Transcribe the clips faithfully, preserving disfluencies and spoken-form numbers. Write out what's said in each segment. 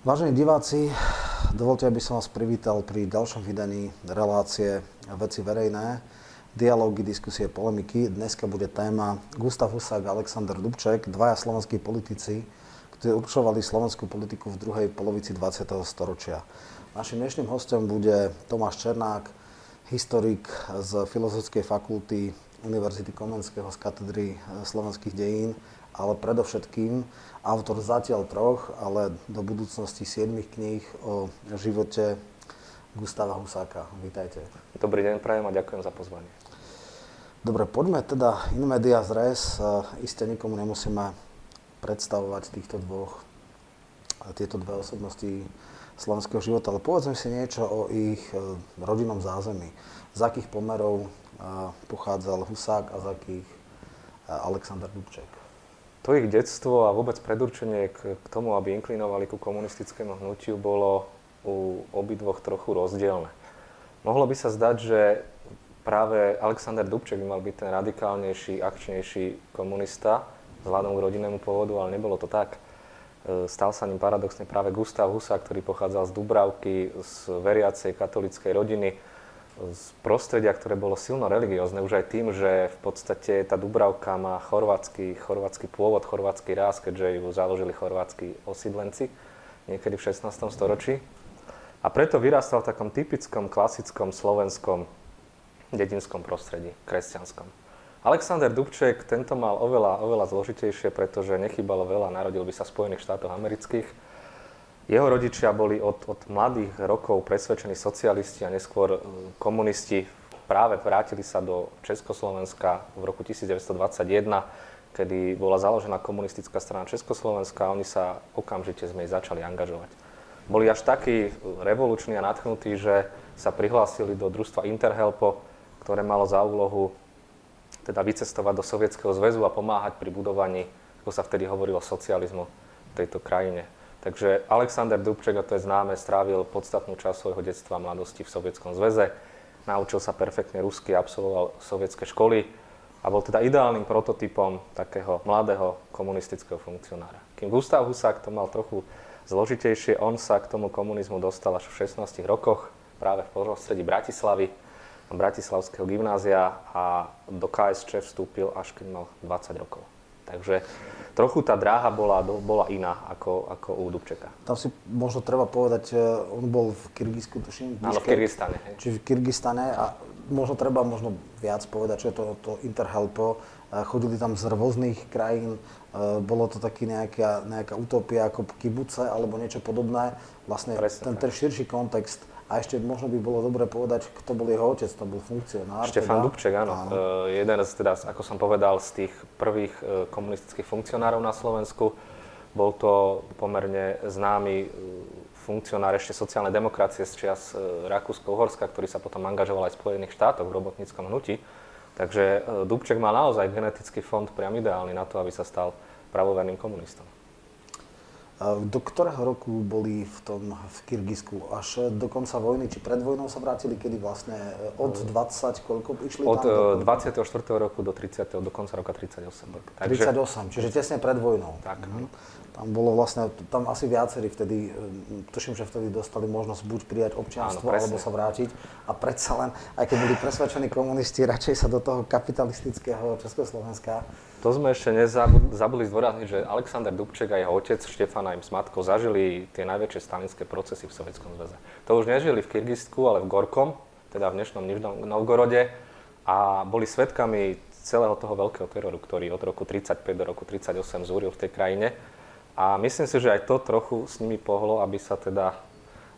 Vážení diváci, dovolte, aby som vás privítal pri ďalšom vydaní relácie Veci verejné, dialógy, diskusie, polemiky. Dneska bude téma Gustáv Husák a Alexander Dubček, dvaja slovenskí politici, ktorí určovali slovenskú politiku v druhej polovici dvadsiateho storočia. Našim dnešným hostom bude Tomáš Černák, historik z Filozofickej fakulty Univerzity Komenského z katedry slovenských dejín, ale predovšetkým autor zatiaľ troch, ale do budúcnosti siedmich kníh o živote Gustáva Husáka. Vítajte. Dobrý deň, prajem a ďakujem za pozvanie. Dobre, poďme teda in medias res. Iste nikomu nemusíme predstavovať týchto dvoch, tieto dve osobnosti slovenského života, ale povedzme si niečo o ich rodinnom zázemí. Z akých pomerov pochádzal Husák a z akých Alexander Dubček? To ich detstvo a vôbec predurčenie k tomu, aby inklinovali ku komunistickému hnutiu, bolo u obidvoch trochu rozdielne. Mohlo by sa zdať, že práve Alexander Dubček by mal byť ten radikálnejší, akčnejší komunista vzhľadom k rodinnému pôvodu, ale nebolo to tak. Stal sa ním paradoxne práve Gustáv Husák, ktorý pochádzal z Dubravky, z veriacej katolíckej rodiny, z prostredia, ktoré bolo silno religiózne, už aj tým, že v podstate tá Dubravka má chorvátsky, chorvátsky pôvod, chorvátsky ráz, keďže ju založili chorvátsky osídlenci niekedy v šestnástom storočí. A preto vyrastal v takom typickom, klasickom, slovenskom, dedinskom prostredí, kresťanskom. Alexander Dubček, tento mal oveľa, oveľa zložitejšie, pretože nechybalo veľa, narodil by sa v Spojených štátoch amerických. Jeho rodičia boli od, od mladých rokov presvedčení socialisti a neskôr komunisti. Práve vrátili sa do Československa v roku devätnásť dvadsaťjeden, kedy bola založená komunistická strana Československa a oni sa okamžite sme jej začali angažovať. Boli až takí revoluční a nadchnutí, že sa prihlásili do družstva Interhelpo, ktoré malo za úlohu teda vycestovať do Sovietskeho zväzu a pomáhať pri budovaní, ako sa vtedy hovorilo, socializmu v tejto krajine. Takže Alexander Dubček, a to je známe, strávil podstatnú časť svojho detstva a mladosti v Sovietskom zväze. Naučil sa perfektne rusky, absolvoval sovietske školy a bol teda ideálnym prototypom takého mladého komunistického funkcionára. Kým Gustáv Husák to mal trochu zložitejšie, on sa k tomu komunizmu dostal až v šestnástich rokoch, práve v prostredí Bratislavy, Bratislavského gymnázia a do ká es čé vstúpil až keď mal dvadsať rokov. Takže trochu tá dráha bola, bola iná ako, ako u Dubčeka. Tam si možno treba povedať, on bol v Kyrgyzsku, tuším? Áno, v Kyrgyzstane. Či v Kyrgyzstane a možno treba možno viac povedať, čo je to, to Interhelpo. Chodili tam z rôznych krajín, bolo to taký nejaká, nejaká utopia ako kibuce alebo niečo podobné. Vlastne presne, ten, ten širší kontext. A ešte možno by bolo dobre povedať, kto bol jeho otec, to bol funkcionár. Štefan teda. Dubček, áno. áno. E, jeden z, teda, ako som povedal, z tých prvých e, komunistických funkcionárov na Slovensku. Bol to pomerne známy e, funkcionár ešte sociálnej demokracie z čias e, Rakúsko-Uhorska, ktorý sa potom angažoval aj v Spojených štátoch v robotníckom hnutí. Takže e, Dubček mal naozaj genetický fond priam ideálny na to, aby sa stal pravoverným komunistom. Do ktorého roku boli v tom v Kyrgyzsku? Až do konca vojny, či pred vojnou sa vrátili, kedy vlastne od dvadsať, koľko išli od tam? Od dvadsiateho štvrtého roku do tridsiateho do konca roka tridsaťosem. Takže tridsaťosem, čiže tesne pred vojnou. Tak. Mhm. Tam bolo vlastne, tam asi viacerí vtedy, tuším, že vtedy dostali možnosť buď prijať občianstvo, alebo sa vrátiť. A predsa len, aj keď boli presvedčení komunisti, radšej sa do toho kapitalistického Československa. To sme ešte nezabudli zdôrazniť, že Alexander Dubček a jeho otec Štefan a im s matkou zažili tie najväčšie stalinské procesy v Sovietskom zväze. To už nežili v Kyrgyzsku, ale v Gorkom, teda v dnešnom Nižnom Novgorode a boli svedkami celého toho veľkého teroru, ktorý od roku tridsaťpäť do roku tridsaťosem zúril v tej krajine. A myslím si, že aj to trochu s nimi pohlo, aby sa teda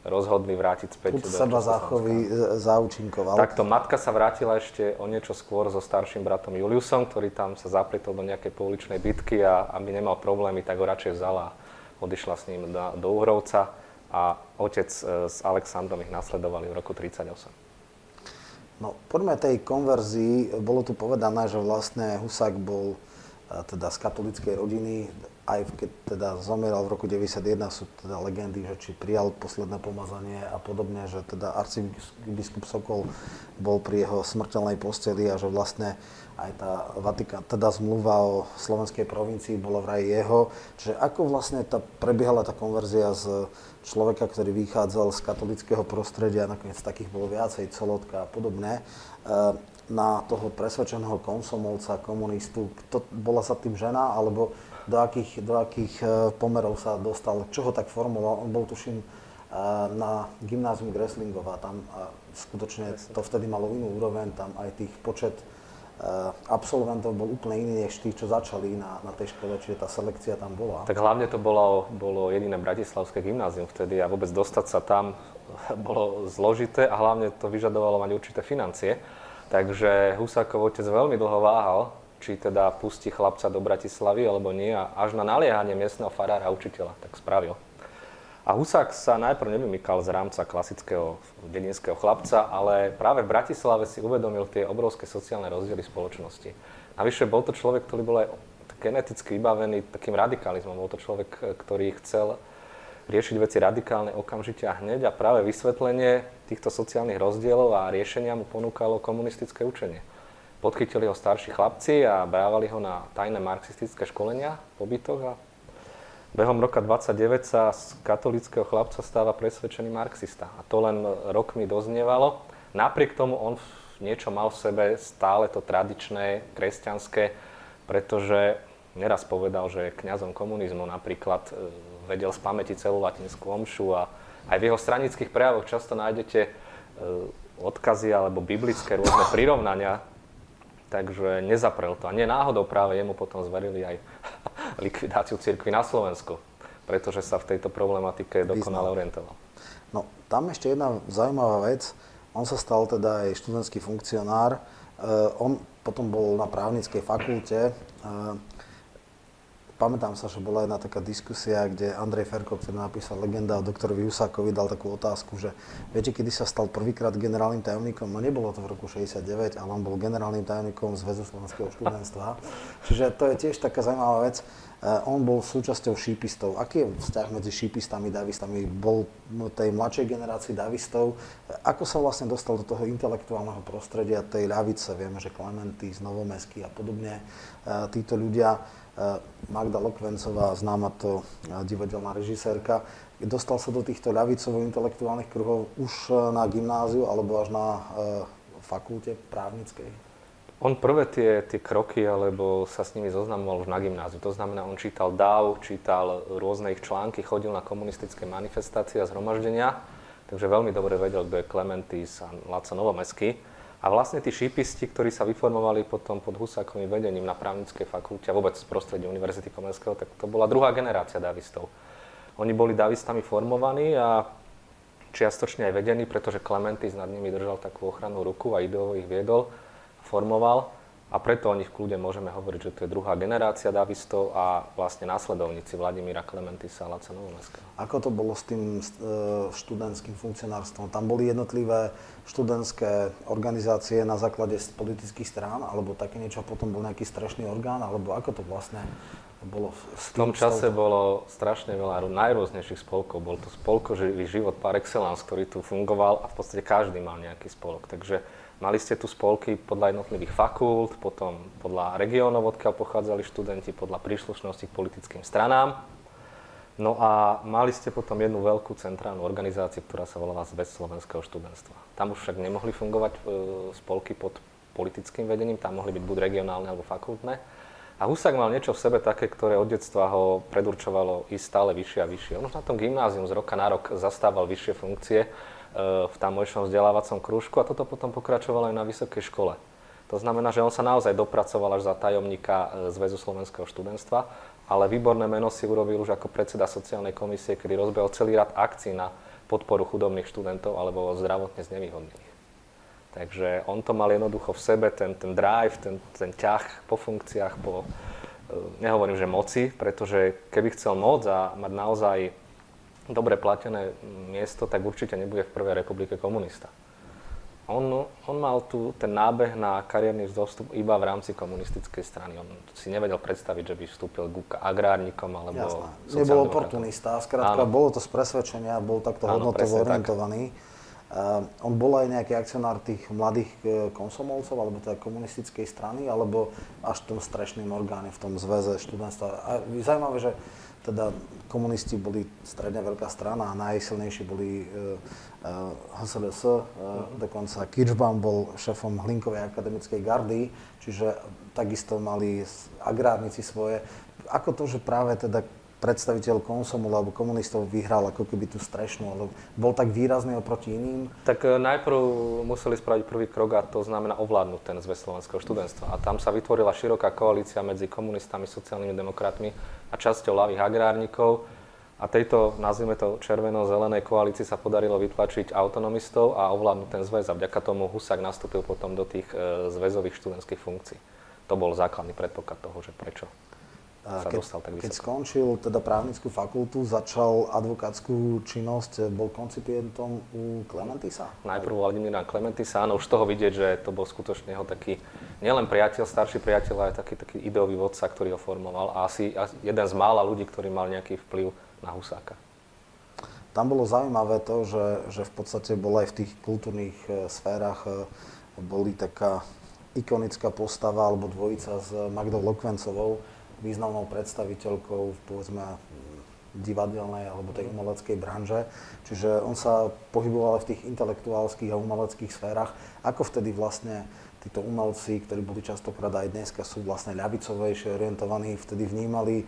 rozhodli vrátiť späť. Od seba záchovy zaúčinkoval. Takto, matka sa vrátila ešte o niečo skôr so starším bratom Juliusom, ktorý tam sa zapletol do nejakej pouličnej bitky a aby nemal problémy, tak ho radšej vzala a odišla s ním do, do Uhrovca a otec e, s Alexandrom ich nasledovali v roku tridsaťosem. No, poďme tej konverzii. Bolo tu povedané, že vlastne Husák bol teda z katolíckej rodiny, aj keď teda zomieral v roku deväťdesiatjeden, sú teda legendy, že či prijal posledné pomazanie a podobne, že teda arcibiskup Sokol bol pri jeho smrteľnej posteli a že vlastne aj tá Vatikán, teda zmluva o slovenskej provincii bola vraj jeho. Čiže ako vlastne tá, prebiehala tá konverzia z človeka, ktorý vychádzal z katolického prostredia, nakoniec takých bolo viacej, Celotka a podobne, na toho presvedčeného komsomolca, komunistu. Kto, bola sa tým žena, alebo do akých, do akých pomerov sa dostal? Čo ho tak formoval? On bol, tuším, na gymnázium Greslingová. Tam skutočne to vtedy malo inú úroveň. Tam aj tých počet absolventov bol úplne iný, než tých, čo začali na, na tej škole, čiže tá selekcia tam bola. Tak hlavne to bolo, bolo jediné bratislavské gymnázium vtedy a vôbec dostať sa tam bolo zložité a hlavne to vyžadovalo mať určité financie. Takže Husákov otec veľmi dlho váhal, či teda pustí chlapca do Bratislavy alebo nie, a až na naliehanie miestneho farára a učiteľa tak spravil. A Husák sa najprv nevymykal z rámca klasického dedinského chlapca, ale práve v Bratislave si uvedomil tie obrovské sociálne rozdiely spoločnosti. Navyše bol to človek, ktorý bol aj geneticky vybavený takým radikalizmom. Bol to človek, ktorý chcel riešiť veci radikálne okamžite a hneď, a práve vysvetlenie týchto sociálnych rozdielov a riešenia mu ponúkalo komunistické učenie. Podchytili ho starší chlapci a brávali ho na tajné marxistické školenia v pobytoch a behom roka dvadsaťdeväť sa z katolického chlapca stáva presvedčený marxista. A to len rokmi doznievalo. Napriek tomu on niečo mal v sebe stále to tradičné, kresťanské, pretože neraz povedal, že kňazom komunizmu napríklad vedel z pamäti celú latinskú omšu, a aj v jeho stranických prejavoch často nájdete odkazy alebo biblické rôzne prirovnania, takže nezaprel to. A nie náhodou práve jemu potom zverili aj likvidáciu cirkvi na Slovensku, pretože sa v tejto problematike dokonale orientoval. No, tam ešte jedna zaujímavá vec. On sa stal teda aj študentský funkcionár. Uh, on potom bol na právnickej fakulte. Uh, Pamätám sa, že bola jedna taká diskusia, kde Andrej Ferko, ktorý napísal Legenda o doktorovi Husákovi, dal takú otázku, že viete, kedy sa stal prvýkrát generálnym tajomníkom? No nebolo to v roku šesťdesiatdeväť, ale on bol generálnym tajomníkom Zväzu slovenského študentstva. Čiže to je tiež taká zaujímavá vec. On bol súčasťou šípistov. Aký je vzťah medzi šípistami a davistami? Bol tej mladšej generácii davistov. Ako sa vlastne dostal do toho intelektuálneho prostredia, tej ľavice? Vieme, že Klementy z Novomestský a podobne, títo ľudia, Magda Lokvencová, známa to divadelná režisérka, dostal sa do týchto ľavicovo-intelektuálnych kruhov už na gymnáziu alebo až na e, fakulte právnickej? On prvé tie, tie kroky, alebo sa s nimi zoznamoval už na gymnáziu. To znamená, on čítal dáv, čítal rôzne ich články, chodil na komunistické manifestácie a zhromaždenia, takže veľmi dobre vedel, kto je Klementis a Laco Novomestský. A vlastne tí šípisti, ktorí sa vyformovali potom pod Husákovým vedením na právnickej fakulte a vôbec z prostredia Univerzity Komenského, tak to bola druhá generácia davistov. Oni boli davistami formovaní a čiastočne aj vedení, pretože Klementis nad nimi držal takú ochrannú ruku a ideovo ich viedol, formoval. A preto o nich v kľude môžeme hovoriť, že to je druhá generácia davistov a vlastne následovníci Vladimíra Klementisa a Laca Novomestského. Ako to bolo s tým študentským funkcionárstvom? Tam boli jednotlivé študentské organizácie na základe politických strán, alebo také niečo, potom bol nejaký strešný orgán, alebo ako to vlastne bolo? V tom čase bolo strašne veľa najrôznejších spolkov. Bol to spolkový život par excellence, ktorý tu fungoval, a v podstate každý mal nejaký spolok. Takže mali ste tu spolky podľa jednotlivých fakult, potom podľa regiónov, odkiaľ pochádzali študenti, podľa príslušnosti k politickým stranám. No a mali ste potom jednu veľkú centrálnu organizáciu, ktorá sa volala Zväz slovenského študentstva. Tam už však nemohli fungovať spolky pod politickým vedením, tam mohli byť buď regionálne alebo fakultné. A Husák mal niečo v sebe také, ktoré od detstva ho predurčovalo ísť stále vyššie a vyššie. On už na tom gymnázium z roka na rok zastával vyššie funkcie v tamojšom vzdelávacom krúžku, a toto potom pokračovalo aj na vysokej škole. To znamená, že on sa naozaj dopracoval až za tajomníka Zväzu slovenského študentstva, ale výborné meno si urobil už ako predseda sociálnej komisie, kedy rozbehol celý rad akcií na podporu chudobných študentov alebo zdravotne znevýhodnených. Takže on to mal jednoducho v sebe, ten, ten drive, ten, ten ťah po funkciách, po, nehovorím, že moci, pretože keby chcel moc a mať naozaj dobre platené miesto, tak určite nebude v Prvej republike komunista. on, on mal tu ten nábeh na kariérny vzostup iba v rámci komunistickej strany. On si nevedel predstaviť, že by vstúpil k agrárnikom alebo sociálnym. Nebol oportunista, skrátka bolo to z presvedčenia, bol takto áno, hodnotovo orientovaný. Uh, on bol aj nejaký akcionár tých mladých komsomolcov alebo teda komunistickej strany, alebo až v tom strešnom orgáne, v tom zväze študentstva. A zaujímavé, že teda komunisti boli stredne veľká strana a najsilnejší boli há es el es, uh, uh, uh, dokonca Kirschbaum bol šéfom Hlinkovej akademickej gardy, čiže takisto mali agrárnici svoje. Ako to, že práve teda predstaviteľ konsomu alebo komunistov vyhral ako keby tú strešnú, ale bol tak výrazný oproti iným? Tak e, najprv museli spraviť prvý krok a to znamená ovládnuť ten zväz slovenského študentstva. A tam sa vytvorila široká koalícia medzi komunistami, sociálnymi demokratmi a časťou ľavých agrárnikov. A tejto, nazvime to, červeno-zelenej koalícii sa podarilo vytlačiť autonomistov a ovládnuť ten zväz. A vďaka tomu Husák nastúpil potom do tých e, zväzových študentských funkcií. To bol základný predpoklad toho, že prečo. Ke, keď skončil teda právnickú fakultu, začal advokátsku činnosť, bol koncipientom u Klementisa? Najprv u Vladimíra Klementisa, áno, už toho vidieť, že to bol skutočne jeho taký, nielen priateľ, starší priateľ, ale aj taký, taký ideový vodca, ktorý ho formoval a asi jeden z mála ľudí, ktorý mal nejaký vplyv na Husáka. Tam bolo zaujímavé to, že, že v podstate bol aj v tých kultúrnych sférach, boli taká ikonická postava alebo dvojica s Magdou Lokvencovou, významnou predstaviteľkou, povedzme, divadelnej alebo tej umeleckej branže. Čiže on sa pohyboval v tých intelektuálskych a umeleckých sférach. Ako vtedy vlastne títo umelci, ktorí boli častokrát aj dneska, sú vlastne ľavicovejšie orientovaní, vtedy vnímali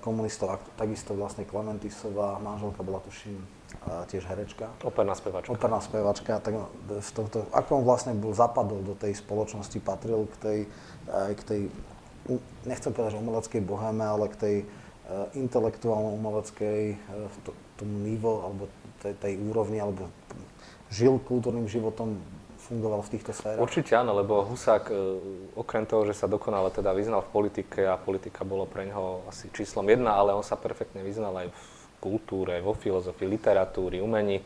komunistov. Takisto vlastne Klementisová manželka bola, tuším, tiež herečka. Operná spevačka. Operná spevačka. Tak v tomto, ako on vlastne bol, zapadol do tej spoločnosti, patril k tej, k tej U, nechcem povedať, že umeleckej bohéme, ale k tej uh, intelektuálno-umeleckej, uh, v to, tomu nivo, alebo tej, tej úrovni, alebo žil kultúrnym životom, fungoval v týchto sférach? Určite áno, lebo Husák, uh, okrem toho, že sa dokonale teda vyznal v politike a politika bolo pre neho asi číslom jedna, ale on sa perfektne vyznal aj v kultúre, vo filozofii, literatúre, umení,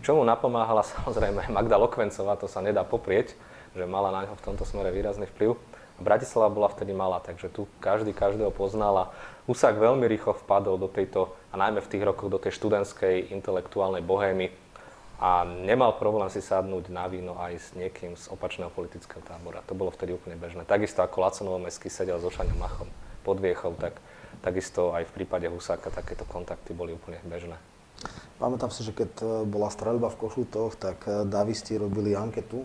čo mu napomáhala samozrejme Magda Lokvencová, to sa nedá poprieť, že mala na neho v tomto smere výrazný vplyv. Bratislava bola vtedy malá, takže tu každý každého poznal a Husák veľmi rýchlo vpadol do tejto, a najmä v tých rokoch, do tej študentskej intelektuálnej bohémy a nemal problém si sadnúť na víno aj s niekým z opačného politického tábora. To bolo vtedy úplne bežné. Takisto ako Laco Novomeský sedel so Šaňom Machom pod Viechou, tak takisto aj v prípade Husáka takéto kontakty boli úplne bežné. Pamätám si, že keď bola streľba v Košutoch, tak davisti robili anketu,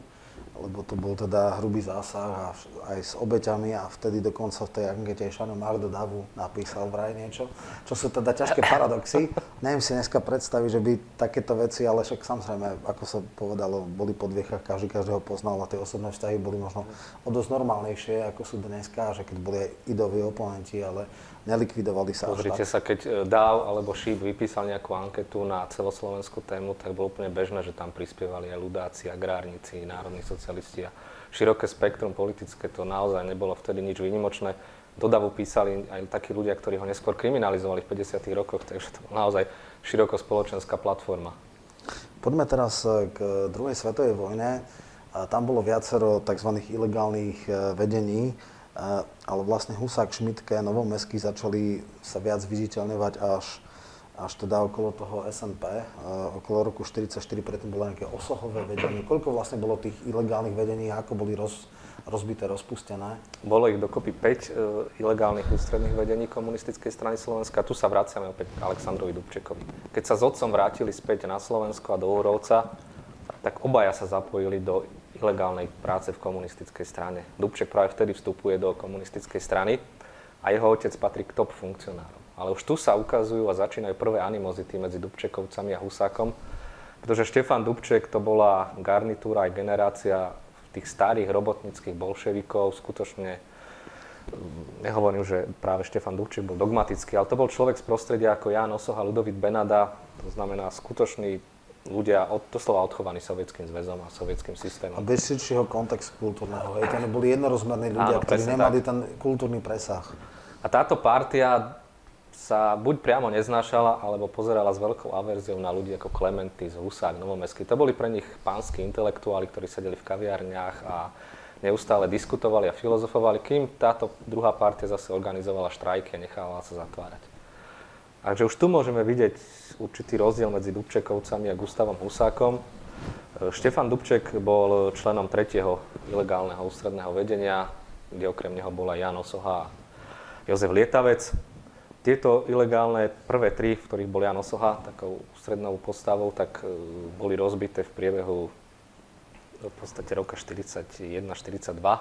lebo to bol teda hrubý zásah a aj s obeťami a vtedy dokonca v tej ankete Šano Magdo Davu napísal vraj niečo, čo sú teda ťažké paradoxy. Neviem si dneska predstaviť, že by takéto veci, ale však samozrejme, ako sa povedalo, boli po dviechách, každý každého poznal a tie osobné vzťahy boli možno o dosť normálnejšie, ako sú dneska, že keď boli aj ideoví oponenti, ale nelikvidovali sa. Pozrite sa, keď Dáv alebo Šíp vypísal nejakú anketu na celoslovenskú tému, tak bolo úplne bežné, že tam prispievali aj ľudáci, agrárnici, národní socialisti a široké spektrum politické, to naozaj nebolo vtedy nič výnimočné. Do Davu písali aj takí ľudia, ktorí ho neskôr kriminalizovali v päťdesiatych rokoch, takže to bola naozaj široko-spoločenská platforma. Poďme teraz k druhej svetovej vojne. Tam bolo viacero tzv. Ilegálnych vedení. Uh, ale vlastne Husák, Šmitke, Novomeský začali sa viac viditeľňovať až, až teda okolo toho es en pé, uh, okolo roku štyridsaťštyri, predtým bolo nejaké osohové vedenie. Koľko vlastne bolo tých ilegálnych vedení a ako boli roz, rozbité, rozpustené? Bolo ich dokopy päť uh, ilegálnych ústredných vedení komunistickej strany Slovenska. Tu sa vraciame opäť k Alexandrovi Dubčekovi. Keď sa s otcom vrátili späť na Slovensko a do Úrovca, tak obaja sa zapojili do ilegálnej práce v komunistickej strane. Dubček práve vtedy vstupuje do komunistickej strany a jeho otec patrí k top funkcionárom. Ale už tu sa ukazujú a začínajú prvé animozity medzi Dubčekovcami a Husákom, pretože Štefan Dubček to bola garnitúra aj generácia tých starých robotnických bolševikov. Skutočne, nehovorím, že práve Štefan Dubček bol dogmatický, ale to bol človek z prostredia ako Ján Osoha, Ludovít Benada, to znamená skutočný ľudia od, doslova odchovaní sovietským zväzom a sovietským systémom. A bez širšieho kontextu kultúrneho. Hej, to boli jednorozmerní ľudia, áno, ktorí nemali tak ten kultúrny presah. A táto partia sa buď priamo neznášala, alebo pozerala s veľkou averziou na ľudí ako Klementis, Husák, Novomeský. To boli pre nich pánski intelektuáli, ktorí sedeli v kaviarniach a neustále diskutovali a filozofovali, kým táto druhá partia zase organizovala štrajky a nechávala sa zatvárať. Takže už tu môžeme vidieť určitý rozdiel medzi Dubčekovcami a Gustavom Husákom. Štefan Dubček bol členom tretieho ilegálneho ústredného vedenia, kde okrem neho bola Jan Osoha a Jozef Lietavec. Tieto ilegálne prvé tri, v ktorých bol Jan Osoha takou ústrednou postavou, tak boli rozbité v priebehu v podstate roka štyridsaťjeden štyridsaťdva.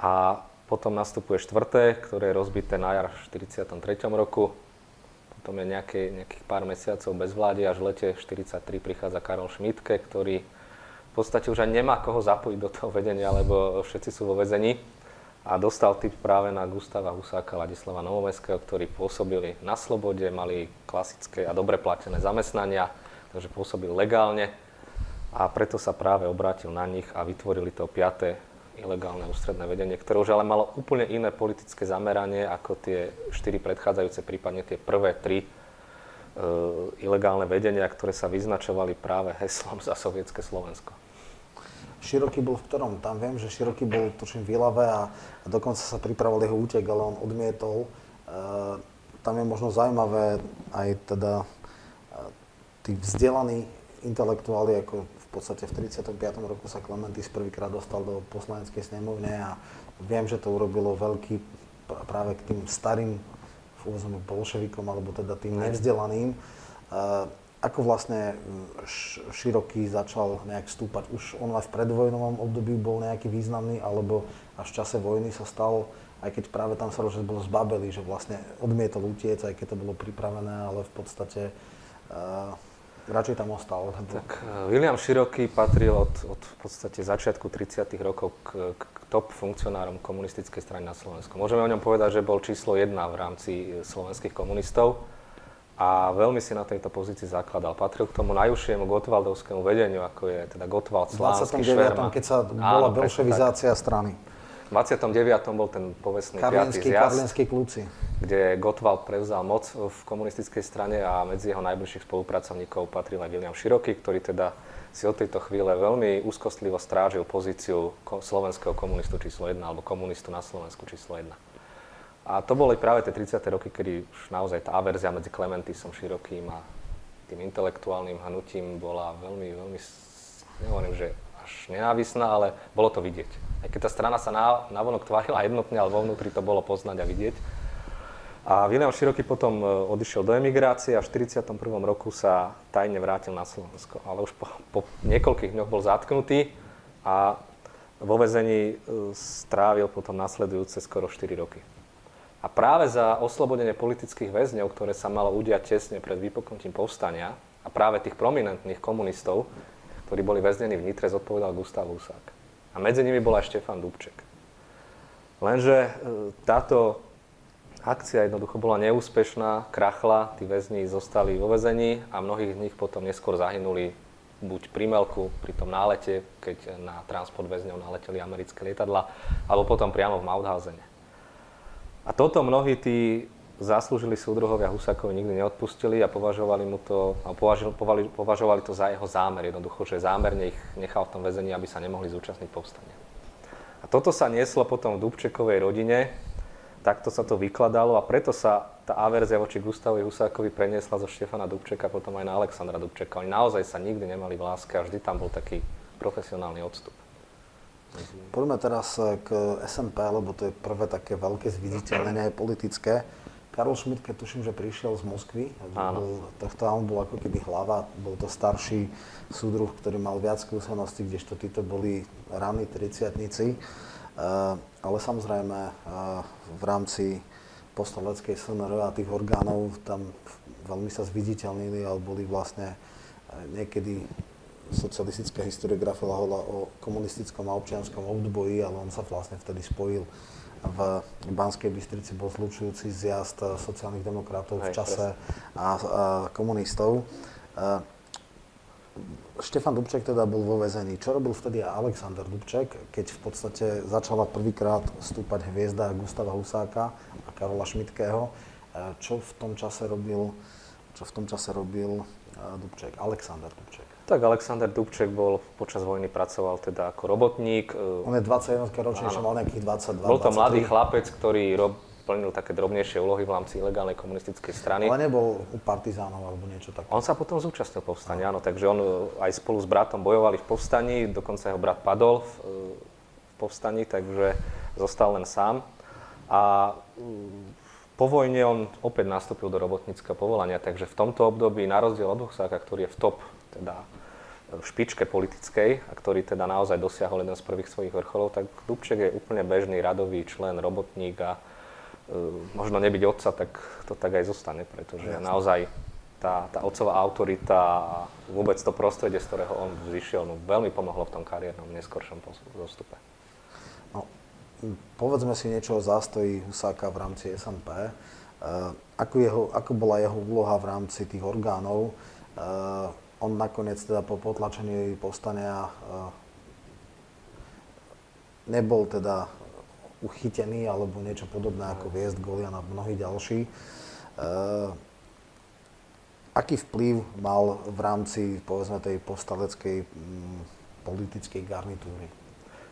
A potom nastupuje štvrté, ktoré je rozbité na jar v štyridsiatom treťom roku. Potom je nejaké, nejakých pár mesiacov bezvládia, až v lete štyridsaťtri prichádza Karol Šmídke, ktorý v podstate už aj nemá koho zapojiť do toho vedenia, lebo všetci sú vo väzení. A dostal tip práve na Gustava Husáka, Ladislava Novomeského, ktorí pôsobili na slobode, mali klasické a dobre platené zamestnania, takže pôsobili legálne a preto sa práve obrátil na nich a vytvorili to piaté ilegálne ústredné vedenie, ktoré už ale malo úplne iné politické zameranie ako tie štyri predchádzajúce, prípadne tie prvé tri e, ilegálne vedenia, ktoré sa vyznačovali práve heslom za sovietské Slovensko. Široký bol v ktorom? Tam viem, že Široký bol tuším v Ilave a dokonca sa pripravoval jeho útek, ale on odmietol. E, tam je možno zaujímavé aj teda e, tí vzdelaní intelektuáli, ako v podstate v tridsiatom piatom roku sa Klementis prvýkrát dostal do poslaneckej snemovne a viem, že to urobilo veľký práve k tým starým v úvodzovkách bolševikom, alebo teda tým nevzdelaným. E, Ako vlastne Široký začal nejak vstúpať? Už on aj v predvojnovom období bol nejaký významný, alebo až v čase vojny sa stalo, aj keď práve tam sa rozhodol, že bol zbabelý, že vlastne odmietol utiec, aj keď to bolo pripravené, ale v podstate uh, radšej tam ostal. Tak Viliam Široký patril od, od v podstate začiatku tridsiatych rokov k, k top funkcionárom komunistickej strany na Slovensku. Môžeme o ňom povedať, že bol číslo jedna v rámci slovenských komunistov. A veľmi si na tejto pozícii zakladal. Patril k tomu najúžšiemu gotwaldovskému vedeniu, ako je teda Gottwald, Slánsky, Šverma. dvadsiatom deviatom keď sa bola bolševizácia strany. V dvadsiatom deviatom bol ten povestný piaty zjazd, Karlínsky kľúci, kde Gottwald prevzal moc v komunistickej strane a medzi jeho najbližších spolupracovníkov patril aj Viliam Široký, ktorý teda si od tejto chvíle veľmi úzkostlivo strážil pozíciu slovenského komunistu číslo jeden alebo komunistu na Slovensku číslo jeden. A to boli práve tie tridsiate roky, kedy už naozaj tá averzia medzi Klementisom Širokým a tým intelektuálnym hnutím bola veľmi, veľmi, nehovorím, že až nenávisná, ale bolo to vidieť. Aj keď tá strana sa navonok tvárila jednotne, ale vo vnútri to bolo poznať a vidieť. A Viliam Široký potom odišiel do emigrácie a v štyridsiatom prvom roku sa tajne vrátil na Slovensko. Ale už po, po niekoľkých dňoch bol zatknutý a vo väzení strávil potom nasledujúce skoro štyri roky. A práve za oslobodenie politických väzňov, ktoré sa malo udiať tesne pred vypuknutím povstania, a práve tých prominentných komunistov, ktorí boli väznení v Nitre, zodpovedal Gustav Husák. A medzi nimi bol aj Štefan Dubček. Lenže táto akcia jednoducho bola neúspešná, krachla, tí väzni zostali vo väzení a mnohých z nich potom neskôr zahynuli buď pri Melku, pri tom nálete, keď na transport väzňov naleteli americké lietadla, alebo potom priamo v Mauthausene. A toto mnohí tí zaslúžili súdruhovia Husákovi nikdy neodpustili a považovali mu to, považovali, považovali to za jeho zámer. Jednoducho, že zámerne ich nechal v tom väzení, aby sa nemohli zúčastniť povstania. A toto sa nieslo potom v Dubčekovej rodine, takto sa to vykladalo a preto sa tá averzia voči Gustavovi Husákovi preniesla zo Štefana Dubčeka potom aj na Alexandra Dubčeka. Oni naozaj sa nikdy nemali v láske a vždy tam bol taký profesionálny odstup. Poďme teraz k es en pé, lebo to je prvé také veľké zviditeľnenie, politické. Karol Šmídke, tuším, že prišiel z Moskvy. Áno. Tam bol ako keby hlava, bol to starší súdruh, ktorý mal viac skúseností, kdežto títo boli raní tridsiatnici. Ale samozrejme v rámci postaleckej es en er a tých orgánov tam veľmi sa zviditeľnili, ale boli vlastne niekedy... Socialistická historiografia hovorila o komunistickom a občianskom odboji, ale on sa vlastne vtedy spojil. V Banskej Bystrici bol zlučujúci zjazd sociálnych demokratov v čase a, a komunistov. Uh, Štefan Dubček teda bol vo väzení. Čo robil vtedy Alexander Dubček, keď v podstate začala prvýkrát stúpať hviezda Gustava Husáka a Karola Šmídkeho? čo v tom čase robil, čo v tom čase robil Dubček, Alexander Dubček. Tak Alexander Dubček bol, počas vojny pracoval teda ako robotník. On je dvadsaťjednotka ročný, čo mal nejakých dvadsaťdva. Bol to mladý chlapec, ktorý rob, plnil také drobnejšie úlohy v rámci ilegálnej komunistickej strany. Ale nebol u partizánov alebo niečo také. On sa potom zúčastnil povstania, áno, takže on aj spolu s bratom bojovali v povstaní, dokonca jeho brat padol v, v povstaní, takže zostal len sám. A po vojne on opäť nastúpil do robotníckeho povolania, takže v tomto období, na rozdiel od Husáka, ktorý je v top, teda v špičke politickej a ktorý teda naozaj dosiahol jeden z prvých svojich vrcholov, tak Dubček je úplne bežný radový člen, robotník a možno nebyť otca, tak to tak aj zostane, pretože Jasne. naozaj tá, tá otcová autorita a vôbec to prostredie, z ktorého on vzýšiel, no, veľmi pomohlo v tom kariérnom neskoršom zostupe. No, povedzme si niečo o zástoji Husáka v rámci es en pé. E, ako, jeho, ako bola jeho úloha v rámci tých orgánov? E, on nakoniec teda po potlačení povstania e, nebol teda uchytený alebo niečo podobné ako Viezd, Golian a mnohí ďalší. E, aký vplyv mal v rámci, povedzme, tej povstaleckej m, politickej garnitúry?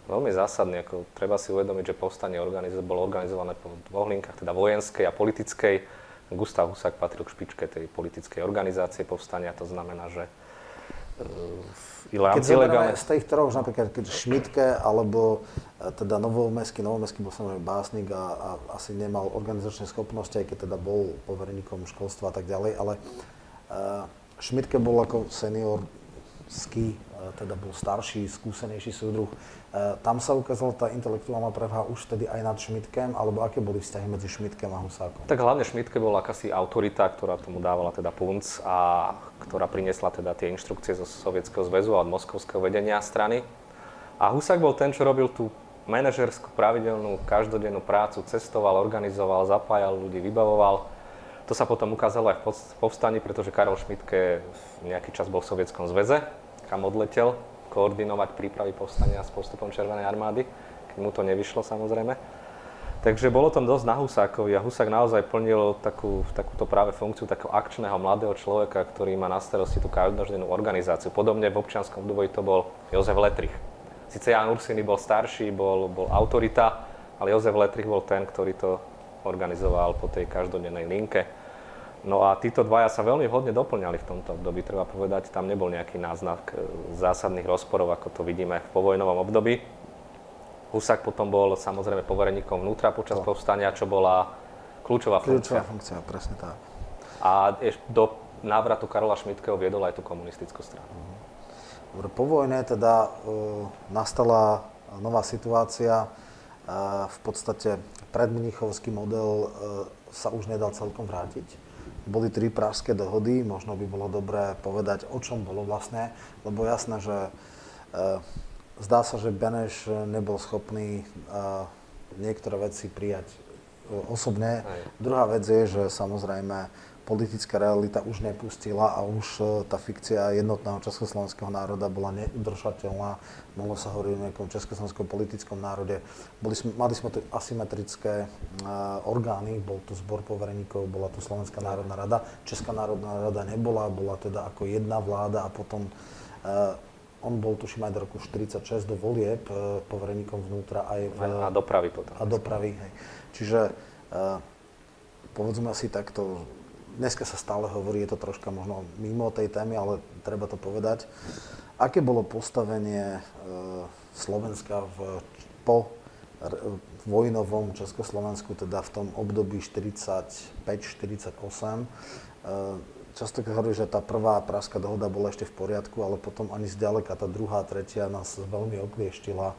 Veľmi zásadne, ako treba si uvedomiť, že povstanie organiz- bolo organizované po dvoch linkách, teda vojenskej a politickej. Gustáv Husák patril k špičke tej politickej organizácie povstania, to znamená, že Keď zoberieme z tých troch, napríklad keď Šmitke, alebo teda Novomeský, Novomeský bol samozrejme básnik a, a asi nemal organizačné schopnosti, aj keď teda bol povereníkom školstva a tak ďalej, ale uh, Šmitke bol ako seniorský, uh, teda bol starší, skúsenejší súdruh. Uh, tam sa ukázala tá intelektuálna prevha už vtedy aj nad Šmitkem, alebo aké boli vzťahy medzi Šmitkem a Husákom? Tak hlavne Šmitke bola akási autorita, ktorá tomu dávala teda punc a ktorá priniesla teda tie inštrukcie zo Sovietskeho zväzu a od moskovského vedenia strany. A Husák bol ten, čo robil tú manažerskú, pravidelnú, každodennú prácu, cestoval, organizoval, zapájal ľudí, vybavoval. To sa potom ukázalo aj v povstaní, pretože Karol Šmitke nejaký čas bol v Sovietskom zväze, kam odletel koordinovať prípravy povstania s postupom Červenej armády, keď mu to nevyšlo samozrejme. Takže bolo tam dosť na Husákovi a Husák naozaj plnil takú, takúto práve funkciu takého akčného mladého človeka, ktorý má na starosti tú každodennú organizáciu. Podobne v občianskom odboji to bol Jozef Letrich. Sice Ján Ursíny bol starší, bol, bol autorita, ale Jozef Letrich bol ten, ktorý to organizoval po tej každodennej linke. No a títo dvaja sa veľmi vhodne doplňali v tomto období, treba povedať, tam nebol nejaký náznak zásadných rozporov, ako to vidíme v povojnovom období. Husák potom bol samozrejme povereníkom vnútra počas to. povstania, čo bola kľúčová funkcia. Kľúčová funkcia, presne tak. A do návratu Karola Šmitkeho viedol aj tú komunistickú stranu. Dobre, po vojne teda e, nastala nová situácia. E, v podstate predmníchovský model e, sa už nedal celkom vrátiť. Boli tri pražské dohody, možno by bolo dobré povedať, o čom bolo vlastne, lebo jasné, že e, zdá sa, že Beneš nebol schopný uh, niektoré veci prijať uh, osobne. Aj. Druhá vec je, že samozrejme politická realita už nepustila a už uh, tá fikcia jednotného československého národa bola neudržateľná. Mohlo sa hovoriť o nejakom československom politickom národe. Boli sme, mali sme tu asymetrické uh, orgány, bol tu zbor povereníkov, bola tu Slovenská národná rada. Česká národná rada nebola, bola teda ako jedna vláda a potom uh, on bol, tuším, aj do roku štyridsaťšesť do volieb povereníkom vnútra aj v... A dopravy potom. A dopravy, hej. Čiže povedzme si takto, dneska sa stále hovorí, je to troška možno mimo tej témy, ale treba to povedať. Aké bolo postavenie Slovenska v, po vojnovom Československu, teda v tom období štyridsaťpäť štyridsaťosem? Často hovorí, že tá prvá pražská dohoda bola ešte v poriadku, ale potom ani zďaleka tá druhá, tretia nás veľmi oklieštila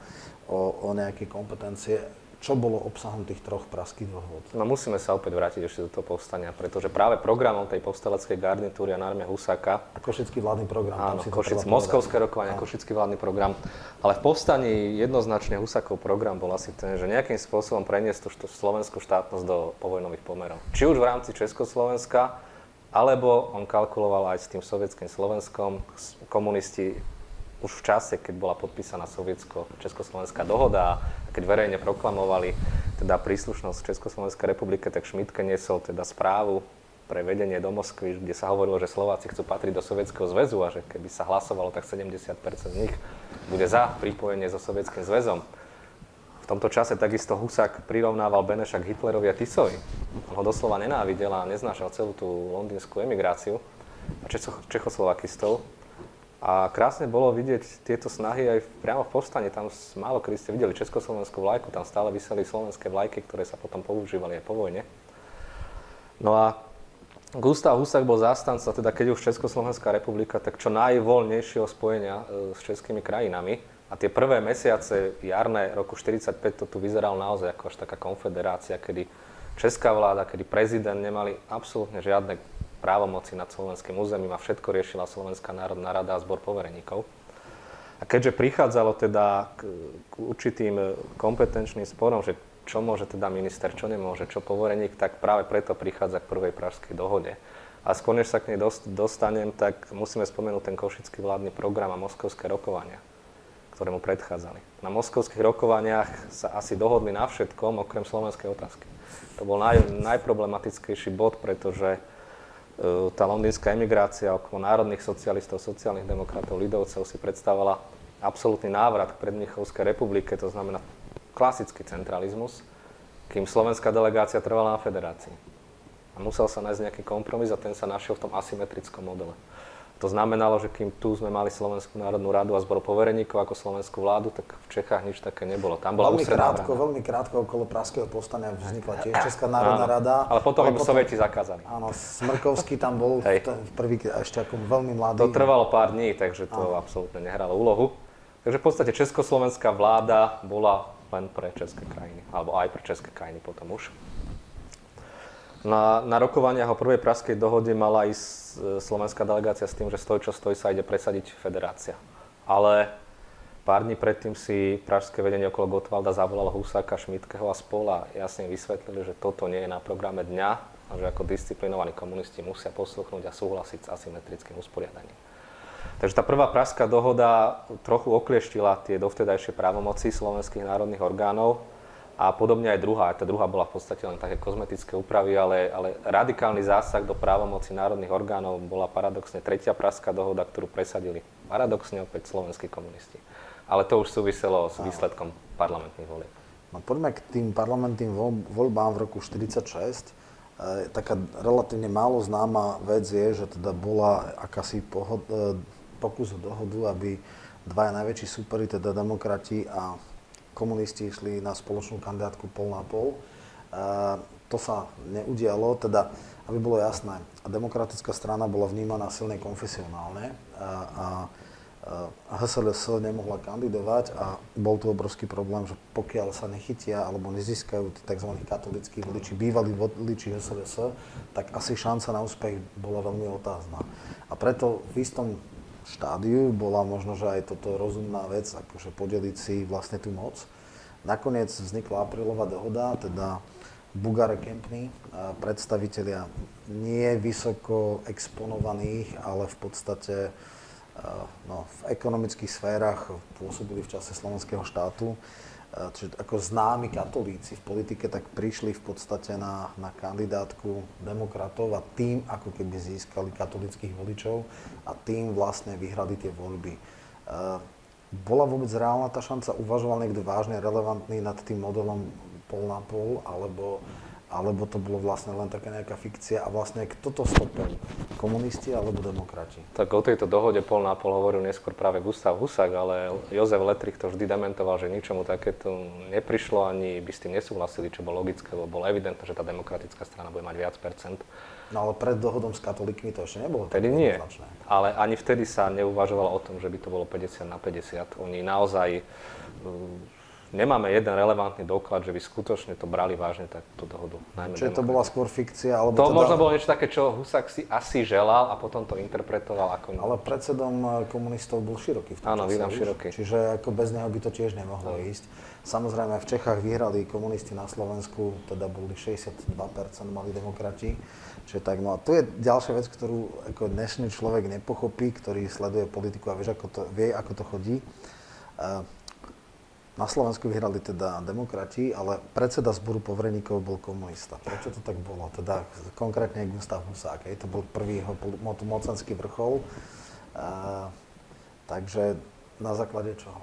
o, o nejaké kompetencie. Čo bolo obsahom tých troch pražských dohod? No musíme sa opäť vrátiť ešte do toho povstania, pretože práve programom tej povstaleckej garnitúry a najmä Husáka... A košický vládny program. Áno, košic, moskovské rokovania, košický vládny program. Ale v povstaní jednoznačne Husákov program bol asi ten, že nejakým spôsobom preniesť tú slovenskú štátnosť do povojnových pomerov. Či už v rámci Československa, alebo on kalkuloval aj s tým sovietským Slovenskom. Komunisti už v čase, keď bola podpísaná sovietsko-československá dohoda a keď verejne proklamovali, teda príslušnosť v Československej republike, tak Šmídke niesol teda správu pre vedenie do Moskvy, kde sa hovorilo, že Slováci chcú patriť do Sovietskeho zväzu a že keby sa hlasovalo, tak sedemdesiat percent z nich bude za pripojenie so Sovietským zväzom. V tomto čase takisto Husák prirovnával Beneša k Hitlerovi a Tisovi. On ho doslova nenávidel a neznášal celú tú londýnsku emigráciu a čechoslovakistov. A krásne bolo vidieť tieto snahy aj priamo v povstane. Tam málo kedy ste videli československú vlajku, tam stále viseli slovenské vlajky, ktoré sa potom používali aj po vojne. No a Gustáv Husák bol zástanca, teda keď už Československá republika, tak čo najvoľnejšieho spojenia s českými krajinami. A tie prvé mesiace jarné roku štyridsaťpäť to tu vyzeralo naozaj ako až taká konfederácia, kedy česká vláda, kedy prezident nemali absolútne žiadne právomoci nad slovenským územím a všetko riešila Slovenská národná rada a zbor povereníkov. A keďže prichádzalo teda k, k určitým kompetenčným sporom, že čo môže teda minister, čo nemôže, čo povereník, tak práve preto prichádza k prvej Pražskej dohode. A skôr než sa k nej dostanem, tak musíme spomenúť ten košický vládny program a moskovské rokovania, ktoré mu predchádzali. Na moskovských rokovaniach sa asi dohodli na všetkom, okrem slovenskej otázky. To bol naj, najproblematickejší bod, pretože uh, tá londýnska emigrácia okolo národných socialistov, sociálnych demokratov, lidovcov si predstavovala absolútny návrat k predmnichovskej republike, to znamená klasický centralizmus, kým slovenská delegácia trvala na federácii. A musel sa nájsť nejaký kompromis a ten sa našiel v tom asymetrickom modele. To znamenalo, že kým tu sme mali Slovenskú národnú radu a zbor povereníkov ako slovenskú vládu, tak v Čechách nič také nebolo. Tam bola veľmi krátko, veľmi krátko okolo Pražského povstania vznikla tiež Česká národná áno, rada. Ale potom im Sovieti zakázali. Áno, Smrkovský tam bol v, v prvý ešte ako veľmi mladý. To trvalo pár dní, takže to áno. Absolútne nehralo úlohu. Takže v podstate československá vláda bola len pre české krajiny, alebo aj pre české krajiny potom už. Na, na rokovaniach o prvej Pražskej dohode mala ísť slovenská delegácia s tým, že stoj čo stojí sa ide presadiť federácia. Ale pár dní predtým si pražské vedenie okolo Gottwalda zavolalo Husáka, Šmídkeho a spol a jasne vysvetlili, že toto nie je na programe dňa a že ako disciplinovaní komunisti musia posluchnúť a súhlasiť s asymetrickým usporiadaním. Takže tá prvá Pražská dohoda trochu oklieštila tie dovtedajšie právomoci slovenských národných orgánov. A podobne aj druhá. Tá druhá bola v podstate len také kozmetické úpravy, ale, ale radikálny zásah do právomoci národných orgánov bola paradoxne tretia Pražská dohoda, ktorú presadili paradoxne opäť slovenskí komunisti. Ale to už súviselo s výsledkom parlamentných volieb. No, poďme k tým parlamentným voľbám v roku štyridsaťšesť. E, taká relatívne málo známa vec je, že teda bola akási pohod, e, pokus o dohodu, aby dvaja najväčší súperi, teda demokrati a komunisti išli na spoločnú kandidátku pol na pol. E, to sa neudialo, teda, aby bolo jasné. Demokratická strana bola vnímaná silne konfesionálne a, a há es el es nemohla kandidovať a bol tu obrovský problém, že pokiaľ sa nechytia alebo nezískajú tí tzv. Katolícki voliči, bývalí voliči há es el es, tak asi šanca na úspech bola veľmi otázna. A preto v istom štádiu bola možno, že aj toto rozumná vec, akože podeliť si vlastne tú moc. Nakoniec vznikla aprílová dohoda, teda Bugár a Kempný, predstavitelia nie vysoko exponovaných, ale v podstate no, v ekonomických sférach pôsobili v čase slovenského štátu. Čiže ako známi katolíci v politike, tak prišli v podstate na, na kandidátku demokratov a tým, ako keby získali katolíckych voličov a tým vlastne vyhrali tie voľby. E, bola vôbec reálna tá šanca? Uvažoval niekto vážne relevantný nad tým modelom pol na pol, alebo, alebo to bolo vlastne len taká nejaká fikcia a vlastne kto to stopol? Komunisti alebo demokrati? Tak o tejto dohode pol na pol hovoril neskôr práve Gustáv Husák, ale Jozef Lettrich to vždy dementoval, že ničomu takéto neprišlo, ani by s tým nesúhlasili, čo bolo logické, lebo bolo evidentné, že tá demokratická strana bude mať viac percent. No ale pred dohodom s katolíkmi to ešte nebolo. Tedy nie, značné. Ale ani vtedy sa neuvažovalo o tom, že by to bolo päťdesiat na päťdesiat. Oni naozaj nemáme jeden relevantný doklad, že by skutočne to brali vážne takúto dohodu. Čiže to bola skôr fikcia? Alebo to teda možno bolo niečo také, čo Husák si asi želal a potom to interpretoval ako... Ale predsedom komunistov bol Široký v tom Áno, Vilém Široký. Čiže ako bez neho by to tiež nemohlo no. ísť. Samozrejme, v Čechách vyhrali komunisti na Slovensku, teda boli šesťdesiatdva percent mali demokrati. Čiže tak, no a tu je ďalšia vec, ktorú ako dnešný človek nepochopí, ktorý sleduje politiku a vie, ako to, vie, ako to chodí. Na Slovensku vyhrali teda demokrati, ale predseda zboru povereníkov bol komunista. Prečo to tak bolo? Teda konkrétne Gustav Husák, hej, to bol prvý jeho mocenský vrchol. Uh, takže na základe čoho?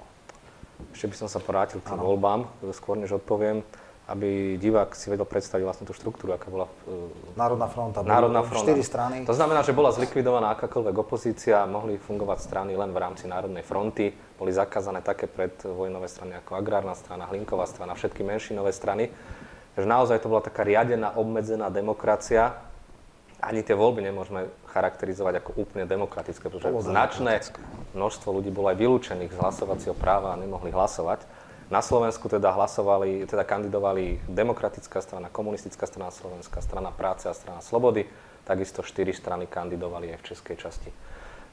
Ešte by som sa porátil k tým ano. voľbám, skôr než odpoviem, aby divák si vedel predstaviť vlastne tú štruktúru, aká bola... Uh, Národná fronta, Národná fronta. štyri strany. To znamená, že bola zlikvidovaná akákoľvek opozícia, mohli fungovať strany len v rámci Národnej fronty, boli zakázané také predvojnové strany ako Agrárna strana, Hlinková strana, všetky menšinové strany. Takže naozaj to bola taká riadená, obmedzená demokracia. Ani tie voľby nemôžeme charakterizovať ako úplne demokratické, pretože značné množstvo ľudí bolo aj vylúčených z hlasovacieho práva a nemohli hlasovať. Na Slovensku teda hlasovali, teda kandidovali Demokratická strana, Komunistická strana Slovenska, Strana práce a Strana slobody. Takisto štyri strany kandidovali aj v českej časti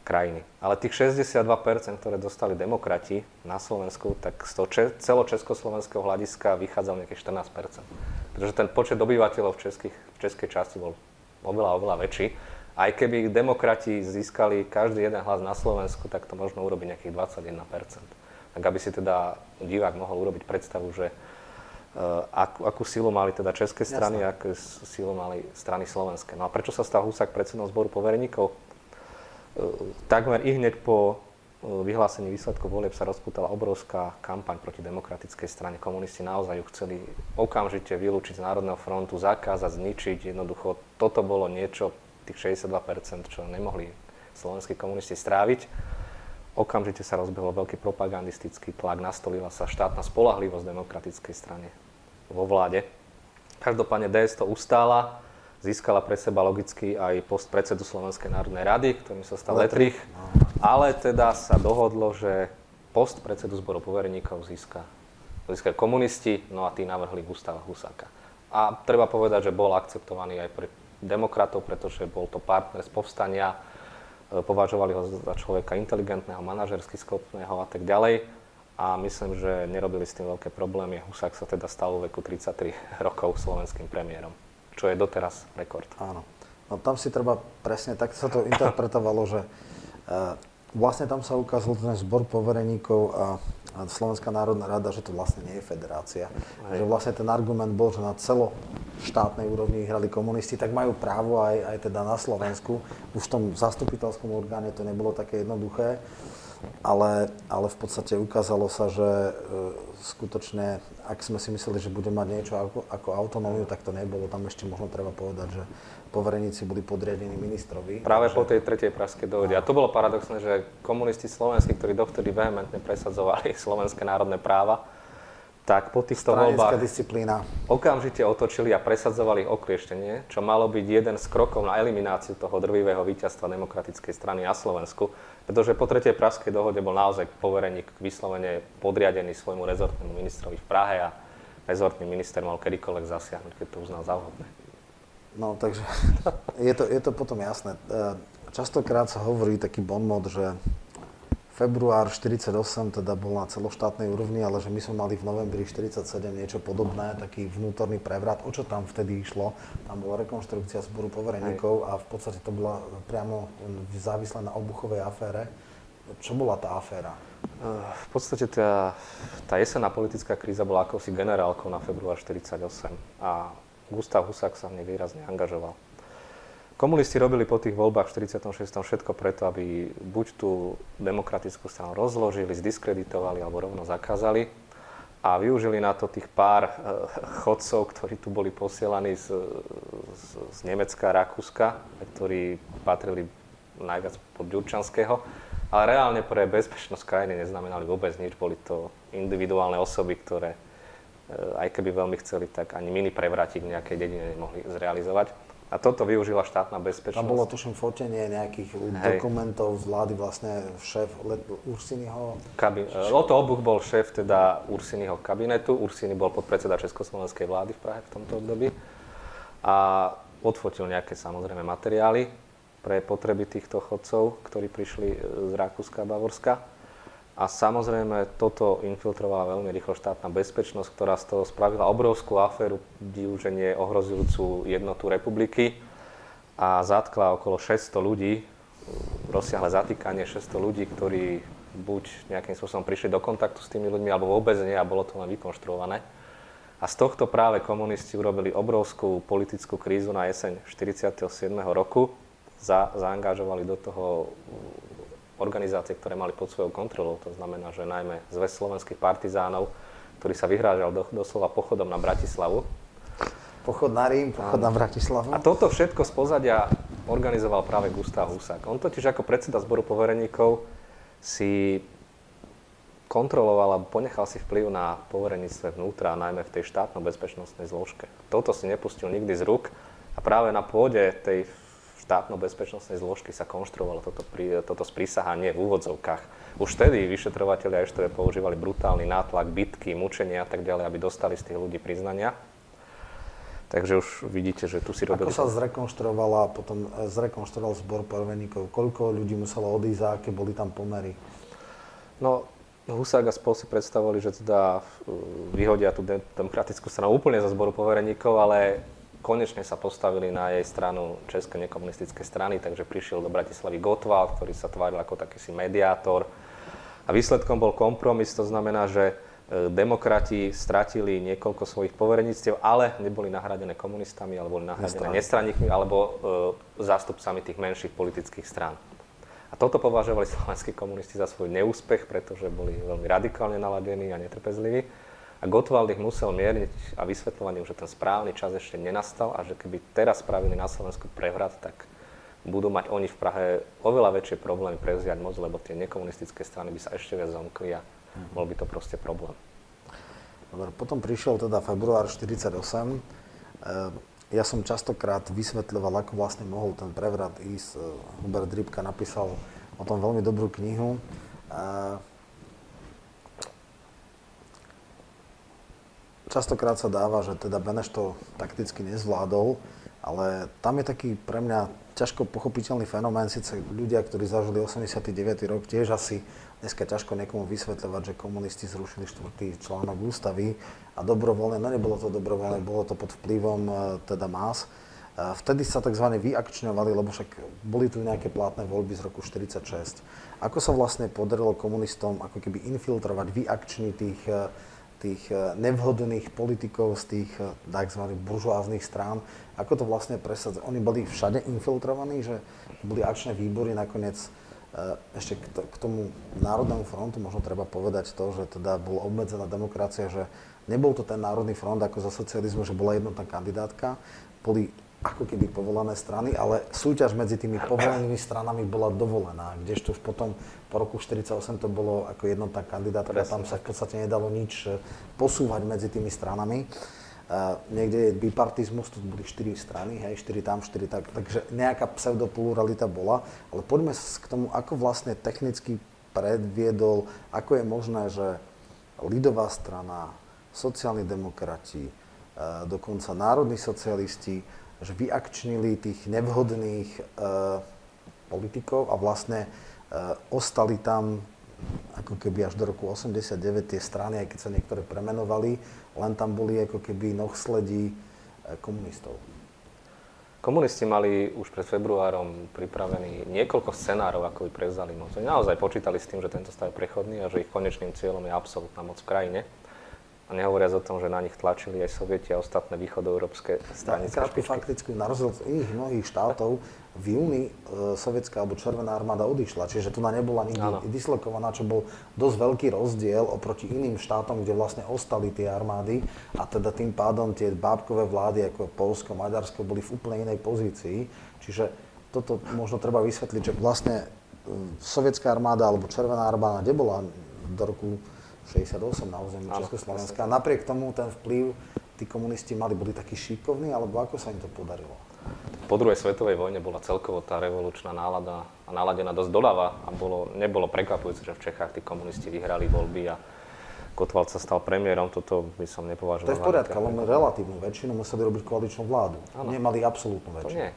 krajiny. Ale tých šesťdesiatdva percent, ktoré dostali demokrati na Slovensku, tak z toho če- celočeskoslovenského hľadiska vychádzalo nejakých štrnásť percent. Pretože ten počet obyvateľov v, českých, v českej časti bol oveľa, oveľa väčší. Aj keby demokrati získali každý jeden hlas na Slovensku, tak to možno urobiť nejakých dvadsaťjeden percent. Tak aby si teda divák mohol urobiť predstavu, že uh, akú, akú silu mali teda české strany, jasne, akú silu mali strany slovenské. No a prečo sa stal Husák predsedom zboru povereníkov? Takmer ihneď po vyhlásení výsledkov volieb sa rozpútala obrovská kampaň proti demokratickej strane. Komunisti naozaj ju chceli okamžite vylúčiť z Národného frontu, zakázať, zničiť. Jednoducho toto bolo niečo, tých šesťdesiatdva percent, čo nemohli slovenskí komunisti stráviť. Okamžite sa rozbehol veľký propagandistický tlak, nastolila sa štátna spoľahlivosť demokratickej strane vo vláde. Každopádne dé es to ustála. Získala pre seba logicky aj post predsedu Slovenskej národnej rady, ktorým sa stal Letrich, ale teda sa dohodlo, že post predsedu zboru povereníkov získa, získa komunisti, no a tí navrhli Gustáva Husáka. A treba povedať, že bol akceptovaný aj pre demokratov, pretože bol to partner z povstania, považovali ho za človeka inteligentného, manažersky schopného a tak ďalej. A myslím, že nerobili s tým veľké problémy. Husák sa teda stal vo veku tridsaťtri rokov slovenským premiérom, čo je doteraz rekord. Áno. No tam si treba presne, tak sa to interpretovalo, že e, vlastne tam sa ukázal ten zbor povereníkov a, a Slovenská národná rada, že to vlastne nie je federácia. Aj. Že vlastne ten argument bol, že na celoštátnej úrovni hrali komunisti, tak majú právo aj, aj teda na Slovensku. Už v tom zastupiteľskom orgáne to nebolo také jednoduché, ale, ale v podstate ukázalo sa, že e, skutočne, ak sme si mysleli, že bude mať niečo ako, ako autonómiu, tak to nebolo. Tam ešte možno treba povedať, že povereníci boli podriadení ministrovi. Práve takže... po tej tretej pražskej dohode. A to bolo paradoxné, že komunisti slovenskí, ktorí dovtedy vehementne presadzovali slovenské národné práva, tak po týchto voľbách disciplína okamžite otočili a presadzovali oklieštenie, čo malo byť jeden z krokov na elimináciu toho drvivého víťazstva demokratickej strany na Slovensku, pretože po tretej pražskej dohode bol naozaj povereník vyslovene podriadený svojmu rezortnému ministrovi v Prahe a rezortný minister mal kedykoľvek zasiahnuť, keď to uznal za vhodné. No, takže je to, je to potom jasné. Častokrát sa hovorí taký bonmot, že február štyridsaťosem teda bol na celoštátnej úrovni, ale že my sme mali v novembri štyridsaťsedem niečo podobné, taký vnútorný prevrat. O čo tam vtedy išlo? Tam bola rekonštrukcia zboru povereníkov a v podstate to bola priamo závislé na obuchovej afére. Čo bola tá aféra? V podstate tá, tá jesenná politická kríza bola akousi generálkou na február štyridsaťosem a Gustav Husák sa v nej výrazne angažoval. Komunisti robili po tých voľbách v štyridsiatom šiestom všetko preto, aby buď tú demokratickú stranu rozložili, zdiskreditovali alebo rovno zakázali a využili na to tých pár chodcov, ktorí tu boli posielaní z, z, z Nemecka a Rakúska, ktorí patrili najviac pod Ďurčanského, ale reálne pre bezpečnosť krajiny neznamenali vôbec nič, boli to individuálne osoby, ktoré aj keby veľmi chceli, tak ani mini prevratík v nejakej dedine nemohli zrealizovať. A toto využila štátna bezpečnosť. Tam bolo, tuším, fotenie nejakých Hej. dokumentov z vlády, vlastne šéf Ursiniho... Kabin- Loto Obuch bol šéf teda Ursiniho kabinetu. Ursini bol podpredseda československej vlády v Prahe v tomto období. A odfotil nejaké, samozrejme, materiály pre potreby týchto chodcov, ktorí prišli z Rakúska a Bavorska. A samozrejme, toto infiltrovala veľmi rýchlo štátna bezpečnosť, ktorá z toho spravila obrovskú aféru, vyúženie ohrozujúcu jednotu republiky a zatkla okolo šesťsto ľudí, rozsiahle zatýkanie šesťsto ľudí, ktorí buď nejakým spôsobom prišli do kontaktu s tými ľuďmi, alebo vôbec nie, a bolo to len vykonštruované. A z tohto práve komunisti urobili obrovskú politickú krízu na jeseň štyridsiateho siedmeho roku. Za, zaangažovali do toho organizácie, ktoré mali pod svojou kontrolou, to znamená, že najmä Zväz slovenských partizánov, ktorý sa vyhrážal do, doslova pochodom na Bratislavu. Pochod na Rím, pochod na Bratislavu. A toto všetko z pozadia organizoval práve Gustáv Husák. On totiž ako predseda zboru povereníkov si kontroloval a ponechal si vplyv na povereníctve vnútra, najmä v tej štátno-bezpečnostnej zložke. Toto si nepustil nikdy z rúk a práve na pôde tej štátno-bezpečnostnej zložky sa konštruovalo toto, pri, toto sprísahanie v úvodzovkách. Už vtedy vyšetrovatelia ešte používali brutálny nátlak, bitky, mučenia a tak ďalej, aby dostali z tých ľudí priznania. Takže už vidíte, že tu si robili... Ako sa zrekonštruovala, potom zrekonštruoval zbor povereníkov? Koľko ľudí muselo odísť a aké boli tam pomery? No, Husák a spol si predstavovali, že teda vyhodia tú demokratickú stranu úplne zo zboru povereníkov, ale konečne sa postavili na jej stranu Českej nekomunistické strany, takže prišiel do Bratislavy Gottwald, ktorý sa tváril ako takýsi mediátor. A výsledkom bol kompromis, to znamená, že demokrati stratili niekoľko svojich povereníctiev, ale neboli nahradené komunistami, alebo boli nahradené nestraníkmi, alebo e, zástupcami tých menších politických strán. A toto považovali slovenskí komunisti za svoj neúspech, pretože boli veľmi radikálne naladení a netrpezliví. A Gottwald ich musel mierniť a vysvetľovaním, že ten správny čas ešte nenastal a že keby teraz spravili na Slovensku prevrat, tak budú mať oni v Prahe oveľa väčšie problémy prevziať moc, lebo tie nekomunistické strany by sa ešte viac zomkli a bol by to proste problém. Dobre, potom prišiel teda február štyridsaťosem. Ja som častokrát vysvetľoval, ako vlastne mohol ten prevrat ísť. Hubert Rybka napísal o tom veľmi dobrú knihu. Častokrát sa dáva, že teda Beneš to takticky nezvládol, ale tam je taký pre mňa ťažko pochopiteľný fenomén. Sice ľudia, ktorí zažili osemdesiaty deviaty rok, tiež asi dneska ťažko niekomu vysvetľovať, že komunisti zrušili štvrtý článok ústavy a dobrovoľne, no nebolo to dobrovoľne, bolo to pod vplyvom teda más. Vtedy sa tzv. Vyakčňovali, lebo však boli tu nejaké platné voľby z roku štyridsaťšesť. Ako sa vlastne podarilo komunistom ako keby infiltrovať, vyakčniť tých, tých nevhodných politikov z tých tzv. Buržoáznych strán? Ako to vlastne presadzovali? Oni boli všade infiltrovaní, že boli akčné výbory nakoniec. Ešte k tomu Národnému frontu možno treba povedať to, že teda bola obmedzená demokracia, že nebol to ten Národný front ako za socializmu, že bola jednotná kandidátka, boli ako keby povolané strany, ale súťaž medzi tými povolenými stranami bola dovolená, kdežto už potom po roku štyridsaťosem to bolo ako jednotná kandidátka, tam sa v podstate nedalo nič posúvať medzi tými stranami. Uh, niekde je bipartizmus, tu boli štyri strany, hej, štyri tam, štyri tak, takže nejaká pseudopluralita bola, ale poďme k tomu, ako vlastne technicky predviedol, ako je možné, že ľudová strana, sociálni demokrati, uh, dokonca národní socialisti, že vyakčnili tých nevhodných uh, politikov a vlastne uh, ostali tam ako keby až do roku osemdesiatdeväť tie strany, aj keď sa niektoré premenovali, len tam boli ako keby nohsledí komunistov. Komunisti mali už pred februárom pripravený niekoľko scenárov, ako by prevzali moc. Oni naozaj počítali s tým, že tento stav je prechodný a že ich konečným cieľom je absolútna moc v krajine. A nehovoriac o tom, že na nich tlačili aj Sovieti a ostatné východoeurópske stranické špičky. Krátko fakticky, na rozdiel od iných mnohých štátov, v júni e, sovietská alebo Červená armáda odišla, čiže tu nebola nikdy ano. dislokovaná, čo bol dosť veľký rozdiel oproti iným štátom, kde vlastne ostali tie armády a teda tým pádom tie bábkové vlády ako Poľsko, Maďarsko boli v úplne inej pozícii. Čiže toto možno treba vysvetliť, že vlastne e, sovietská armáda alebo Červená armáda nebola do roku šesťdesiatosem na území Československa. Napriek tomu ten vplyv tí komunisti mali, boli takí šikovní, alebo ako sa im to podarilo? Po druhej svetovej vojne bola celkovo tá revolučná nálada a náladená dosť doľava a bolo, nebolo prekvapujúce, že v Čechách tí komunisti vyhrali voľby a Gottwald sa stal premiérom, toto by som nepovažoval. To je v poriadku, ale relatívnu väčšinu museli robiť koaličnú vládu. Ano. Nemali absolútnu väčšinu.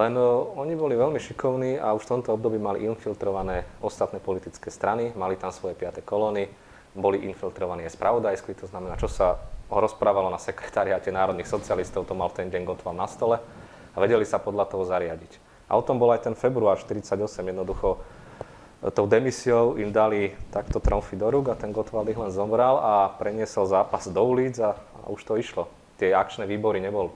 Len uh, oni boli veľmi šikovní a už v tomto období mali infiltrované ostatné politické strany, mali tam svoje piate kolóny. Boli infiltrovaní aj spravodajskí, to znamená, čo sa rozprávalo na sekretariáte národných socialistov, to mal ten deň Gottwald na stole a vedeli sa podľa toho zariadiť. A o tom bol aj ten február štyridsaťosem, jednoducho tou demisiou im dali takto tromfy do rúk a ten Gottwald ich len zomral a preniesol zápas do ulic a, a už to išlo. Tie akčné výbory nebol,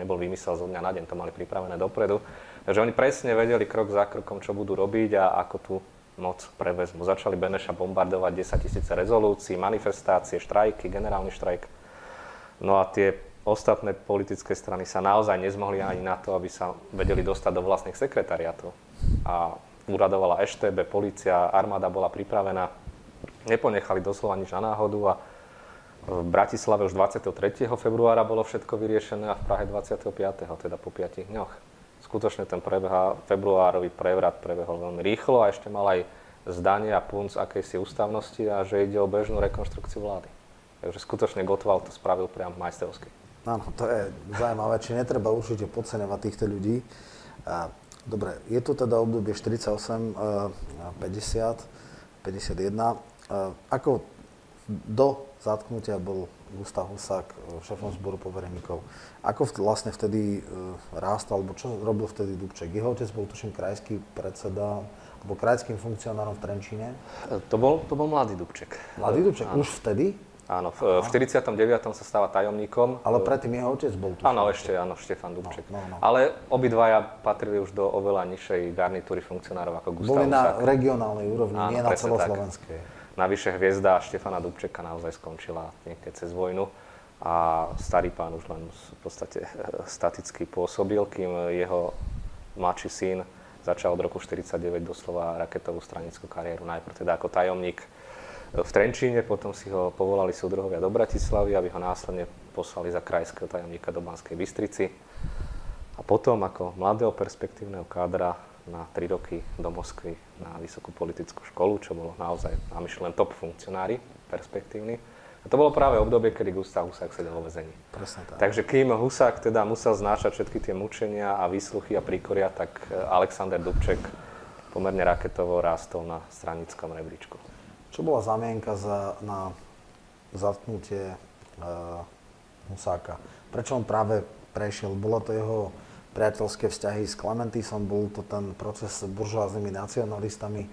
nebol vymysel zo dňa na deň, to mali pripravené dopredu. Takže oni presne vedeli krok za krokom, čo budú robiť a ako tú moc prevezmu. Začali Beneša bombardovať desaťtisíc rezolúcií, manifestácie, štrajky, generálny štrajk. No a tie ostatné politické strany sa naozaj nezmohli ani na to, aby sa vedeli dostať do vlastných sekretariátov. A úradovala eš té bé, polícia, armáda bola pripravená. Neponechali doslova nič na náhodu a v Bratislave už dvadsiateho tretieho februára bolo všetko vyriešené a v Prahe dvadsiateho piateho teda po piatich dňoch. Skutočne ten prebeh, februárový prevrat prebehol veľmi rýchlo a ešte mal aj zdanie a punc akejsi ústavnosti a že ide o bežnú rekonštrukciu vlády. Takže skutočne Gottwald to spravil priam majstrovsky. Áno, to je zaujímavé, či netreba určite podceňovať týchto ľudí. Dobre, je tu teda obdobie štyridsaťosem, päťdesiat, päťdesiatjeden. Ako do zatknutia bol Gustáv Husák šéfom zboru povereníkov. Ako vlastne vtedy rástol, alebo čo robil vtedy Dubček? Jeho otec bol tuším krajský predseda, alebo krajským funkcionárom v Trenčíne. To bol, to bol mladý Dubček. Mladý Dubček, áno. Už vtedy? Áno, v, v štyridsiatom deviatom sa stáva tajomníkom. Ale predtým jeho otec bol tuším. Áno, ešte, áno, Štefan Dubček. No, no, no. Ale obidvaja patrili už do oveľa nižšej garnitúry funkcionárov ako Gustáv Husák. Boli na regionálnej úrovni, áno, nie na celoslovenskej. Tak. Navyše hviezda Štefana Dubčeka naozaj skončila niekedy cez vojnu a starý pán už len v podstate staticky pôsobil, kým jeho mladší syn začal od roku štyridsaťdeväť doslova raketovú stranickú kariéru. Najprv teda ako tajomník v Trenčíne, potom si ho povolali súdruhovia do Bratislavy, aby ho následne poslali za krajského tajomníka do Banskej Bystrici. A potom ako mladého perspektívneho kádra na tri roky do Moskvy na vysokú politickú školu, čo bolo naozaj na myšli len top funkcionári, perspektívni. A to bolo práve obdobie, kedy Gustáv Husák sedel vo väzení. Takže kým Husák teda musel znášať všetky tie mučenia a výsluchy a príkoria, tak Alexander Dubček pomerne raketovo rástol na stranickom rebríčku. Čo bola zámienka za, na zatknutie uh, Husáka? Prečo on práve prešiel? Bolo to jeho priateľské vzťahy s Clementisom, bol to ten proces s buržoáznymi nacionalistami.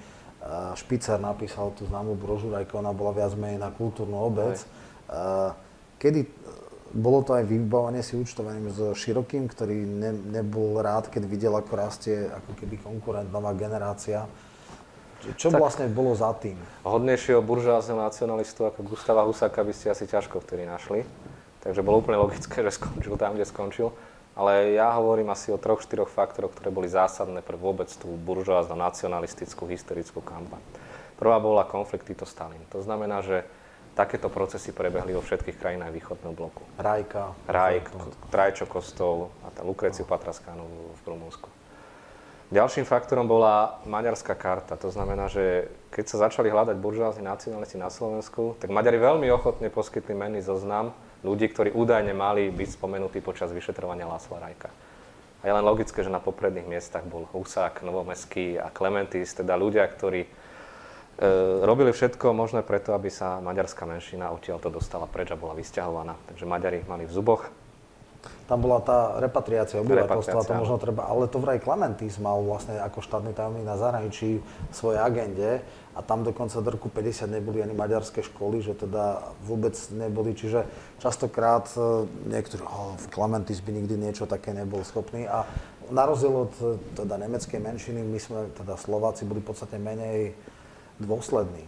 Špicer napísal tú známú brožúru, aj keď ona bola viac menej na kultúrnu obec. Aj. Kedy bolo to aj vybavanie si účtovaním so Širokým, ktorý ne, nebol rád, keď videl, ako rastie ako keby konkurent, nová generácia. Čo tak vlastne bolo za tým? Hodnejšieho buržoázneho nacionalistu ako Gustáva Husáka by ste asi ťažko vtedy našli. Takže bolo úplne logické, že skončil tam, kde skončil. Ale ja hovorím asi o troch, štyroch faktoroch, ktoré boli zásadné pre vôbec tú buržoáznu nacionalistickú hysterickú kampaň. Prvá bola konflikt Tito-Stalin. To znamená, že takéto procesy prebehli vo všetkých krajinách východného bloku. Rajka. Rajk, Trajčo Kostov a tá Lukreciu Patraskánu v Rumunsku. Ďalším faktorom bola maďarská karta. To znamená, že keď sa začali hľadať buržoázni nacionalisti na Slovensku, tak Maďari veľmi ochotne poskytli menný zoznam ľudí, ktorí údajne mali byť spomenutí počas vyšetrovania Lásla Rajka. A je len logické, že na popredných miestach bol Husák, Novomeský a Clementis, teda ľudia, ktorí e, robili všetko možné preto, aby sa maďarská menšina odtiaľto dostala preč a bola vysťahovaná. Takže Maďari ich mali v zuboch. Tam bola tá repatriácia obyvateľstva, to možno treba, ale to vraj Clementis mal vlastne ako štátny tajomník na zahraničí v svojej agende a tam dokonca do roku päťdesiat neboli ani maďarské školy, že teda vôbec neboli, čiže častokrát niektorí, oh, Clementis by nikdy niečo také nebol schopný a na rozdiel od teda nemeckej menšiny, my sme, teda Slováci, boli podstatne menej dôslední.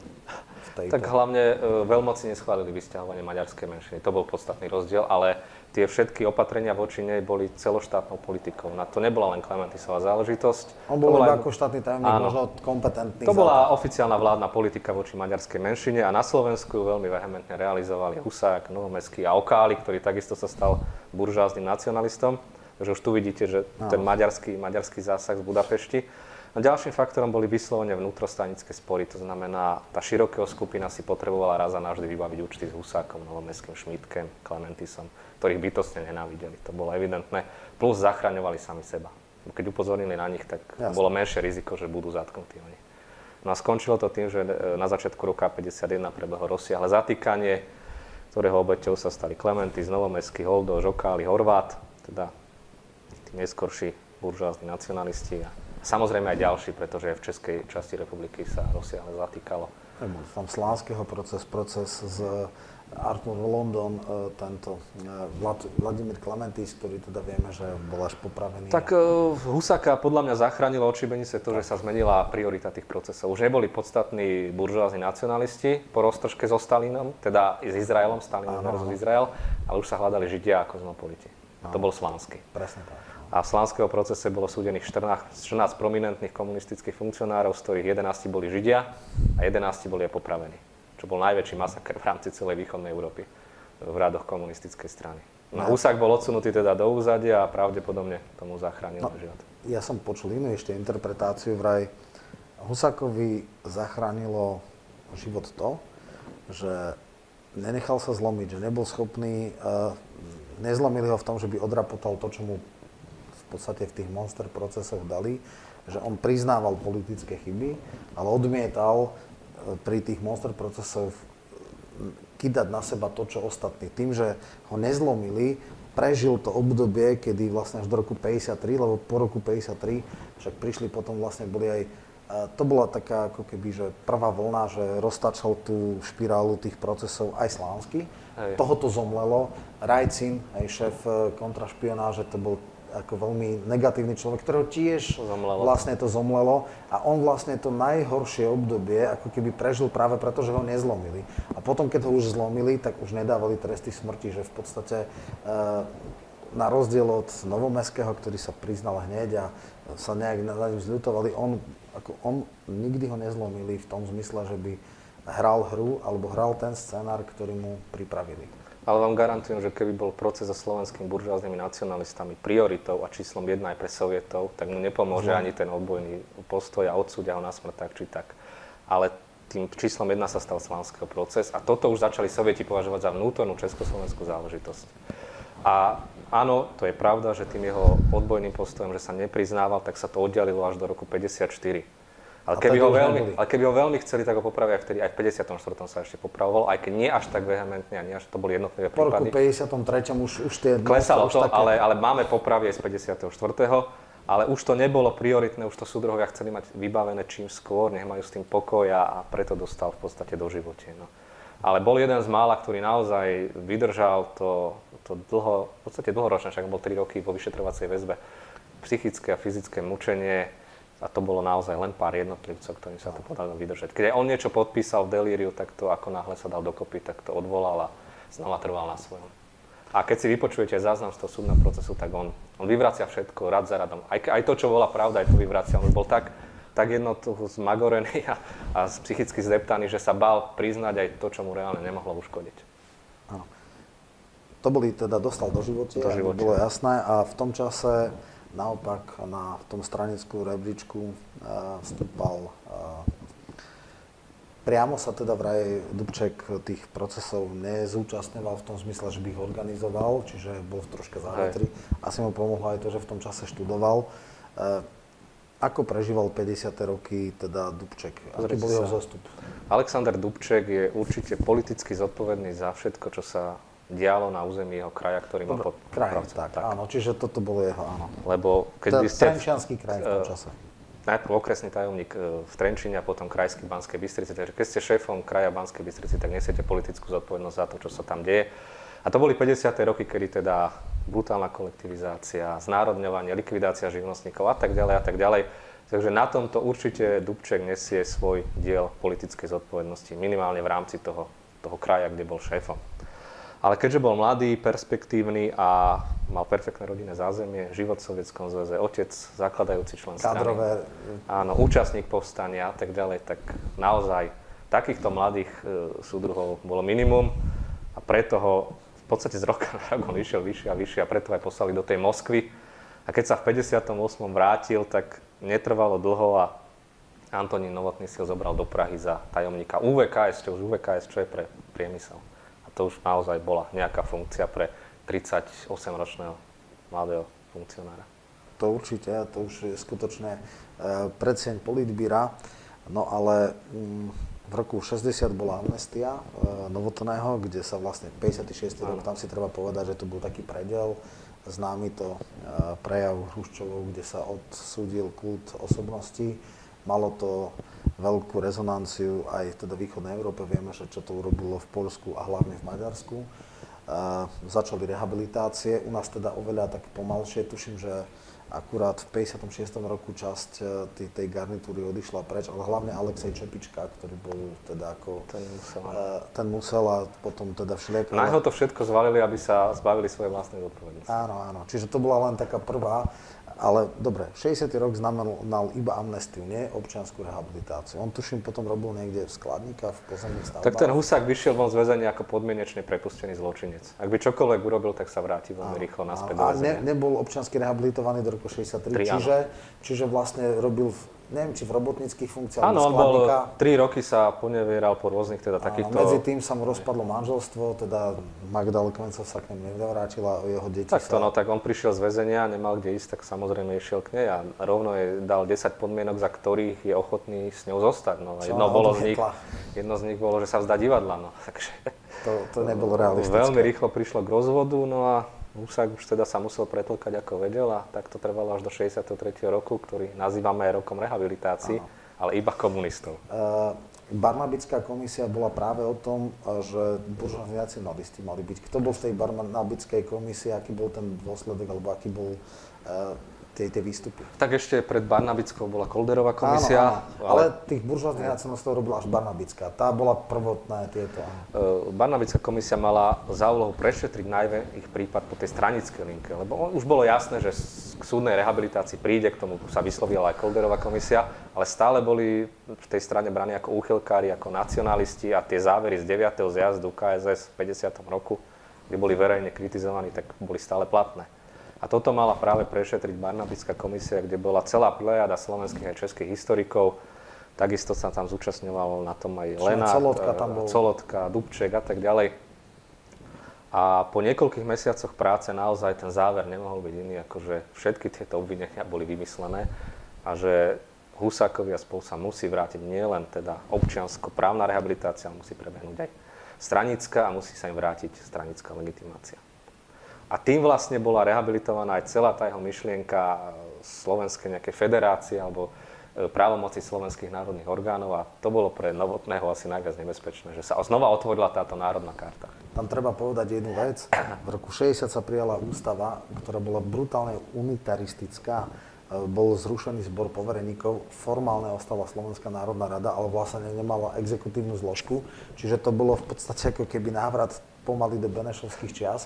Tak hlavne e, veľmoci neschválili vysťahovanie maďarskej menšiny, to bol podstatný rozdiel, ale tie všetky opatrenia voči nej boli celoštátnou politikou. Na to nebola len Clementisová záležitosť. On bol iba ako štátny tajomník, možno kompetentný. To bola záležitosť. Oficiálna vládna politika voči maďarskej menšine a na Slovensku ju veľmi vehementne realizovali Husák, Novomeský a Okáli, ktorý takisto sa stal buržoáznym nacionalistom. Takže už tu vidíte, že ten maďarský, maďarský zásah z Budapešti. No ďalším faktorom boli vyslovene vnútrostanické spory, to znamená, tá širokého skupina si potrebovala raz a navždy vybaviť účty s Husákom, Novomeským, Šmítkem, Clementisom, ktorých bytostne nenávideli, to bolo evidentné, plus zachraňovali sami seba. Keď upozornili na nich, tak Jasne. Bolo menšie riziko, že budú zatknutí oni. No a skončilo to tým, že na začiatku roka päťdesiatjeden prebehlo rozsiahle zatýkanie, ktorého obeťou sa stali Clementis, Novomeský, Holdoš, Okáli, Horvát, teda tí neskorší buržoázni nacionalisti. Samozrejme aj ďalší, pretože v českej časti republiky sa rozsiahle zatýkalo. Tam Slánského proces, proces s Arthur London, tento Vlad, Vladimír Klementíš, ktorý teda vieme, že bol až popravený. Tak Husáka podľa mňa zachránilo od šibenice to, že sa zmenila priorita tých procesov. Už neboli podstatní buržoázni nacionalisti po roztržke so Stalinom, teda s Izraelom, Stalin narazil Izrael, ale už sa hľadali Židia a kozmopoliti. To bol Slánský. Presne tak. A v Slánského procese bolo súdených štrnásť, štrnásť prominentných komunistických funkcionárov, z ktorých jedenásť boli Židia a jedenásť boli aj popravení. Čo bol najväčší masaker v rámci celej východnej Európy v radoch komunistickej strany. No, Husák bol odsunutý teda do úzadia a pravdepodobne tomu zachránil no, život. Ja som počul inú ešte interpretáciu, vraj Husákovi zachránilo život to, že nenechal sa zlomiť, že nebol schopný, nezlomili ho v tom, že by odrapotal to, čo mu v podstate v tých monster procesoch dali, že on priznával politické chyby, ale odmietal pri tých monster procesoch kidať na seba to, čo ostatní. Tým, že ho nezlomili, prežil to obdobie, kedy vlastne až do roku päťdesiattri, lebo po roku päťdesiattri však prišli potom vlastne boli aj... To bola taká ako keby, že prvá vlna, že roztačal tú špirálu tých procesov aj Slánsky. Tohoto zomlelo. Rajcin, aj šéf kontrašpionáže, to bol ako veľmi negatívny človek, ktorého tiež zomlelo. vlastne to zomlelo a on vlastne to najhoršie obdobie ako keby prežil práve preto, že ho nezlomili. A potom, keď ho už zlomili, tak už nedávali tresty smrti, že v podstate e, na rozdiel od Novomeského, ktorý sa priznal hneď a sa nejak na ňu zľutovali, on, ako on, nikdy ho nezlomili v tom zmysle, že by hral hru alebo hral ten scenár, ktorý mu pripravili. Ale vám garantujem, že keby bol proces so slovenskými buržoáznymi nacionalistami prioritou a číslom jedna aj pre Sovietov, tak mu nepomôže Zná. ani ten odbojný postoj a odsúdia ho na smrť tak či tak. Ale tým číslom jedna sa stal Slánskeho proces a toto už začali Sovieti považovať za vnútornú československú záležitosť. A áno, to je pravda, že tým jeho odbojným postojom, že sa nepriznával, tak sa to oddialilo až do roku päťdesiatštyri. Ale keby, ho veľmi, ale keby ho veľmi chceli, tak ho popravia, vtedy aj v päťdesiatom štvrtom sa ešte popravoval, aj keď nie až tak vehementne, a nie až to boli jednotlivé prípady. Po roku päťdesiatom treťom už, už tie... Klesalo to, také... ale, ale máme popravy aj z päťdesiateho štvrtého Ale už to nebolo prioritné, už to súdruhovia chceli mať vybavené čím skôr, nech majú s tým pokoja a preto dostal v podstate do živote. No. Ale bol jeden z mála, ktorý naozaj vydržal to, to dlho, v podstate dlhoročne, však bol tri roky vo vyšetrovacej väzbe, psychické a fyzické mučenie. A to bolo naozaj len pár jednotlivcov, ktorým sa to podarilo vydržať. Keď on niečo podpísal v delíriu, tak to ako náhle sa dal dokopy, tak to odvolal a znova trval na svojom. A keď si vypočujete záznam z toho súdneho procesu, tak on, on vyvracia všetko rad za radom. Aj, aj to, čo bola pravda, aj to vyvracia. On bol tak, tak jednotu zmagorený a, a psychicky zdeptaný, že sa bál priznať aj to, čo mu reálne nemohlo uškodiť. Áno. To boli teda dostal do života, to bolo jasné. A v tom čase... Naopak na tom stranickú rebríčku vstúpal, priamo sa teda vraj Dubček tých procesov nezúčastňoval v tom zmysle, že by ich organizoval, čiže bol troška závetri. Asi mu pomohlo aj to, že v tom čase študoval. Ako prežíval päťdesiate roky teda Dubček? Aký bol jeho zostup? Alexander Dubček je určite politicky zodpovedný za všetko, čo sa dialo na území jeho kraja, ktorý má pod... Kraj, tak, tak, áno, čiže toto bolo jeho, áno. Lebo keď by ste... Trenčiansky kraj v tom čase. Najprv okresný tajomník v Trenčine a potom krajský v Banskej Bystrici. Takže keď ste šéfom kraja Banskej Bystrici, tak nesiete politickú zodpovednosť za to, čo sa tam deje. A to boli päťdesiate roky, kedy teda brutálna kolektivizácia, znárodňovanie, likvidácia živnostníkov a tak ďalej a tak ďalej. Takže na tomto určite Dubček nesie svoj diel politickej zodpovednosti, minimálne v rámci toho, toho kraja, kde bol šéfom. Ale keďže bol mladý, perspektívny a mal perfektné rodinné zázemie, život v Sovietskom zväze, otec, zakladajúci člen strany, kadrové... áno, účastník povstania a tak ďalej, tak naozaj takýchto mladých e, súdruhov bolo minimum a preto ho v podstate z roka na rok on išiel vyššie a vyššie a preto aj poslali do tej Moskvy. A keď sa v päťdesiatom ôsmom vrátil, tak netrvalo dlho a Antonín Novotný si ho zobral do Prahy za tajomníka U V K S, čo už U V K S, čo je pre priemysel. To už naozaj bola nejaká funkcia pre tridsaťosemročného mladého funkcionára. To určite, to už je skutočne predseň politbíra. No ale v roku šesťdesiat bola amnestia Novotného, kde sa vlastne päťdesiaty šiesty rok, tam si treba povedať, že to bol taký prediel známy to prejav Hruščovov, kde sa odsúdil kult osobnosti. Malo to veľkú rezonanciu aj teda v východnej Európe. Vieme, že čo to urobilo v Poľsku a hlavne v Maďarsku. E, začali rehabilitácie. U nás teda oveľa tak pomalšie. Tuším, že akurát v päťdesiatom šiestom roku časť tej, tej garnitúry odišla preč, ale hlavne Alexej Čepička, ktorý bol teda ako... Ten musel. E, ten musel a potom teda všeliek... Na jeho to všetko zvalili, aby sa zbavili svoje vlastné zodpovednosti. Áno, áno. Čiže to bola len taká prvá. Ale dobre, šesťdesiaty rok znamenal iba amnestiu, nie občiansku rehabilitáciu. On tuším potom robil niekde v skladníka, v pozemných stavbách. Tak ten Husák vyšiel von z väzenia ako podmienečne prepustený zločinec. Ak by čokoľvek urobil, tak sa vráti veľmi rýchlo naspäť do väzenia. A ne, nebol občiansky rehabilitovaný do roku šesťdesiattri, tri, čiže, čiže vlastne robil, v, neviem, či v robotníckých funkciách, alebo skladníka. Áno, on bol, tri roky sa ponevieral po rôznych teda takýchto... Medzi tým sa mu rozpadlo manželstvo, teda Magda Lukvencov sa k nemu nevrátila, jeho deti tak to, sa... no, tak on prišiel z väzenia, nemal kde ísť, tak samozrejme išiel k nej a rovno jej dal desať podmienok, za ktorých je ochotný s ňou zostať. No, jedno, bolo z nich, jedno z nich bolo, že sa vzdá divadla, no, takže... To, to nebolo realistické. Veľmi rýchlo prišlo k rozvodu, no a... Husák už teda sa musel pretlkať, ako vedel, a tak to trvalo až do šesťdesiateho tretieho roku, ktorý nazývame rokom rehabilitácií, ale iba komunistov. Uh, Barnabická komisia bola práve o tom, že buržoáziaci mladisti mali byť. Kto bol v tej Barnabickej komisii, aký bol ten dôsledok, alebo aký bol uh, tie, tie výstupy? Tak ešte pred Barnabickou bola Kolderová komisia. Áno, áno. Ale... ale tých buržoáznych národnostov robila až Barnabická. Tá bola prvotná tieto. Uh, Barnabická komisia mala za úlohu prešetriť najmä ich prípad po tej stranickej linke, lebo už bolo jasné, že k súdnej rehabilitácii príde, k tomu sa vyslovila aj Kolderová komisia, ale stále boli v tej strane braní ako úchylkári, ako nacionalisti, a tie závery z deviateho zjazdu ká es es v päťdesiatom roku, kde boli verejne kritizovaní, tak boli stále platné. A toto mala práve prešetriť Barnabická komisia, kde bola celá plejada slovenských a českých historikov. Takisto sa tam zúčastňovalo na tom aj Lenart, Colotka, Colotka, Dubček a tak ďalej. A po niekoľkých mesiacoch práce naozaj ten záver nemohol byť iný, ako že všetky tieto obvinenia boli vymyslené a že Husákovi a spolu sa musí vrátiť nielen teda občiansko-právna rehabilitácia, musí prebehnúť aj stranická a musí sa im vrátiť stranická legitimácia. A tým vlastne bola rehabilitovaná aj celá tá jeho myšlienka slovenskej nejakej federácie alebo právomoci slovenských národných orgánov, a to bolo pre Novotného asi najviac nebezpečné, že sa znova otvorila táto národná karta. Tam treba povedať jednu vec. V roku šesťdesiat sa prijala ústava, ktorá bola brutálne unitaristická. Bol zrušený zbor povereníkov, formálne ostala Slovenská národná rada, ale vlastne nemala exekutívnu zložku, čiže to bolo v podstate ako keby návrat pomaly do benešovských čias.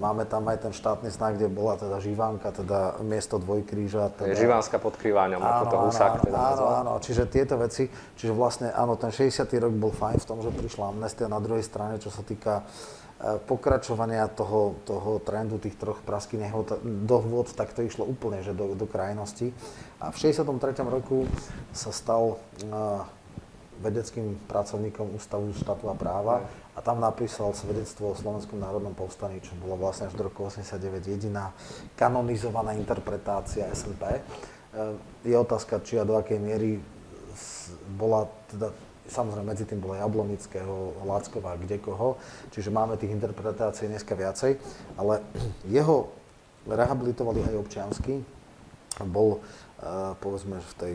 Máme tam aj ten štátny znak, kde bola teda Živánka, teda miesto dvojkríža. Teda... Živánska pod Krýváňom, ako to Husák teda nazval. Áno, áno, čiže tieto veci, čiže vlastne áno, ten šesťdesiaty rok bol fajn v tom, že prišla amnestia. Na druhej strane, čo sa týka pokračovania toho, toho trendu tých troch praských dohôd, tak to išlo úplne, že do, do krajnosti. A v šesťdesiatom treťom roku sa stal uh, vedeckým pracovníkom Ústavu štátu a práva a tam napísal svedectvo o Slovenskom národnom povstaní, čo bolo vlastne až do roku osemdesiatdeväť jediná kanonizovaná interpretácia es en pé. Je otázka, či a do akej miery bola teda, samozrejme medzi tým bola Jablonického, Láckova, kde koho, čiže máme tých interpretácií dneska viacej, ale jeho rehabilitovali aj občiansky, bol povedzme v tej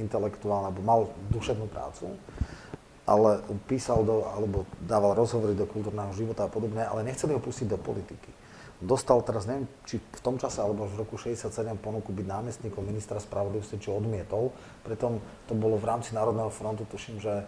intelektuálne, alebo mal duševnú prácu, ale písal do, alebo dával rozhovory do kultúrneho života a podobne, ale nechceli ho pustiť do politiky. Dostal teraz, neviem, či v tom čase, alebo v roku šesťdesiatsedem ponuku byť námestníkom ministra spravodlivosti, čo odmietol. Pritom to bolo v rámci Národného frontu, tuším, že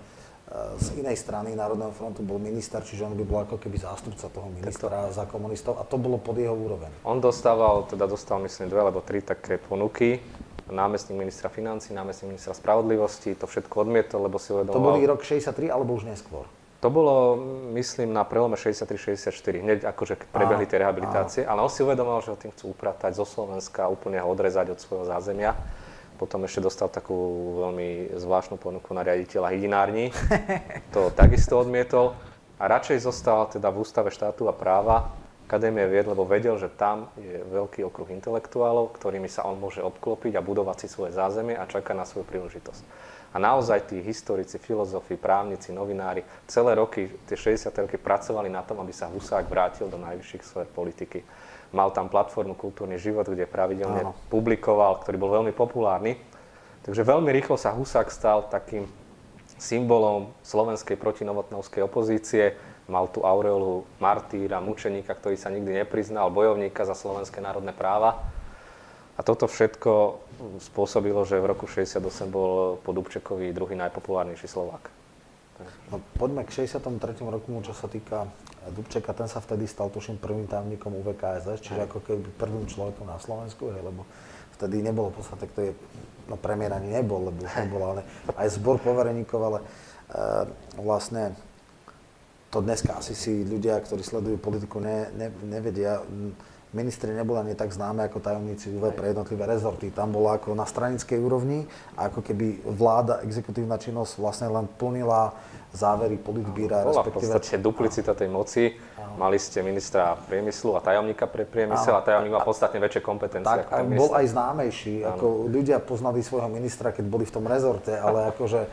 z inej strany Národného frontu bol minister, čiže on by bol ako keby zástupca toho ministra za komunistov, a to bolo pod jeho úroveň. On dostával, teda dostal myslím dve alebo tri také ponuky. Námestník ministra financí, námestník ministra spravodlivosti, to všetko odmietol, lebo si uvedomoval... To bol rok šesťdesiattri alebo už neskôr? To bolo, myslím, na prelome šesťdesiattri šesťdesiatštyri, hneď akože prebehli tie rehabilitácie, ale on si uvedomoval, že ho tým chcú upratať zo Slovenska, úplne ho odrezať od svojho zázemia. Potom ešte dostal takú veľmi zvláštnu ponuku na riaditeľa hydinárni, to takisto odmietol a radšej zostal teda v Ústave štátu a práva Akadémie vied, lebo vedel, že tam je veľký okruh intelektuálov, ktorými sa on môže obklopiť a budovať si svoje zázemie a čaká na svoju príležitosť. A naozaj tí historici, filozofi, právnici, novinári celé roky, tie šesťdesiate roky pracovali na tom, aby sa Husák vrátil do najvyšších sfér politiky. mal tam platformu Kultúrny život, kde pravidelne Áno. publikoval, ktorý bol veľmi populárny. Takže veľmi rýchlo sa Husák stal takým symbolom slovenskej protinovotnovskej opozície. Mal tu aureolu martýra, mučeníka, ktorý sa nikdy nepriznal, bojovníka za slovenské národné práva. A toto všetko spôsobilo, že v roku šesťdesiatom ôsmom bol po Dubčekovi druhý najpopulárnejší Slovák. No, poďme k šesťdesiatom treťom roku, čo sa týka Dubčeka, ten sa vtedy stal, tuším, prvým tajomníkom ú vé ká es es, čiže Aj. ako keby prvým človekom na Slovensku, hej, lebo vtedy nebolo v podstate, kto je, no premiér ani nebol, lebo to bol, ale aj zbor povereníkov, ale e, vlastne to dneska asi si ľudia, ktorí sledujú politiku, ne, ne, nevedia. Ministri neboli ani tak známe ako tajomníci ú vé pre jednotlivé rezorty. Tam bola ako na stranickej úrovni, ako keby vláda, exekutívna činnosť vlastne len plnila závery politbíra. Bola v podstate duplicita tej moci. Áno. Mali ste ministra priemyslu a tajomníka pre priemysel Áno. a tajomník mal podstatne väčšie kompetencie. Tak, ako bol aj známejší. Ako ľudia poznali svojho ministra, keď boli v tom rezorte, ale akože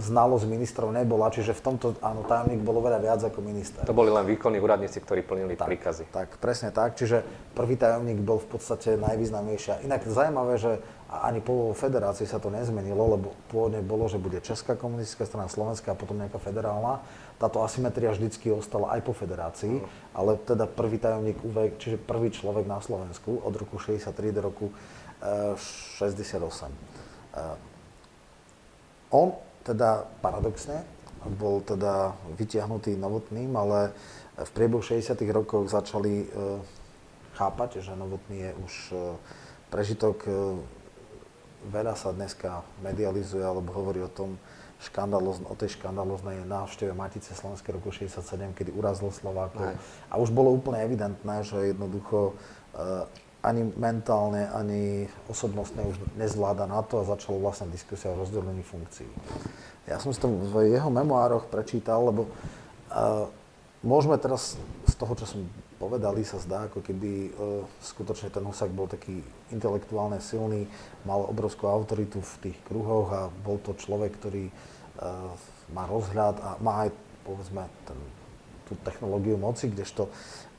znalosť ministrov nebola. Čiže v tomto, áno, tajomník bol oveľa viac ako minister. To boli len výkonní úradníci, ktorí plnili tak, príkazy. Tak, presne tak. Čiže prvý tajomník bol v podstate najvýznamnejšia. Inak zaujímavé, že ani po federácii sa to nezmenilo, lebo pôvodne bolo, že bude Česká komunistická strana, Slovenská a potom nejaká federálna. Táto asymetria vždycky ostala aj po federácii, ale teda prvý tajomník ú vé, čiže prvý človek na Slovensku od roku šesťdesiattri do roku šesťdesiatosem. On teda paradoxne bol teda vytiahnutý Novotným, ale v priebehu šesťdesiatych rokov začali chápať, že Novotný je už prežitok. Veľa sa dneska medializuje, alebo hovorí o tom škandaloznej, o tej škandaloznej návšteve Matice slovenskej roku šesťdesiatsedem, kedy urazil Slovákov. A už bolo úplne evidentné, že jednoducho ani mentálne, ani osobnostne už nezvláda na to a začala vlastne diskusia o rozdelení funkcií. Ja som si to v jeho memoároch prečítal, lebo môžeme teraz z toho, čo som povedali, sa zdá, ako keby e, skutočne ten Husák bol taký intelektuálne silný, mal obrovskú autoritu v tých kruhoch a bol to človek, ktorý e, má rozhľad a má aj, povedzme, ten, tú technológiu moci, kdežto,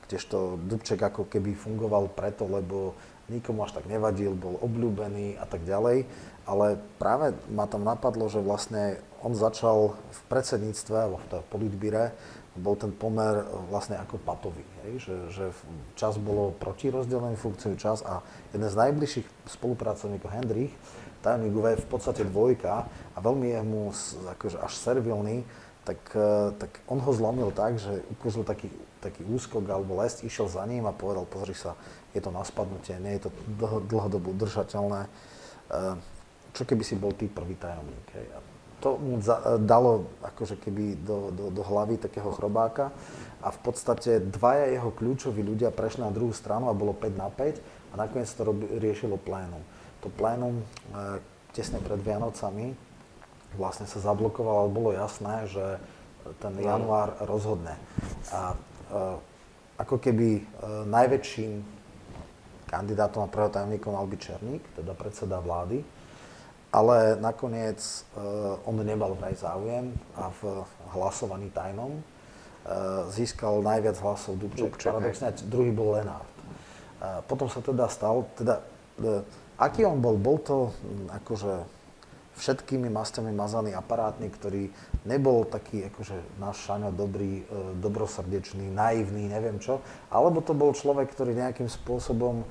kdežto Dubček ako keby fungoval preto, lebo nikomu až tak nevadil, bol obľúbený a tak ďalej. Ale práve ma tam napadlo, že vlastne on začal v predsedníctve, alebo v tej politbíre, bol ten pomer vlastne ako patový, hej? Že, že čas bolo proti rozdeleniu funkcií, čas a jeden z najbližších spolupracovníkov Hendrich, tajomník ú vé, v podstate dvojka a veľmi je mu akože až servilný, tak, tak on ho zlomil tak, že ukúzol taký, taký úskok alebo les, išiel za ním a povedal, pozri sa, je to na spadnutie, nie je to dlho, dlhodobo udržateľné, čo keby si bol ty prvý tajomník, hej? To mu dalo akože keby do, do, do hlavy takého chrobáka a v podstate dvaja jeho kľúčoví ľudia prešli na druhú stranu a bolo päť na päť a nakoniec to rob, riešilo plénum. To plénum e, tesne pred Vianocami vlastne sa zablokovalo, ale bolo jasné, že ten január rozhodne. A e, ako keby e, najväčším kandidátom a prvého tajomníkom mal byť Černík, teda predseda vlády. Ale nakoniec e, on nemal vraj záujem a v hlasovaní tajnom e, získal najviac hlasov Dubček, Dubček paradoxne, druhý bol Lenart. E, potom sa teda stal, teda, e, aký on bol, bol to m, akože všetkými masťami mazaný aparátnik, ktorý nebol taký akože náš Šaňo dobrý, e, dobrosrdečný, naivný, neviem čo, alebo to bol človek, ktorý nejakým spôsobom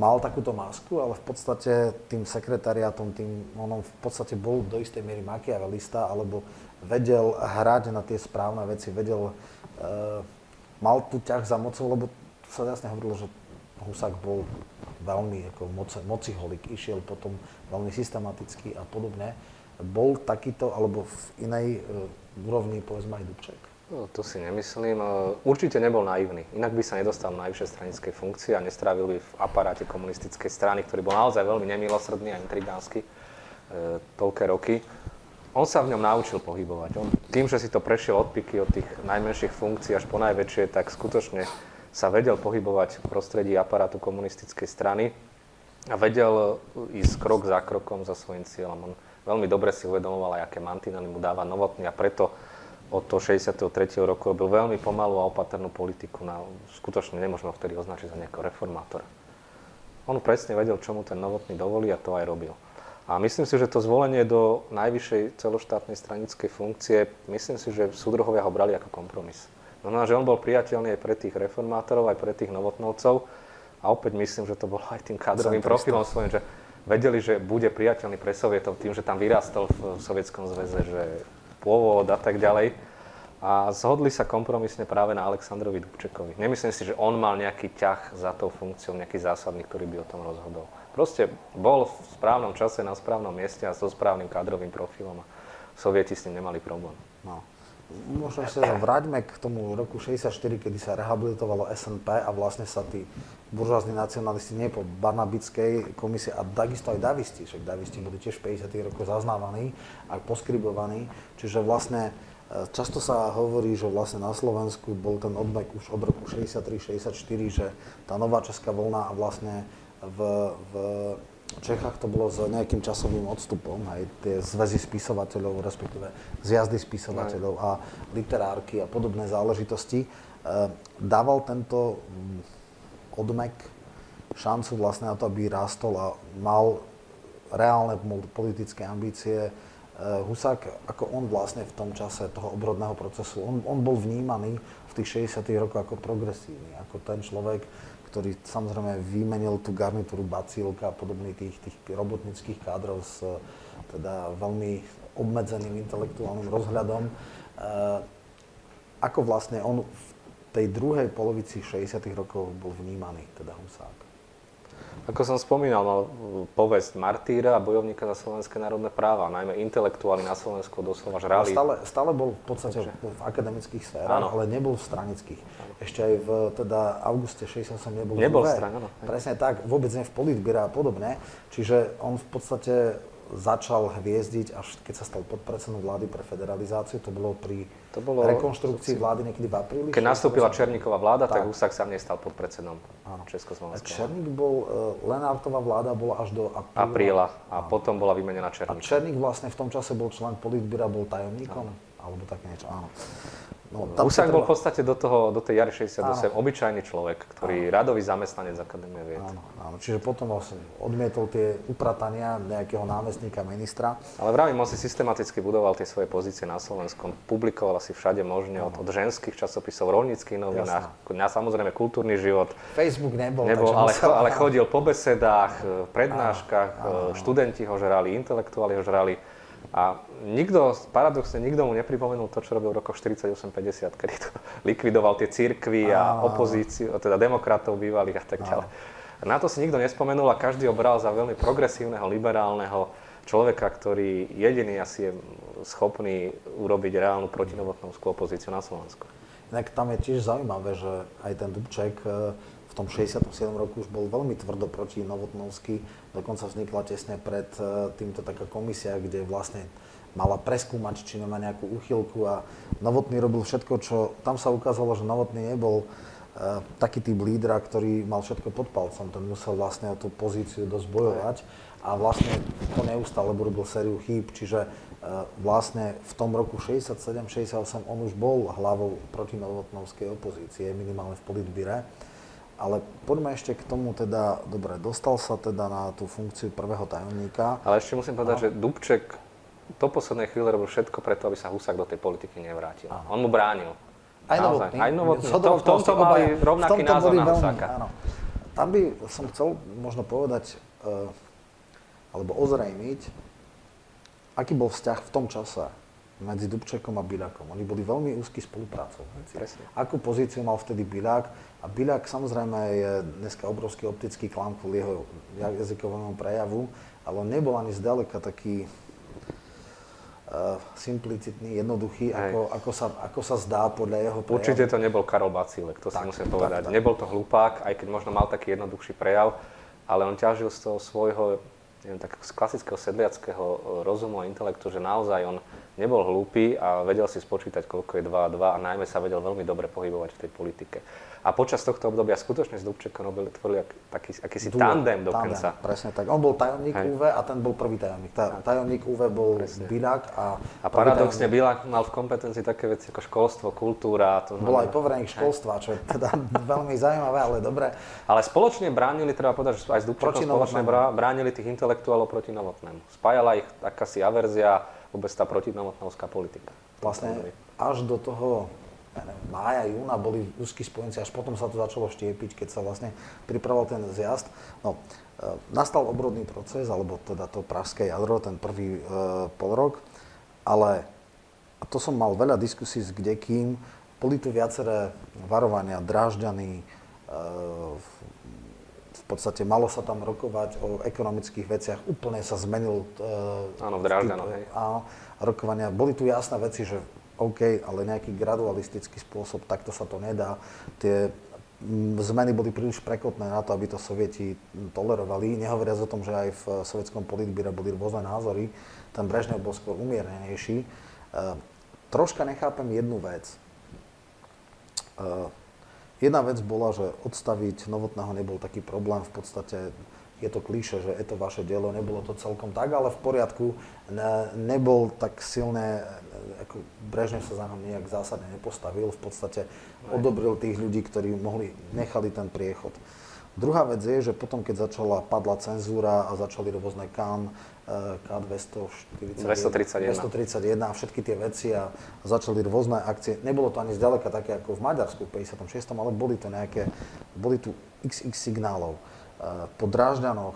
mal takúto masku, ale v podstate tým sekretariátom, tým onom v podstate bol do istej miery machiavelista, alebo vedel hrať na tie správne veci, vedel, e, mal tu ťah za mocou, lebo tu sa jasne hovorilo, že Husák bol veľmi ako moci, mociholik, išiel potom veľmi systematicky a podobne. Bol takýto, alebo v inej e, úrovni, povedzme aj Dubček. No, to si nemyslím. Určite nebol naivný. Inak by sa nedostal na najvyššej stranickej funkcii a nestrávil by v aparáte komunistickej strany, ktorý bol naozaj veľmi nemilosrdný a intrigánsky e, toľké roky. On sa v ňom naučil pohybovať. On, tým, že si to prešiel od piky, od tých najmenších funkcií až po najväčšie, tak skutočne sa vedel pohybovať v prostredí aparátu komunistickej strany a vedel ísť krok za krokom za svojím cieľom. On veľmi dobre si uvedomoval, aj aké mantinely mu dáva Novotný a preto od toho šesťdesiateho tretieho roku robil veľmi pomalú a opatrnú politiku, na, skutočne nemôžeme ho vtedy označiť za nejakého reformátora. On presne vedel, čo mu ten Novotný dovolí a to aj robil. A myslím si, že to zvolenie do najvyššej celoštátnej stranickej funkcie, myslím si, že súdruhovia ho brali ako kompromis. No, že on bol priateľný aj pre tých reformátorov, aj pre tých novotnovcov a opäť myslím, že to bolo aj tým kádrovým profilom svojím, že vedeli, že bude priateľný pre Sovietov tým, že tam vyrastol v Sovietskom zväze, že pôvod a tak ďalej. A zhodli sa kompromisne práve na Alexandrovi Dubčekovi. Nemyslím si, že on mal nejaký ťah za tou funkciou, nejaký zásadný, ktorý by o tom rozhodol. Proste bol v správnom čase, na správnom mieste a so správnym kádrovým profilom a Sovieti s ním nemali problém. No. Možno sa vráťme k tomu roku šesťdesiatštyri, kedy sa rehabilitovalo es en pé a vlastne sa tí buržoázní nacionalisti nie po Barnabickej komisie a takisto aj davisti, však davisti boli tiež v päťdesiatych rokoch zaznávaní a poskribovaní, čiže vlastne často sa hovorí, že vlastne na Slovensku bol ten odbeh už od roku šesťdesiattri šesťdesiatštyri, že tá nová česká vlna a vlastne v, v Čechách to bolo s nejakým časovým odstupom, aj tie zväzy spisovateľov, respektíve zjazdy spisovateľov a literárky a podobné záležitosti. Dával tento odmek šancu vlastne na to, aby rástol a mal reálne politické ambície. Husák, ako on vlastne v tom čase toho obrodného procesu, on, on bol vnímaný v tých šesťdesiatych rokoch ako progresívny, ako ten človek, ktorý samozrejme vymenil tú garnitúru Bacílka a podobných tých, tých robotnických kádrov s teda veľmi obmedzeným intelektuálnym rozhľadom. E, ako vlastne on v tej druhej polovici šesťdesiatych rokov bol vnímaný, teda Husák? Ako som spomínal, mal povesť martýra a bojovníka za slovenské národné práva, najmä intelektuáli na Slovensku doslova žrali. Stále, stále bol v podstate v, v akademických sférach, áno, ale nebol v stranických. Ešte aj v teda, auguste šesťdesiatom ôsmom nebol, nebol v strane, áno. Presne tak, vôbec nie v politbíre a podobne. Čiže on v podstate začal hviezdiť, až keď sa stal podpredsedom vlády pre federalizáciu. To bolo pri to bolo rekonštrukcii vlády niekedy v apríli. Keď nastúpila Černíková vláda, tak, tak Husák sa v nej stal podpredsedom Československa. Černík bol, Lenártová vláda bola až do apríla. apríla a áno. Potom bola vymenená Černík. A Černík vlastne v tom čase bol člen politbíra, bol tajomníkom, áno, alebo také niečo, áno. No, Husák bol v podstate do, toho, do tej jary šesťdesiatosem obyčajný človek, ktorý radový zamestnanec Akadémie vied. Áno, áno. Čiže potom vlastne odmietol tie upratania nejakého námestníka, ministra. Ale vravím, on si systematicky budoval tie svoje pozície na Slovensku. Publikoval si všade možne, od, od ženských časopisov, rolníckych novinách, na samozrejme kultúrny život. Facebook nebol. nebol ale, musel, ale chodil po besedách, prednáškach, áno, áno, študenti ho žrali, intelektuáli ho žrali. A nikto, paradoxne, nikto mu nepripomenul to, čo robil v rokoch štyridsaťosem päťdesiat, kedy to likvidoval tie cirkvy a opozíciu, teda demokratov bývalých a tak ďalej. Na to si nikto nespomenul a každý ho bral za veľmi progresívneho, liberálneho človeka, ktorý jediný asi je schopný urobiť reálnu protinovotnovskú opozíciu na Slovensku. Inak tam je tiež zaujímavé, že aj ten Dubček v tom šesťdesiatom siedmom roku už bol veľmi tvrdo proti novotnovský. Dokonca vznikla tesne pred týmto taká komisia, kde vlastne mala preskúmať, či nemá nejakú úchylku a Novotný robil všetko, čo... Tam sa ukázalo, že Novotný nebol uh, taký typ lídra, ktorý mal všetko pod palcom. Ten musel vlastne o tú pozíciu dosť bojovať a vlastne to neustále robil sériu chýb. Čiže uh, vlastne v tom roku šesťdesiatsedem šesťdesiatosem on už bol hlavou proti novotnovskej opozície, minimálne v politbíre. Ale poďme ešte k tomu teda, dobre, dostal sa teda na tú funkciu prvého tajomníka. Ale ešte musím povedať, no, že Dubček do poslednej chvíle robil všetko preto, aby sa Husák do tej politiky nevrátil. Áno. On mu bránil. Aj Novotný. Aj Novotný. V tomto, v tomto mali rovnaký tomto názor na Husáka. Áno. Tam by som chcel možno povedať, uh, alebo ozrejmiť, aký bol vzťah v tom čase medzi Dubčekom a Biľakom. Oni boli veľmi úzky spolupracovníci. Presne. Akú pozíciu mal vtedy Biľak? A Biľak samozrejme je dneska obrovský optický klam kvôli jeho jazykovému prejavu, ale on nebol ani zďaleka taký uh, simplicitný, jednoduchý, ako, ako, sa, ako sa zdá podľa jeho prejavu. Určite to nebol Karol Bacílek, to tak, si musím povedať. Tak, tak. Nebol to hlupák, aj keď možno mal taký jednoduchší prejav, ale on ťažil z toho svojho neviem, tak z klasického sedliackého rozumu a intelektu, že naozaj on nebol hlúpy a vedel si spočítať, koľko je dva a dva a najmä sa vedel veľmi dobre pohybovať v tej politike. A počas tohto obdobia skutočne s Dubčekom tvorili taký, akýsi Dúle, tandem dokonca. Tandem, presne tak. On bol tajomník Hej. ú vé a ten bol prvý tajomník. Tá, tajomník ú vé bol presne. Bilák a... A paradoxne tajomník... Bilák mal v kompetencii také veci ako školstvo, kultúra... To znamená... Bol aj povereník školstva, čo je teda veľmi zaujímavé, ale dobre. Ale spoločne bránili, treba povedať, že aj s Dubčekom spoločne bránili tých intelektuálov proti novotnému. Spájala ich akási averzia, vôbec tá protinovotnovská politika. Vlastne až do toho ja neviem, mája, júna boli úzky spojenci, až potom sa to začalo štiepiť, keď sa vlastne pripravoval ten zjazd. No, e, nastal obrodný proces, alebo teda to pražské jadro, ten prvý e, polrok, ale a to som mal veľa diskusí s kdekým, boli tu viaceré varovania, Drážďany, e, v, v podstate malo sa tam rokovať o ekonomických veciach, úplne sa zmenil... E, áno, v Drážďanoch, hej. Áno, rokovania. Boli tu jasné veci, že OK, ale nejaký gradualistický spôsob, takto sa to nedá. Tie zmeny boli príliš prekotné na to, aby to Sovieti tolerovali. Nehovoriac o tom, že aj v sovietskom politbíre boli rôzne názory. Ten Brežnev bol skôr umiernenejší. E, troška nechápem jednu vec. E, jedna vec bola, že odstaviť Novotného nebol taký problém. V podstate je to klíše, že je to vaše dielo, nebolo to celkom tak, ale v poriadku. Ne, nebol tak silné, ako Brežnev sa za nám nejak zásadne nepostavil. V podstate odobril tých ľudí, ktorí mohli, nechali ten priechod. Druhá vec je, že potom, keď začala, padla cenzúra a začali rôzne K A N, K dvestotridsaťjeden a všetky tie veci a začali rôzne akcie. Nebolo to ani zďaleka také ako v Maďarsku v päťdesiatom šiestom, ale boli to nejaké, boli tu iks iks signálov. Po Drážďanoch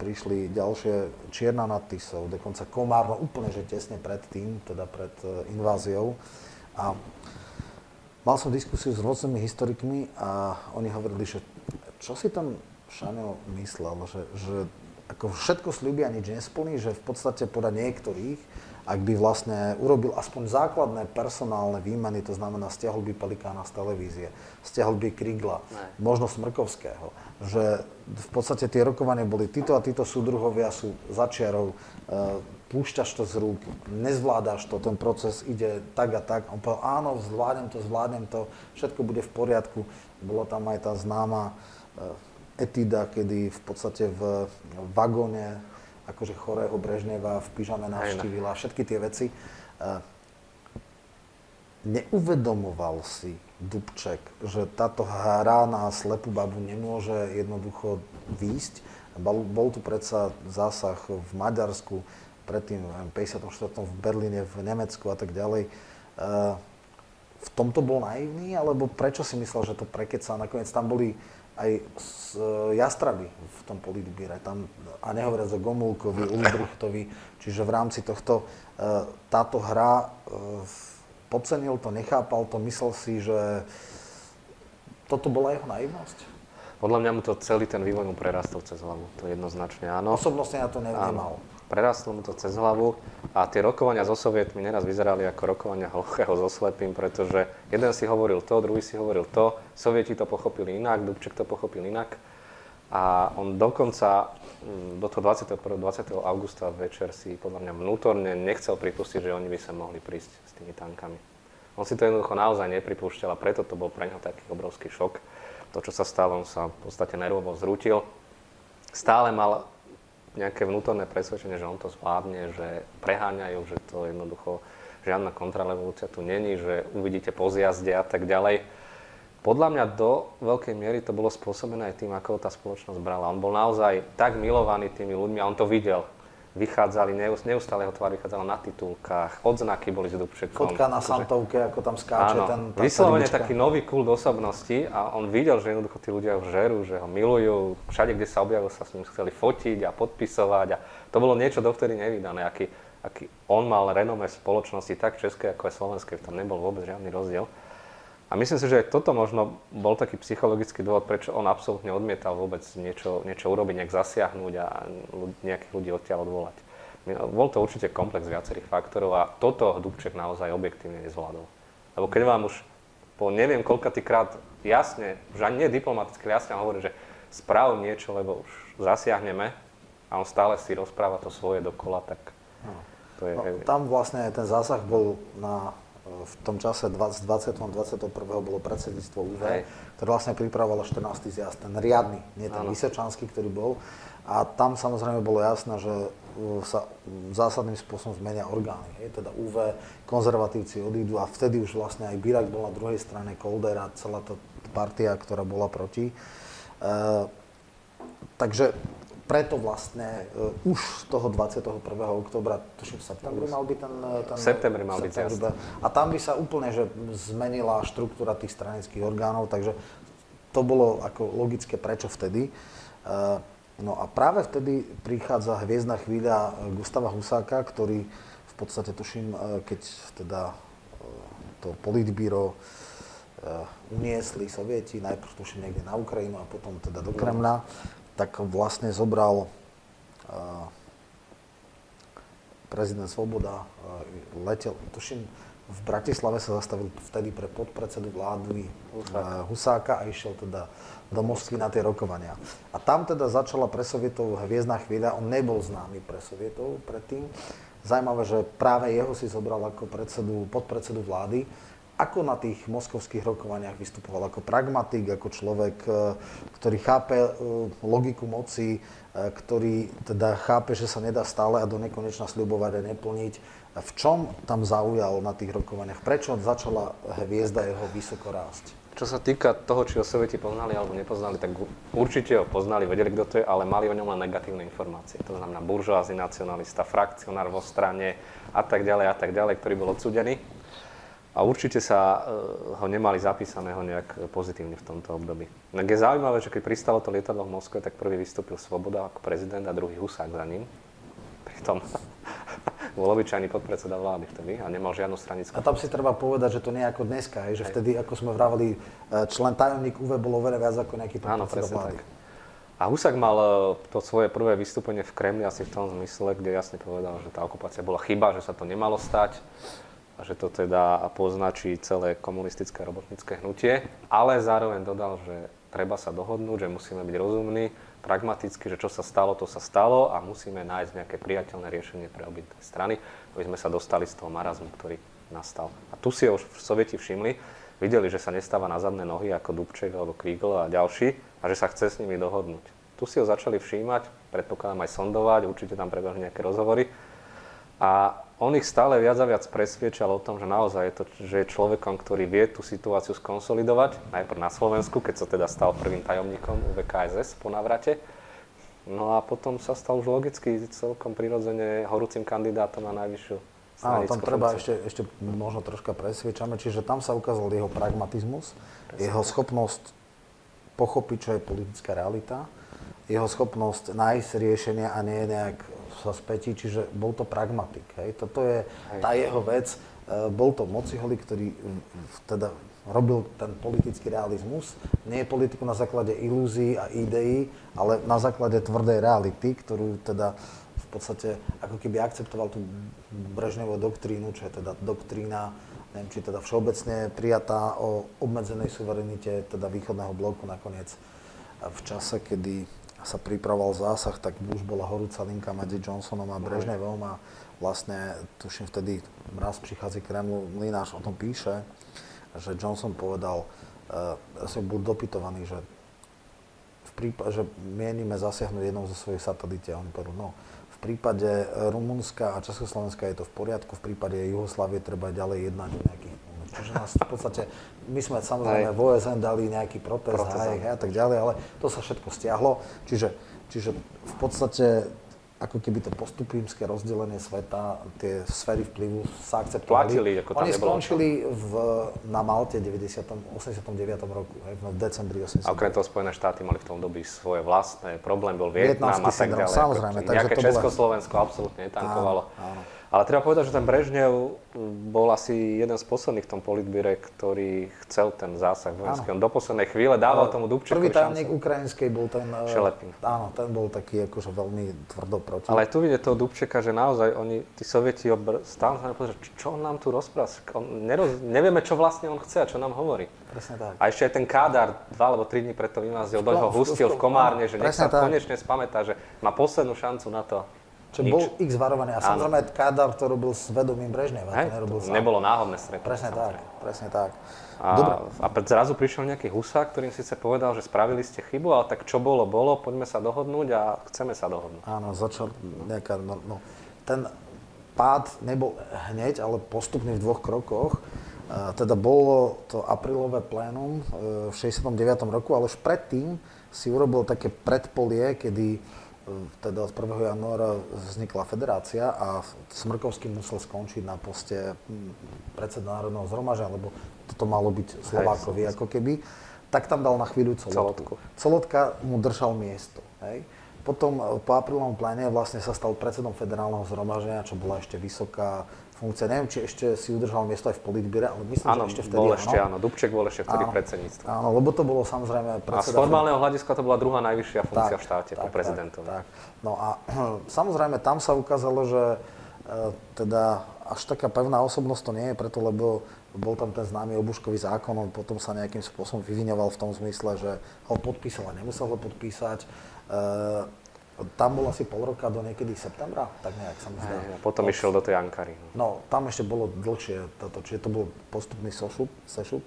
prišli ďalšie Čierna nad Tisou, dokonca Komárno úplne, že tesne pred tým, teda pred inváziou. A mal som diskusiu s rôznymi historikmi a oni hovorili, že čo si tam Šaňo myslel, že, že ako všetko sľubí a nič nesplní, že v podstate podľa niektorých, ak by vlastne urobil aspoň základné personálne výmeny, to znamená stiahol by Pelikána z televízie, stiahol by Krigla, ne. možno Smrkovského, že v podstate tie rokovania boli títo a títo súdruhovia sú začiarov, e, púšťaš to z rúk, nezvládaš to, ten proces ide tak a tak. On povedal, áno, zvládnem to, zvládnem to, všetko bude v poriadku. Bola tam aj tá známa e, etída, kedy v podstate v vagóne akože chorého Brežneva v pyžame navštívila, všetky tie veci. Neuvedomoval si Dubček, že táto hra na slepú babu nemôže jednoducho výjsť. Bol tu predsa zásah v Maďarsku, predtým v päťdesiatom štvrtom v Berlíne, v Nemecku a tak ďalej. V tomto bol naivný, alebo prečo si myslel, že to prekecá? Nakoniec tam boli aj z Jastraby v tom politbíre, tam, a nehovoriac o Gomulkovi, Ulbrichtovi, čiže v rámci tohto, táto hra podcenil to, nechápal to, myslel si, že toto bola jeho naivnosť? Podľa mňa mu to celý ten vývoj mu prerastol cez hlavu, to jednoznačne áno. Osobnostne na to nevnímal. Prerastlo mu to cez hlavu a tie rokovania so Sovietmi neraz vyzerali ako rokovania hluchého so slepým, pretože jeden si hovoril to, druhý si hovoril to, Sovieti to pochopili inak, Dubček to pochopil inak a on dokonca do toho dvadsiateho prvého, dvadsiateho augusta večer si podľa mňa vnútorne nechcel pripustiť, že oni by sa mohli prísť s tými tankami. On si to jednoducho naozaj nepripúšťal a preto to bol pre neho taký obrovský šok. To, čo sa stalo, on sa v podstate nervovo zrútil. Stále mal nejaké vnútorné presvedčenie, že on to zvládne, že preháňajú, že to jednoducho žiadna kontrarevolúcia tu není, že uvidíte po zjazde a tak ďalej. Podľa mňa do veľkej miery to bolo spôsobené aj tým, ako tá spoločnosť brala. On bol naozaj tak milovaný tými ľuďmi a on to videl. Vychádzali, neustále jeho tvár vychádzala na titulkách, odznaky boli s Dubčekom. Fotka na Santovke, ako tam skáče áno, ten... Áno, vyslovene taký nový kult osobnosti a on videl, že jednoducho tí ľudia ho žerú, že ho milujú, všade, kde sa objavil, sa s ním chceli fotiť a podpisovať a to bolo niečo dovtedy nevídané, aký, aký on mal renomé spoločnosti, tak českej, ako aj slovenskej, tam nebol vôbec žiadny rozdiel. A myslím si, že aj toto možno bol taký psychologický dôvod, prečo on absolútne odmietal vôbec niečo, niečo urobiť, nejak zasiahnuť a nejakých ľudí odtiaľ odvolať. Bol to určite komplex viacerých faktorov a toto Dubček naozaj objektívne nezvládol. Lebo keď vám už po neviem koľkatý krát jasne, už ani nie diplomaticky, jasne hovorí, že správ niečo, lebo už zasiahneme a a on stále si rozpráva to svoje dokola, tak to je... No, tam vlastne ten zásah bol na... V tom čase dvadsiateho dvadsiateho prvého bolo predsedníctvo ú vé, hej, ktoré vlastne pripravovalo štrnásty zjazd, ten riadny, nie ten vysečanský, ktorý bol. A tam samozrejme bolo jasné, že sa zásadným spôsobom zmenia orgány. Hej, teda ú vé, konzervatívci odídu a vtedy už vlastne aj Birak bol na druhej strane, Kolder a celá tá partia, ktorá bola proti. E, takže preto vlastne uh, už toho dvadsiateho prvého októbra, tuším v septembri mal byť ten... ten septembri mal byť jasný. A tam by sa úplne že zmenila štruktúra tých stranických orgánov, takže to bolo ako logické prečo vtedy. Uh, no a práve vtedy prichádza hviezdna chvíľa Gustáva Husáka, ktorý v podstate tuším, uh, keď teda uh, to politbíro uh, uniesli Sovieti, najprv tuším niekde na Ukrajinu a potom teda do Kremľa, tak vlastne zobral uh, prezident Svoboda, uh, letel, tuším, v Bratislave sa zastavil vtedy pre podpredsedu vlády uh, Husáka a išiel teda do Moskvy na tie rokovania. A tam teda začala pre Sovietov hviezdna chvíľa, on nebol známy pre Sovietov predtým. Zajímavé, že práve jeho si zobral ako predsedu, podpredsedu vlády, ako na tých moskovských rokovaniach vystupoval ako pragmatik, ako človek, ktorý chápe logiku moci, ktorý teda chápe, že sa nedá stále a do nekonečna sľubovať a neplniť. V čom tam zaujal na tých rokovaniach? Prečo začala hviezda jeho vysoko rásť? Čo sa týka toho, či ho Sovieti poznali alebo nepoznali, tak určite ho poznali, vedeli, kto to je, ale mali o ňom len negatívne informácie. To znamená buržoázny nacionalista, frakcionár vo strane a tak ďalej a tak ďalej, ktorý bol odsúdený. A určite sa e, ho nemali zapísaného nejak pozitívne v tomto období. Tak je zaujímavé, že keď pristalo to lietadlo v Moskve, tak prvý vystúpil Svoboda ako prezident a druhý Husák za ním. Pritom bol obyčajný podpredseda vlády vtedy a nemal žiadnu stranickú... A tam si treba povedať, že to nie je ako dneska, hej, že vtedy, ako sme vravali, člen tajomník ú vé bolo veľa viac ako nejaký podpredseda vlády. Tak. A Husák mal to svoje prvé vystúpenie v Kremli asi v tom zmysle, kde jasne povedal, že tá okupácia bola chyba, že sa to nemalo stať. A že to teda poznačí celé komunistické robotnícke hnutie, ale zároveň dodal, že treba sa dohodnúť, že musíme byť rozumní, pragmaticky, že čo sa stalo, to sa stalo a musíme nájsť nejaké priateľné riešenie pre obe strany, aby sme sa dostali z toho marazmu, ktorý nastal. A tu si už Sovieti všimli, videli, že sa nestáva na zadné nohy ako Dubček alebo Kvigl a ďalší a že sa chce s nimi dohodnúť. Tu si ho začali všímať, predpokladám aj sondovať, určite tam prebehli nejaké rozhovory. A on ich stále viac a viac presviečal o tom, že naozaj je to, že je človekom, ktorý vie tú situáciu skonsolidovať, najprv na Slovensku, keď sa teda stal prvým tajomníkom ú vé ká es es po navrate. No a potom sa stal už logicky celkom prirodzene horúcim kandidátom na najvyššiu stranickú funkciu. Áno, tam treba ešte, ešte možno troška presviečame, čiže tam sa ukázal jeho pragmatizmus, presne, jeho schopnosť pochopiť, čo je politická realita, jeho schopnosť nájsť riešenia a nie nejak sa spätí, čiže bol to pragmatik, hej, toto je tá jeho vec, bol to Mociholik, ktorý teda robil ten politický realizmus, nie je politiku na základe ilúzií a ideí, ale na základe tvrdej reality, ktorú teda v podstate ako keby akceptoval tú Brežnevú doktrínu, čo je teda doktrína, neviem, či teda všeobecne prijatá o obmedzenej suverenite teda východného bloku nakoniec v čase, kedy sa pripravoval zásah, tak už bola horúca linka medzi Johnsonom a Brežnevom a vlastne, tuším vtedy, raz prichádza Kremlu, Mlynáš o tom píše, že Johnson povedal, e, som bol dopytovaný, že, v prípade, že mienime zasiahnuť jednou zo svojich satelití a oni povedal, no, v prípade Rumunska a Československa je to v poriadku, v prípade Juhoslávie treba ďalej jednať o nejakých. Čiže nás v podstate, my sme samozrejme v ó es en dali nejaký protest, protest aj, a tak ďalej, ale to sa všetko stiahlo. Čiže, čiže v podstate, ako keby to postupímske rozdelenie sveta, tie sféry vplyvu sa akceptovali. Platili, ako tam oni nebolo. Skončili v, na Malte deväťdesiatom, osemdesiatom deviatom roku, hej, v decembri osemdesiatom. A okrem toho Spojené štáty mali v tom dobi svoje vlastné, problém bol Vietnam a tak ďalej. Samozrejme, takže to bolo... Nejaké Československo absolútne netankovalo. Áno, áno. A Ale treba povedať, že ten Brežnev bol asi jeden z posledných v tom politbíre, ktorý chcel ten zásah vojenský. On do poslednej chvíle dával tomu Dubčekovi šancu. Prvý tajomník ukrajinskej bol ten Šelepin. Áno, ten bol taký akože veľmi tvrdo proti. Ale tu vidieť toho Dubčeka, že naozaj oni, tí sovieti, stále sa nepovedali, čo on nám tu rozpráva. Neroz... Nevieme, čo vlastne on chce a čo nám hovorí. Presne tak. A ešte aj ten Kádár dva alebo tri dní pred tou inváziou doň ho hustil v Komárne, že nech sa konečne spamätá, že má poslednú šancu na to. Čiže bol x varovaný. A samozrejme Kádár to robil s vedomím Brežneva. Hej, to to nebolo náhodné stretnutie. Presne tak, presne tak. A, a zrazu prišiel nejaký Husák, ktorým síce povedal, že spravili ste chybu, ale tak čo bolo, bolo, poďme sa dohodnúť a chceme sa dohodnúť. Áno, začal nejaká... No, no. Ten pád nebol hneď, ale postupný v dvoch krokoch. E, teda bolo to aprílové plénum e, v šesťdesiatom deviatom roku, ale už predtým si urobil také predpolie, kedy teda od prvého januára vznikla federácia a Smrkovský musel skončiť na poste predseda Národného zhromaždenia, lebo toto malo byť Slovákovi ako keby, tak tam dal na chvíľu Celotku. Celotka mu držal miesto. Hej. Potom po aprílovom pléne vlastne sa stal predsedom Federálneho zhromaždenia, čo bola ešte vysoká funkcia. Neviem, či ešte si udržal miesto aj v politbíre, ale myslím, áno, že ešte vtedy bol ešte, áno. áno. Dubček bol ešte vtedy predsedníctvo. Áno, lebo to bolo samozrejme predseda... A z formálneho hľadiska to bola druhá najvyššia funkcia tak, v štáte tak, po prezidentovi. Tak, tak. No a samozrejme tam sa ukázalo, že e, teda až taká pevná osobnosť to nie je preto, lebo bol tam ten známy Obuškový zákon, on potom sa nejakým spôsobom vyviňoval v tom zmysle, že ho podpísal a nemusel ho podpísať. E, Tam bol asi pol roka do niekedy septembra, tak nejak sa mi zdá. Potom išiel do tej Ankary. No, tam ešte bolo dlhšie toto, čiže to bol postupný sešup. sešup.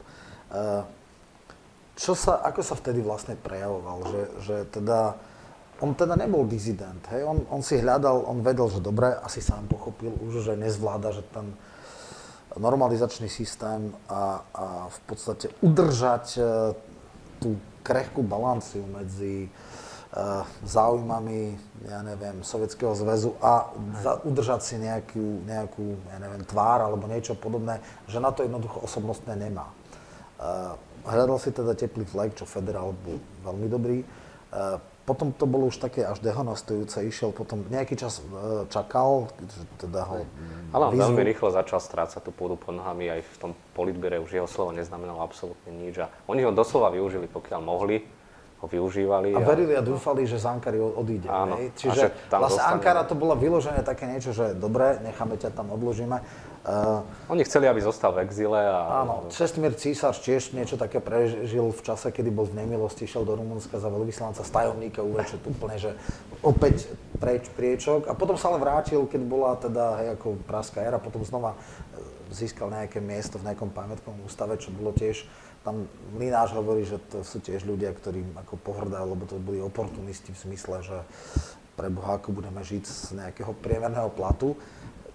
Čo sa, ako sa vtedy vlastne prejavoval, že, že teda, on teda nebol dizident, hej, on, on si hľadal, on vedel, že dobre, asi sám pochopil už, že nezvláda, že ten normalizačný systém a, a v podstate udržať tú krehkú balanciu medzi záujmami, ja neviem, Sovietskeho zväzu a za, udržať si nejakú, nejakú, ja neviem, tvár alebo niečo podobné, že na to jednoducho osobnostne nemá. Uh, hľadal si teda teplý vlek, čo Federál bol veľmi dobrý. Uh, potom to bolo už také až dehonestujúce, išiel potom, nejaký čas uh, čakal, teda ho... Ale výzvu... veľmi rýchlo začal strácať tú pôdu pod nohami, aj v tom politbíre už jeho slovo neznamenalo absolútne nič a oni ho doslova využili, pokiaľ mohli. Ho využívali. A verili a dúfali, že z Ankary odíde. Áno. Ne? Čiže vlastne dostane... Ankara to bola vyložené také niečo, že dobre, necháme ťa tam, odložíme. Uh, Oni chceli, aby zostal v exíle. A... Áno, Čestmír Císař tiež niečo také prežil v čase, kedy bol v nemilosti, išiel do Rumunska za veľvyslanca z tajomníka, uväčšil úplne, že opäť preč priečok. A potom sa ale vrátil, keď bola teda, hej, ako praská éra, potom znova získal nejaké miesto v nejakom pamätkovom ústave, čo bolo tiež. Tam Mlynář hovorí, že to sú tiež ľudia, ktorým ako pohrdajú, lebo to boli oportunisti v zmysle, že pre Boha, ako budeme žiť z nejakého priemerného platu.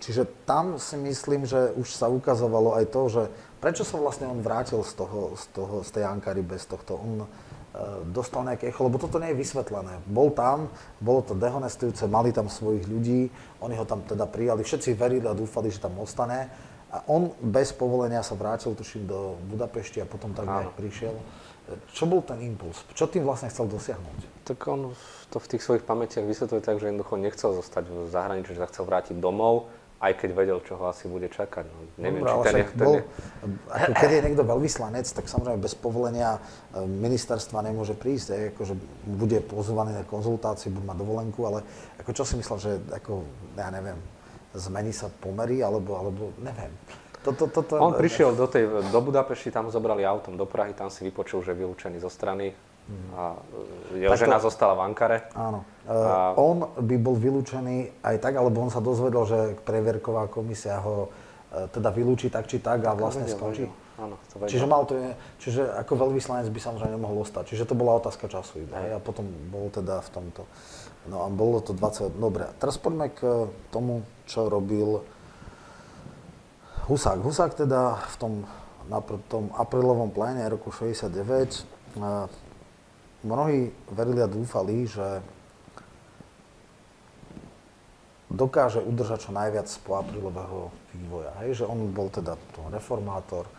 Čiže tam si myslím, že už sa ukazovalo aj to, že prečo sa vlastne on vrátil z, toho, z, toho, z tej Ankary bez tohto. On e, dostal nejaké echo, lebo toto nie je vysvetlené. Bol tam, bolo to dehonestujúce, mali tam svojich ľudí, oni ho tam teda prijali, všetci verili a dúfali, že tam ostane. A on bez povolenia sa vrátil, tuším, do Budapešti a potom tak nejak prišiel. Čo bol ten impuls? Čo tým vlastne chcel dosiahnuť? Tak on to v tých svojich pamätiach vysvetľuje tak, že jednoducho nechcel zostať v zahraničí, že sa chcel vrátiť domov, aj keď vedel, čo ho asi bude čakať. No, neviem, Dobre, či ten je... Ten bol, je... Ako keď je niekto veľvyslanec, tak samozrejme bez povolenia ministerstva nemôže prísť. Je, akože bude pozvaný na konzultácii, bude mať dovolenku, ale ako čo si myslel, že ako, ja neviem, zmení sa pomery, alebo, alebo neviem. Toto, toto, on prišiel do, tej, do Budapešti, tam zobrali autom do Prahy, tam si vypočul, že je vylúčený zo strany a jeho tak žena to, zostala v Ankare. Áno. A... On by bol vylúčený aj tak, alebo on sa dozvedel, že previerková komisia ho teda vylúči tak či tak a vlastne vedel, skončí. Vedel. Áno, to čiže, mal to, čiže ako veľvyslanec by samozrejme nemohol ostať. Čiže to bola otázka času. A potom bol teda v tomto. No a bolo to dvadsať... Dobre, teraz poďme k tomu, čo robil Husák. Husák teda v tom, na tom aprílovom pléne roku šesťdesiatdeväť eh, mnohí verili a dúfali, že dokáže udržať čo najviac z poaprílového vývoja. Hej? Že on bol teda reformátor,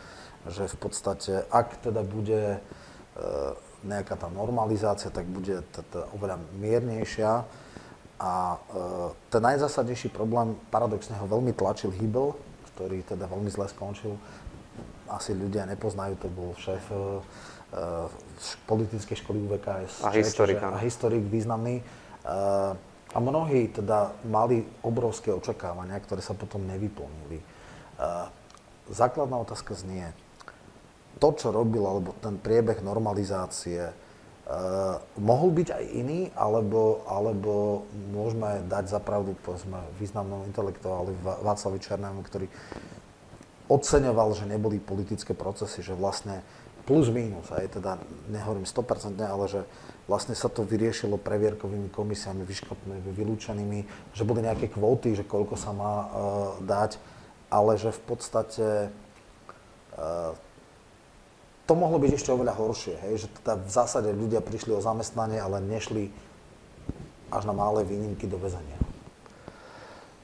že v podstate, ak teda bude... Eh, nejaká tá normalizácia, tak bude teda oveľa miernejšia. A e, ten najzásadnejší problém, paradoxne ho veľmi tlačil Hybel, ktorý teda veľmi zle skončil. Asi ľudia nepoznajú, to bol šéf e, politickej školy U V K S. A historik. A historik významný. E, a mnohí teda mali obrovské očakávania, ktoré sa potom nevyplnili. E, základná otázka znie, to, čo robil, alebo ten priebeh normalizácie, Uh, mohol byť aj iný, alebo, alebo môžeme dať za pravdu, povedzme, významnom intelektuáli Václavovi Černému, ktorý oceňoval, že neboli politické procesy, že vlastne plus mínus, aj teda nehovorím sto percent, ale že vlastne sa to vyriešilo previerkovými komisiami, vyškrtnými, vylúčenými, že boli nejaké kvóty, že koľko sa má uh, dať, ale že v podstate uh, to mohlo byť ešte oveľa horšie, hej? Že teda v zásade ľudia prišli o zamestnanie, ale nešli až na malé výnimky do väzenia.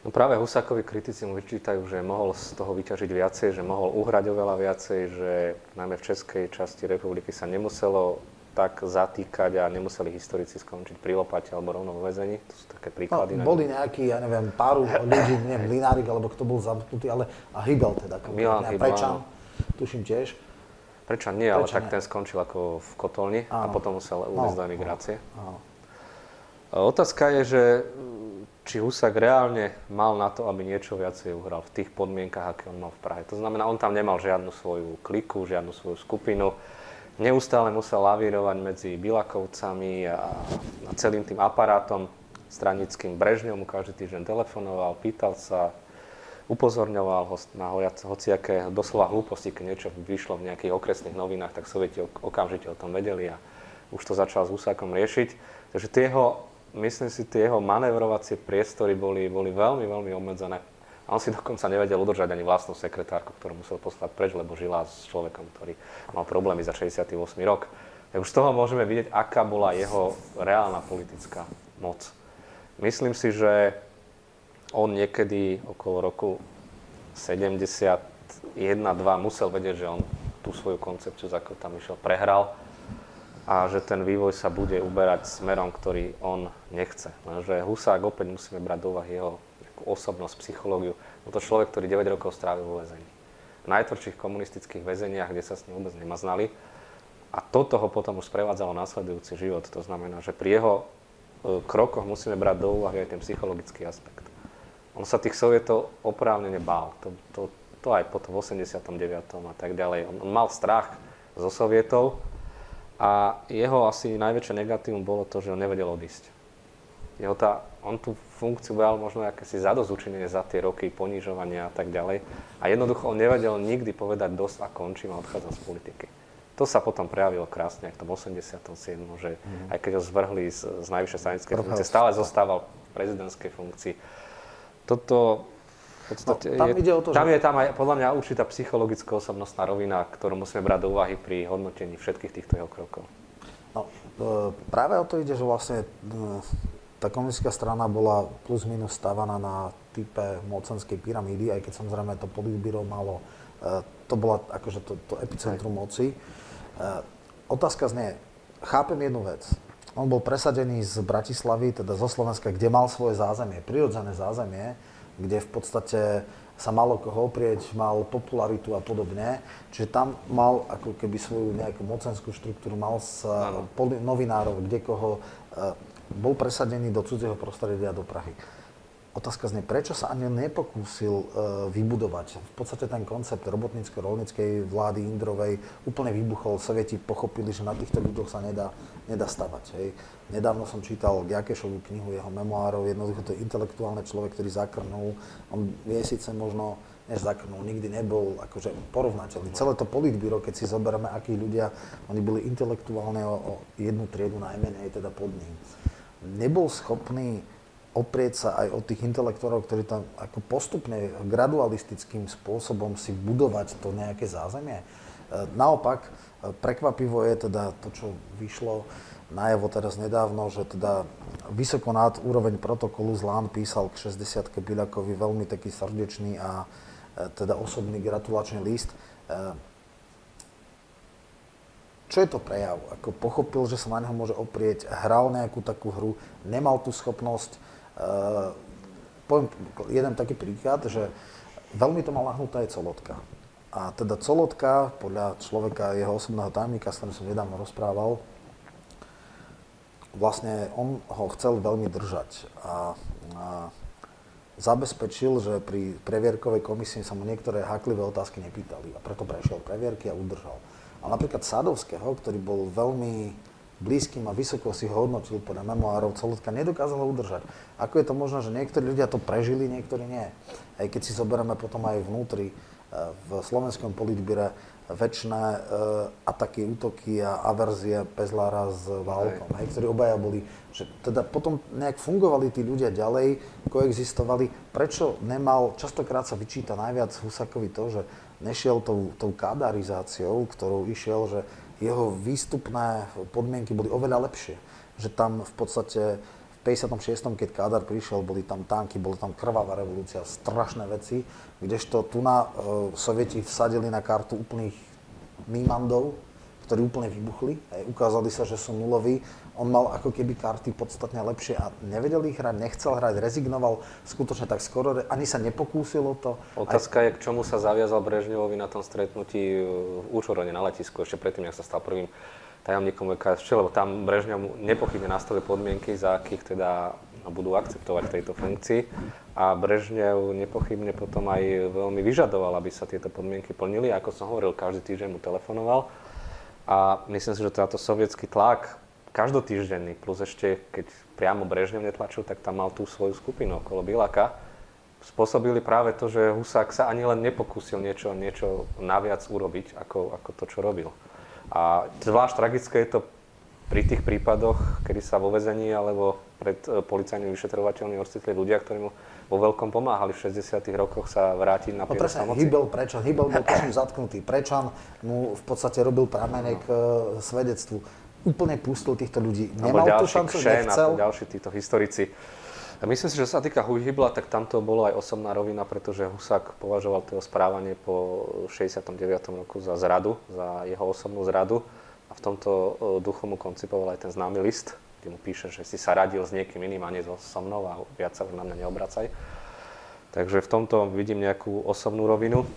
No práve Husákovi kritici mu vyčítajú, že mohol z toho vyťažiť viacej, že mohol uhrať oveľa viacej, že najmä v českej časti republiky sa nemuselo tak zatýkať a nemuseli historici skončiť pri lopate alebo rovno vo väzení. To sú také príklady. No, boli nejakí, ja neviem, pár ľudí, neviem, Mlynárik, alebo kto bol zamknutý, ale a Hybel teda. Milan Hybel, Prečan, tuším tiež. Prečo nie, ale Prečo tak nie? Ten skončil ako v kotolni áno. A potom musel uviesť no, do emigrácie. Áno. Otázka je, že či Husák reálne mal na to, aby niečo viacej uhral v tých podmienkach, aké on mal v Prahe. To znamená, on tam nemal žiadnu svoju kliku, žiadnu svoju skupinu. Neustále musel lavírovať medzi Bilakovcami a celým tým aparátom stranickým. Brežňov mu každý týždeň telefonoval, pýtal sa, upozorňoval ho na hociaké doslova hlúposti, keď niečo vyšlo v nejakých okresných novinách, tak sovieti okamžite o tom vedeli a už to začal s Husákom riešiť. Takže tie jeho, myslím si, tie jeho manévrovacie priestory boli, boli veľmi, veľmi obmedzené. A on si dokonca nevedel udržať ani vlastnú sekretárku, ktorú musel poslať preč, lebo žila s človekom, ktorý mal problémy za šesťdesiaty ôsmy rok. Tak už z toho môžeme vidieť, aká bola jeho reálna politická moc. Myslím si, že on niekedy okolo roku sedemdesiatjeden dva musel vedieť, že on tú svoju koncepciu, za ktorú tam išiel, prehral a že ten vývoj sa bude uberať smerom, ktorý on nechce. Lenže Husák, opäť musíme brať do úvahy jeho osobnosť, psychológiu. Bol to človek, ktorý deväť rokov strávil vo väzení. V najtvrdších komunistických väzeniach, kde sa s ním vôbec nemaznali. A toto ho potom už sprevádzalo následujúci život. To znamená, že pri jeho krokoch musíme brať do úvahy aj ten psychologický aspekt. On sa tých sovietov oprávnene bál. To, to, to aj potom v osemdesiatom deviatom a tak ďalej. On, on mal strach zo sovietov a jeho asi najväčšie negatívum bolo to, že on nevedel odísť. Jeho tá, on tú funkciu bral možno akési zadosťučinenie za tie roky ponižovania a tak ďalej. A jednoducho on nevedel nikdy povedať dosť a končím a odchádzam z politiky. To sa potom prejavilo krásne aj v tom osemdesiatom siedmom že mm. aj keď ho zvrhli z, z najvyššej stranickej funkcie, stále zostával v prezidentskej funkcii. Toto, v podstate, no, tam, je, to, tam že... je tam aj podľa mňa určitá psychologická osobnostná rovina, ktorú musíme brať do úvahy pri hodnotení všetkých týchto jeho krokov. No, práve o to ide, že vlastne tá komunistická strana bola plus minus stávaná na type mocenskej pyramídy, aj keď samozrejme to politbíro malo, to bola akože to, to epicentrum moci. Otázka znie, chápem jednu vec. On bol presadený z Bratislavy, teda zo Slovenska, kde mal svoje zázemie, prirodzené zázemie, kde v podstate sa malo koho oprieť, mal popularitu a podobne. Čiže tam mal ako keby svoju nejakú mocenskú štruktúru, mal sa novinárov, kde koho bol presadený do cudzieho prostredia, do Prahy. Otázka znie, prečo sa ani nepokúsil vybudovať? V podstate ten koncept robotnícko-roľníckej vlády Indrovej úplne vybuchol. Sovieti pochopili, že na týchto ľuďoch sa nedá, nedá stavať. Hej. Nedávno som čítal Jakešovu knihu, jeho memoárov. Jednoducho to je intelektuálny človek, ktorý zakrnul. On je síce možno, než zakrnul, nikdy nebol akože porovnateľný. Celé to politbíro, keď si zoberieme, akí ľudia, oni boli intelektuálne o, o jednu triedu najmenej, teda pod ním. Nebol schopný oprieť sa aj od tých intelektorov, ktorí tam ako postupne, gradualistickým spôsobom si budovať to nejaké zázemie. Naopak, prekvapivo je teda to, čo vyšlo najavo teraz nedávno, že teda vysoko nad úroveň protokolu Zlán písal k šesťdesiatke Biľakovi veľmi taký srdečný a teda osobný gratulačný list. Čo je to prejav? Ako pochopil, že sa na neho môže oprieť, hral nejakú takú hru, nemal tú schopnosť Poviem jeden taký príklad, že veľmi to mal nahnutá aj Colotka. A teda Colotka, podľa človeka, jeho osobného tajomníka, s ktorým som nedávno rozprával, vlastne on ho chcel veľmi držať a, a zabezpečil, že pri previerkovej komisii sa mu niektoré haklivé otázky nepýtali a preto prešiel previerky a udržal. A napríklad Sadovského, ktorý bol veľmi blízkym a vysoko si ho hodnotil podľa memoárov, Colotka nedokázala udržať. Ako je to možné, že niektorí ľudia to prežili, niektorí nie. Aj keď si zoberieme potom aj vnútri, v slovenskom politbíre väčšiné e, ataky, útoky a averzie Pezlára s Válkom, hej, ktorí obaja boli, že teda potom nejak fungovali tí ľudia ďalej, koexistovali. Prečo nemal, častokrát sa vyčíta najviac Husákovi to, že nešiel tou, tou kadarizáciou, ktorou išiel, že jeho výstupné podmienky boli oveľa lepšie, že tam v podstate v päťdesiatom šiestom, keď Kádár prišiel, boli tam tanky, bola tam krvavá revolúcia, strašné veci, kdežto tu na e, Sovieti vsadili na kartu úplných nímandov, ktorí úplne vybuchli, e, ukázali sa, že sú nuloví. On mal ako keby karty podstatne lepšie a nevedel ich hrať, nechcel hrať, rezignoval skutočne tak skoro, ani sa nepokúsilo to. Otázka aj je, k čomu sa zaviazal Brežnevovi na tom stretnutí v Účorone na letisku, ešte predtým, ak sa stal prvým tajomníkom vé ká es čé, lebo tam Brežňov nepochybne nastavil podmienky, za akých teda budú akceptovať v tejto funkcii. A Brežňov nepochybne potom aj veľmi vyžadoval, aby sa tieto podmienky plnili. A ako som hovoril, každý týždeň mu telefonoval. A myslím si, že táto sovietský tlak, každotýždenný, plus ešte keď priamo Brežňov netlačil, tak tam mal tú svoju skupinu okolo Biľaka, spôsobili práve to, že Husák sa ani len nepokúsil niečo, niečo naviac urobiť, ako, ako to, čo robil. A zvlášť tragické je to pri tých prípadoch, kedy sa vo väzení alebo pred policajnými vyšetrovateľmi ocitli ľudia, ktorí mu vo veľkom pomáhali v šesťdesiatych rokoch sa vrátiť na pieru samoci. Hybel Prečan, Hybel bol tuším zatknutý. Prečan mu v podstate robil pramenek no. svedectvu. Úplne pustil týchto ľudí. Nemal tú šancu, nechcel. Ďalší títo historici. Myslím si, že sa týka Hybla, tak tam to bolo aj osobná rovina, pretože Husák považoval to správanie po šesťdesiatom deviatom roku za zradu, za jeho osobnú zradu. A v tomto duchu mu koncipoval aj ten známy list, kde mu píše, že si sa radil s niekým iným a nie so mnou a viac sa už na mňa neobracaj. Takže v tomto vidím nejakú osobnú rovinu.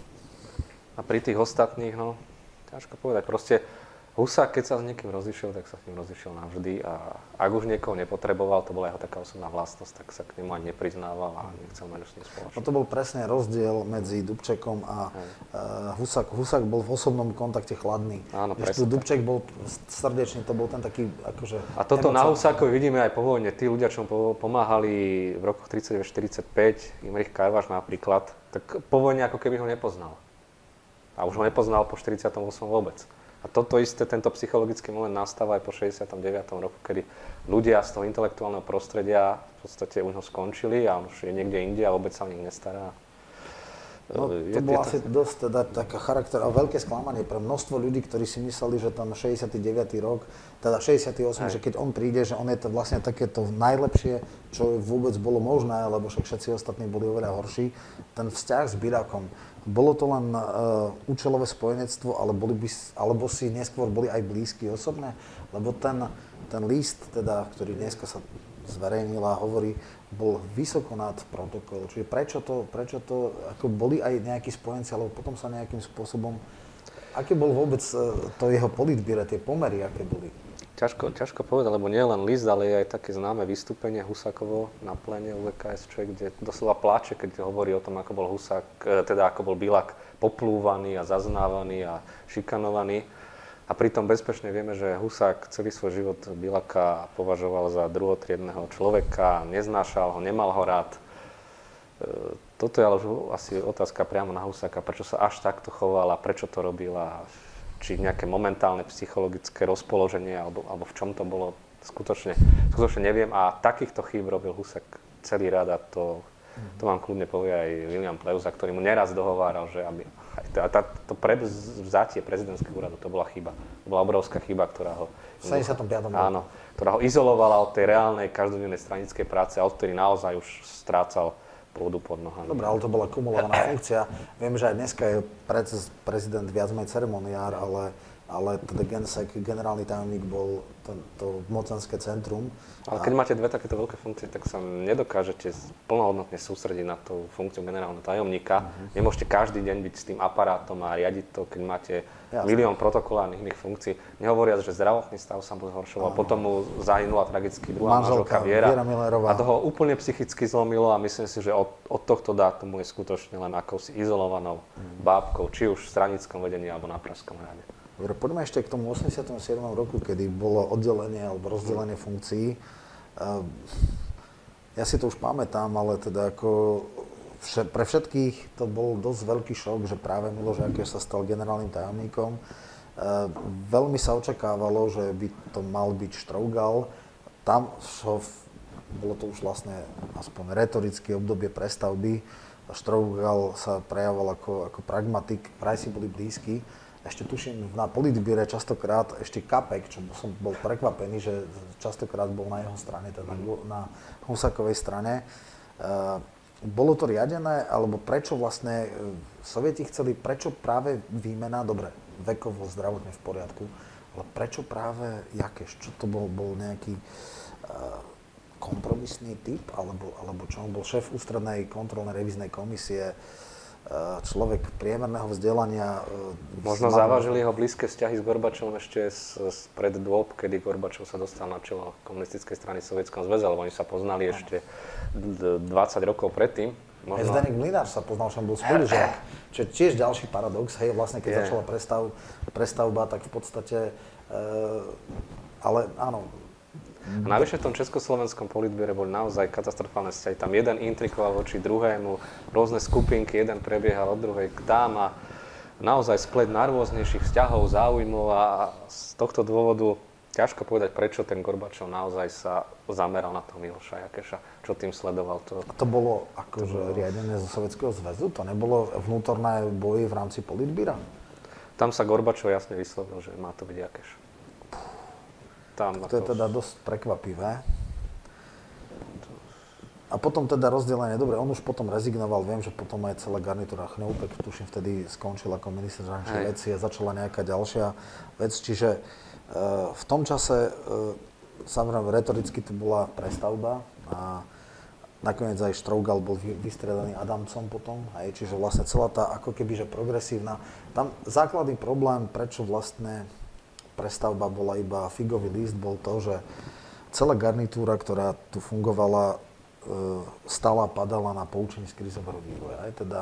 A pri tých ostatných, no, ťažko povedať. Proste Husák, keď sa s niekým rozišiel, tak sa s ním rozišiel navždy a ak už niekoho nepotreboval, to bola jeho taká osobná vlastnosť, tak sa k nemu ani nepriznával a nechcel mať už s ním spoločnosť. No to bol presne rozdiel medzi Dubčekom a uh, Husák. Husák bol v osobnom kontakte chladný. Áno, presne. Dubček bol srdečný, to bol ten taký akože... A toto na Husákovi vidíme aj po vojne. Tí ľudia, čo mu pomáhali v rokoch tridsaťdeväť štyridsaťpäť, Imrich Karvaš napríklad, tak po vojne ako keby ho nepoznal. A už ho nepoznal po štyridsiatom ôsmom vôbec. A toto isté, tento psychologický moment nastáva aj po šesťdesiatom deviatom roku, kedy ľudia z toho intelektuálneho prostredia v podstate u neho skončili a on už je niekde inde a vôbec sa o nich nestará. No, to bolo asi dosť teda taká charakter a veľké sklamanie pre množstvo ľudí, ktorí si mysleli, že ten šesťdesiaty deviaty rok, teda šesťdesiaty ôsmy, že keď on príde, že on je to vlastne takéto najlepšie, čo vôbec bolo možné, lebo všetci ostatní boli oveľa horší, ten vzťah s Biľakom. Bolo to len uh, účelové spojenectvo, ale boli by, alebo si neskôr boli aj blízky osobné? Lebo ten, ten list, teda, ktorý dneska sa zverejnil a hovorí, bol vysoko nad protokol. Čiže prečo to, prečo to ako boli aj nejakí spojenci, alebo potom sa nejakým spôsobom... Aké bol vôbec uh, to jeho politbíre, tie pomery, aké boli? Ťažko, ťažko povedať, lebo nie len list, ale je aj také známe vystúpenie Husákovo na plene vé ká es čé, kde doslova pláče, keď hovorí o tom, ako bol Husák, teda ako bol Biľak poplúvaný a zaznávaný a šikanovaný. A pritom bezpečne vieme, že Husák celý svoj život Biľaka považoval za druhotriedného človeka, neznášal ho, nemal ho rád. Toto je ale už asi otázka priamo na Husáka, prečo sa až takto choval a prečo to robil a či nejaké momentálne psychologické rozpoloženie, alebo, alebo v čom to bolo, skutočne, skutočne neviem. A takýchto chýb robil Husák celý rád a to, to vám kľudne povie aj William Pleusa, ktorý mu neraz dohováral, že aby... A tá, to prevzatie prezidentského úradu, to bola chyba. To bola obrovská chyba, ktorá ho... V sedemdesiatom piatom Áno, ktorá ho izolovala od tej reálnej, každodennej stranickej práce, a od ktorej naozaj už strácal pôdu pod nohami. Dobre, ale to bola kumulovaná funkcia. Viem, že aj dneska je prezident viac menej ceremoniár, ale ale teda Gensek, generálny tajomník, bol to, to mocenské centrum. Ale keď máte dve takéto veľké funkcie, tak sa nedokážete plnohodnotne sústrediť na tú funkciu generálneho tajomníka. Uh-huh. Nemôžete každý deň byť s tým aparátom a riadiť to, keď máte Jasne. Milión protokolárnych iných funkcií. Nehovoriac, že zdravotný stav sa mu zhoršoval, uh-huh. potom mu zahynula tragicky druhá manželka Viera. Viera Millerová. A toho úplne psychicky zlomilo a myslím si, že od, od tohto dátumu je skutočne len akousi izolovanou uh-huh. bábkou, či už v stranickom vedení alebo na Pražskom hrade. Dobre, poďme ešte k tomu osemdesiatom siedmom roku, kedy bolo oddelenie alebo rozdelenie funkcií. Ja si to už pamätám, ale teda ako pre všetkých to bol dosť veľký šok, že práve Miloš Jakeš sa stal generálnym tajomníkom. Veľmi sa očakávalo, že by to mal byť Štrougal. Tam bolo to už vlastne aspoň retorické obdobie prestavby. Štrougal sa prejavoval ako, ako pragmatik, vraj si boli blízky. Ešte tuším, na politbíre častokrát ešte Kapek, čo som bol prekvapený, že častokrát bol na jeho strane, teda na Husákovej strane. Bolo to riadené, alebo prečo vlastne Sovieti chceli, prečo práve výmena, dobre, vekovo, zdravotne v poriadku, ale prečo práve Jakeš? Čo to bol, bol nejaký kompromisný typ, alebo, alebo čo? On bol šéf ústrednej kontrolnej revíznej komisie, človek priemerného vzdelania. Možno slavného. Závažili jeho blízke vzťahy s Gorbačovom ešte z, z pred dôb, kedy Gorbačov sa dostal na čelo komunistickej strany v Sovietskom zväze, lebo oni sa poznali ano. Ešte dvadsať rokov predtým. Možno... Zdeněk Mlynář sa poznal, že on bol spolužiak, čo je tiež ďalší paradox. Hej, vlastne keď yeah. začala prestav, prestavba, tak v podstate, e, ale áno, a najvyššie v tom československom politbiere boli naozaj katastrofálne vzťahy. Tam jeden intrikoval voči druhému, rôzne skupinky, jeden prebiehal od druhej k dáma. Naozaj splet najrôznejších vzťahov, záujmov a z tohto dôvodu ťažko povedať, prečo ten Gorbačov naozaj sa zameral na toho Miloša Jakeša, čo tým sledoval. To, a to bolo akože riadené zo Sovietskeho zväzu? To nebolo vnútorné boji v rámci politbíra? Tam sa Gorbačov jasne vyslovil, že má to byť Jakeš. Tam, to je teda dosť prekvapivé. A potom teda rozdelenie, dobre, on už potom rezignoval, viem, že potom aj celá garnitúra Chnoupek, tuším, vtedy skončil ako minister zahraničných vecí a začala nejaká ďalšia vec, čiže e, v tom čase, e, samozrejme, retoricky to bola prestavba a nakoniec aj Štrougal bol vystredaný Adamcom potom, hej, čiže vlastne celá tá ako kebyže progresívna, tam základný problém, prečo vlastne prestavba bola iba figový list, bol to, že celá garnitúra, ktorá tu fungovala, stála a padala na poučení z krízového vývoja. Aj teda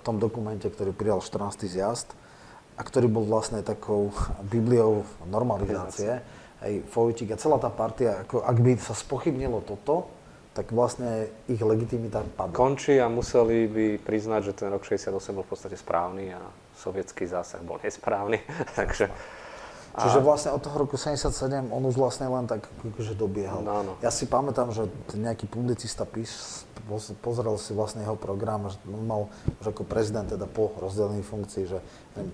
v tom dokumente, ktorý prijal štrnásty zjazd a ktorý bol vlastne takou bibliou normalizácie, aj Vojtík a celá tá partia, ako ak by sa spochybnilo toto, tak vlastne ich legitimita padla. Končí a museli by priznať, že ten rok šesťdesiatosem bol v podstate správny a sovietský zásah bol nesprávny, takže... Čiže vlastne od toho roku sedemdesiatsedem on už vlastne len tak akože dobiehal. No, no. Ja si pamätám, že nejaký publicista pís, pozrel si vlastne jeho program, že on mal že ako prezident teda po rozdelenej funkcii, že neviem,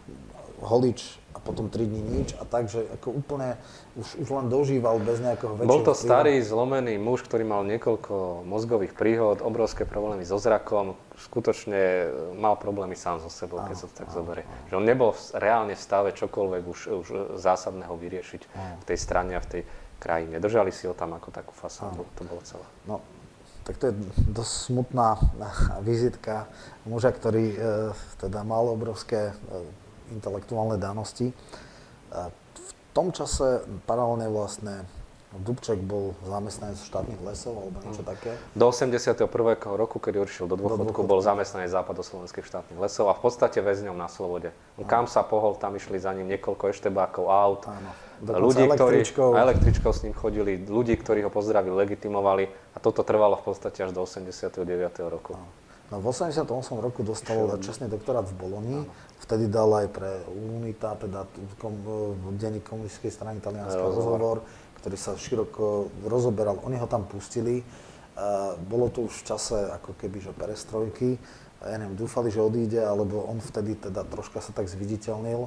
holič a potom tri dni nič a tak, že ako úplne už, už len dožíval bez nejakého väčšieho. Bol to príhodu. Starý, zlomený muž, ktorý mal niekoľko mozgových príhod, obrovské problémy so zrakom, skutočne mal problémy sám so sebou, áno, keď sa to tak áno, zoberie. Áno. Že on nebol reálne v stave čokoľvek už, už zásadného vyriešiť áno. v tej strane a v tej krajine. Držali si ho tam ako takú fasádu, áno. to bolo celé. No, tak to je dosť smutná vizitka muža, ktorý e, teda mal obrovské e, intelektuálne danosti. E, v tom čase paralelne vlastne Dubček bol zamestnanec štátnych lesov alebo niečo také. Do osemdesiateho prvého roku, keď odišiel do dôchodku, bol zamestnanec západoslovenských štátnych lesov a v podstate väzňom na slobode. On kam sa pohol, tam išli za ním niekoľko eštebákov, aut, ľudí, ktorí električkou s ním chodili, ľudí, ktorí ho pozdravili, legitimovali a toto trvalo v podstate až do osemdesiateho deviateho roku. No, v osemdesiatom ôsmom roku dostal čestný doktorát v Boloni, vtedy dal aj pre UNITA, teda denník komunistickej strany Talianského rozhovor, ktorý sa široko rozoberal. Oni ho tam pustili. Bolo to už v čase ako keby, že perestrojky. Ja neviem, dúfali, že odíde, alebo on vtedy teda troška sa tak zviditeľnil.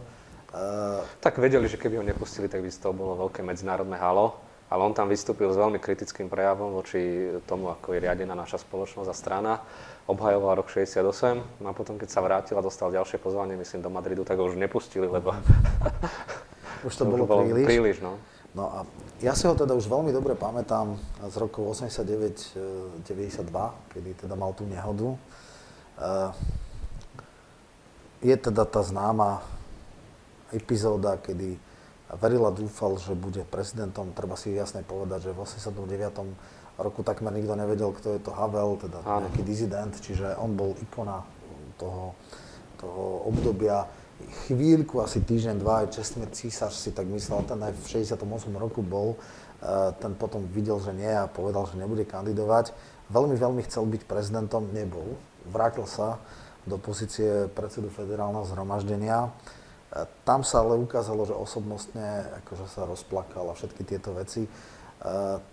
Tak vedeli, že keby ho nepustili, tak by z toho bolo veľké medzinárodné halo. Ale on tam vystúpil s veľmi kritickým prejavom voči tomu, ako je riadená naša spoločnosť a strana. Obhajoval rok šesťdesiatosem a potom, keď sa vrátil a dostal ďalšie pozvanie, myslím, do Madridu, tak ho už nepustili, lebo už to, to bolo, bolo príliš. príliš no. No a ja si ho teda už veľmi dobre pamätám z rokov osemdesiatdeväť deväťdesiatdva, kedy teda mal tú nehodu. Je teda tá známa epizóda, kedy veril a dúfal, že bude prezidentom. Treba si jasne povedať, že v osemdesiatom deviatom roku takmer nikto nevedel, kto je to Havel, teda Áno. nejaký dizident, čiže on bol ikona toho, toho obdobia. Chvíľku, asi týždeň, dva, aj Čestmír Císař si tak myslel, ten aj v šesťdesiatom ôsmom roku bol, ten potom videl, že nie a povedal, že nebude kandidovať. Veľmi, veľmi chcel byť prezidentom, nebol. Vrátil sa do pozície predsedu federálneho zhromaždenia. Tam sa ale ukázalo, že osobnostne akože sa rozplakal a všetky tieto veci. E,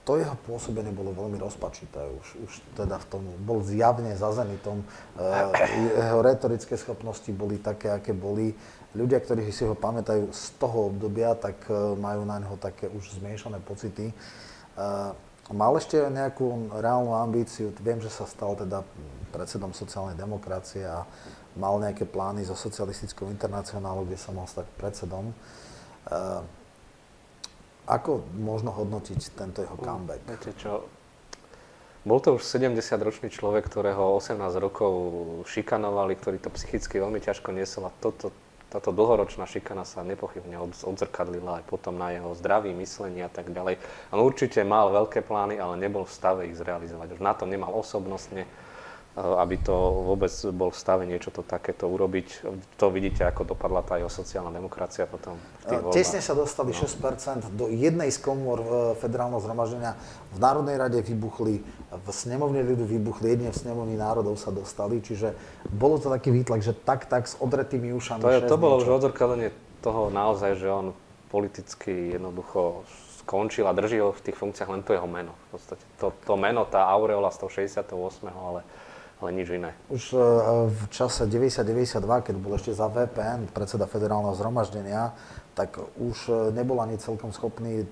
to jeho pôsobenie bolo veľmi rozpačité už, už teda v tom, bol zjavne za Zenitom. E, jeho retorické schopnosti boli také, aké boli. Ľudia, ktorí si ho pamätajú z toho obdobia, tak majú na neho také už zmiešané pocity. E, mal ešte nejakú reálnu ambíciu, viem, že sa stal teda predsedom sociálnej demokracie a mal nejaké plány so socialistickou internacionálou, kde sa mal stať predsedom. E, ako možno hodnotiť tento jeho comeback? Viete čo, bol to už sedemdesiatročný človek, ktorého osemnásť rokov šikanovali, ktorý to psychicky veľmi ťažko niesol a toto, táto dlhoročná šikana sa nepochybne odzrkadlila aj potom na jeho zdraví, myslení a tak ďalej. On určite mal veľké plány, ale nebol v stave ich zrealizovať. Už na to nemal osobnostne, aby to vôbec bol v stave niečo to takéto urobiť. To vidíte, ako dopadla tá jeho sociálna demokracia potom v tých voľbách. Tesne sa dostali no. šesť percent do jednej z komôr federálneho zhromaždenia. V Národnej rade vybuchli, v snemovni ľudu vybuchli, jedine v snemovni národov sa dostali. Čiže bolo to taký výtlak, že tak, tak s odretými ušami. To, je, to bolo už odzrkadlenie toho naozaj, že on politicky jednoducho skončil a drží ho v tých funkciách len to jeho meno. V podstate to, to meno, tá aureola z toho šesťdesiatom ôsmom ale ale nič iné. Už v čase deväťdesiat deväťdesiatdva, keď bol ešte za vé pé en predseda federálneho zhromaždenia, tak už nebol ani celkom schopný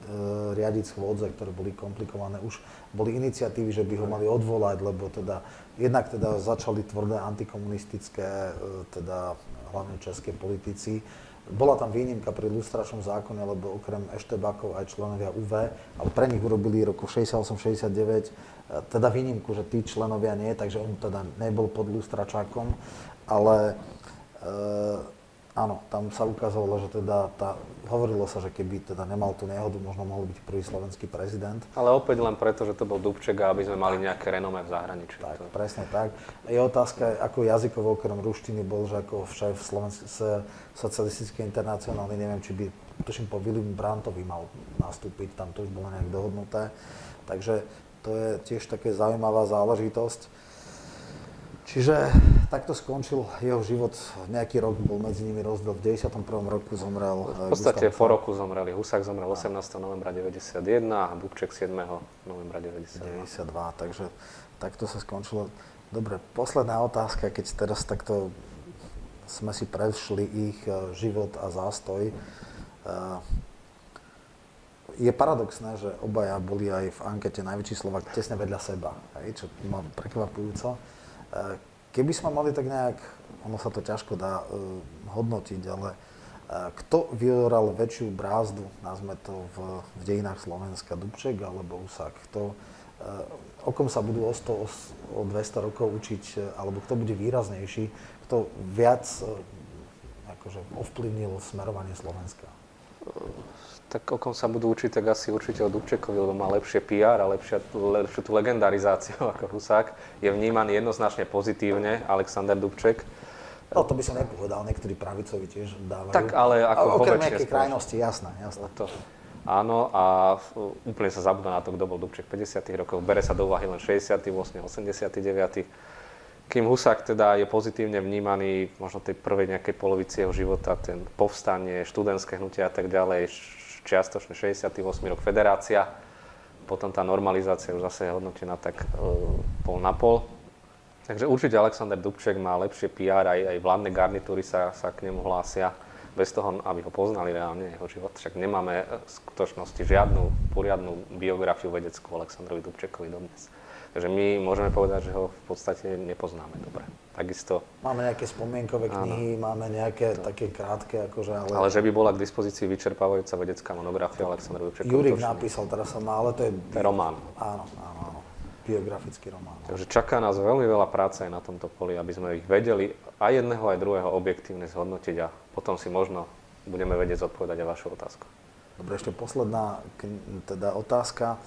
riadiť schôdze, ktoré boli komplikované. Už boli iniciatívy, že by ho mali odvolať, lebo teda jednak teda začali tvrdé antikomunistické, teda hlavne české politici. Bola tam výnimka pri lustračnom zákone, lebo okrem Eštebákov aj členovia ú vé, ale pre nich urobili roku šesťdesiatosem šesťdesiatdeväť teda výnimku, že tí členovia nie, takže on teda nebol pod lustračákom, ale e, áno, tam sa ukázalo, že teda tá, hovorilo sa, že keby teda nemal tú nehodu, možno mohol byť prvý slovenský prezident. Ale opäť len preto, že to bol Dubček a aby sme mali nejaké renomé v zahraničí. Tak, to presne tak. Je otázka, ako jazykovo okrem ruštiny bol, že ako šéf socialistickej internacionály, neviem, či by, tuším, po William Brantovi mal nastúpiť, tam to už bolo nejak dohodnuté, takže to je tiež také zaujímavá záležitosť. Čiže takto skončil jeho život. Nejaký rok bol medzi nimi rozdiel. V deväťdesiatom prvom roku zomrel V podstate Gustav po roku zomreli. Husák zomrel osemnásteho novembra deväťdesiatjeden a Dubček siedmeho novembra deväťdesiatdva. deväťdesiatdva, takže takto sa skončilo. Dobre, posledná otázka, keď teraz takto sme si prešli ich život a zástoj. Je paradoxné, že obaja boli aj v ankete Najväčší Slovák tesne vedľa seba, hej, čo mám prekvapujúco. Keby sme mali tak nejak, ono sa to ťažko dá uh, hodnotiť, ale uh, kto vyoral väčšiu brázdu, nazme to v, v dejinách Slovenska, Dubček alebo Husák? Kto, uh, o kom sa budú o sto, o dvesto rokov učiť, alebo kto bude výraznejší, kto viac uh, akože ovplyvnil smerovanie Slovenska? Tak o kom sa budú učiť, tak asi určite o Dubčekovi, lebo má lepšie pé ér a lepšia, lepšiu tú legendarizáciu ako Husák. Je vnímaný jednoznačne pozitívne Alexander Dubček. No to by som nepovedal, niektorí pravicovi tiež dávajú. Tak ale ako okrem nejakej krajnosti, jasné, jasné. To, áno a úplne sa zabudá na to, kto bol Dubček v päťdesiatych rokoch. Bere sa do úvahy len šesťdesiaty, osemdesiaty, osemdesiaty deviaty Kým Husák teda je pozitívne vnímaný možno tej prvej nejakej polovici jeho života, ten povstanie, študentské hnutia a tak ďalej, čiastočne šesťdesiaty ôsmy rok federácia, potom tá normalizácia už zase je hodnotená tak e, pol na pol. Takže určite Alexander Dubček má lepšie pé ér, aj, aj vládne garnitúry sa, sa k nemu hlásia. bez toho, aby ho poznali reálne, jeho život. Však nemáme v skutočnosti žiadnu poriadnu biografiu vedeckú Alexandrovi Dubčekovi dodnes. Takže my môžeme povedať, že ho v podstate nepoznáme dobre. Takisto... Máme nejaké spomienkové knihy, áno, máme nejaké to, také krátke, akože... Ale... ale že by bola k dispozícii vyčerpávajúca vedecká monografia Alexandrovi Dubčekovi. Jurik napísal, teraz som má, ale to je... To je román. Áno, áno, áno. Biografický román. Takže čaká nás veľmi veľa práce aj na tomto poli, aby sme ich vedeli aj jedného, aj druhého objektívne zhodnotiť a potom si možno budeme vedieť zodpovedať aj vašu otázku. Dobre, ešte posledná teda otázka.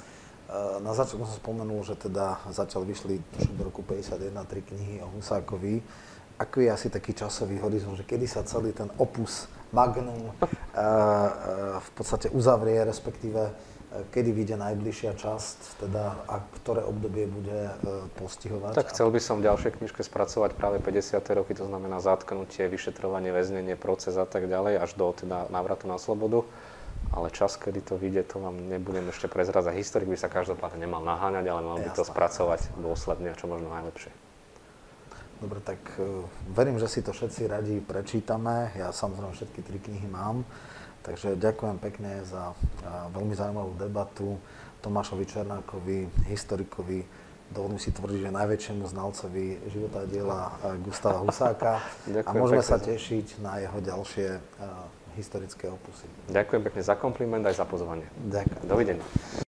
Na začiatku som spomenul, že teda začal vyšli do roku päťdesiatjeden tri knihy o Husákovi. Aký je asi taký časový horizont, že kedy sa celý ten opus magnum v podstate uzavrie, respektíve kedy vyjde najbližšia časť, teda a ktoré obdobie bude postihovať? Tak chcel by som v ďalšej knižke spracovať práve päťdesiate roky, to znamená zatknutie, vyšetrovanie, väznenie, proces a tak ďalej, až do teda návratu na slobodu. Ale čas, kedy to vyjde, to vám nebudem ešte prezradzať. Historik by sa každopádne nemal naháňať, ale mal by jasné, to spracovať jasné. dôsledne, čo možno najlepšie. Dobre, tak verím, že si to všetci radi prečítame. Ja samozrejme všetky tri knihy mám. Takže ďakujem pekne za veľmi zaujímavú debatu Tomášovi Černákovi, historikovi, dovolím si tvrdiť, že najväčšiemu znalcovi života a diela Gustáva Husáka. A môžeme sa tešiť na jeho ďalšie historické opusy. Ďakujem pekne za kompliment aj za pozvanie. Ďakujem. Dovidenia.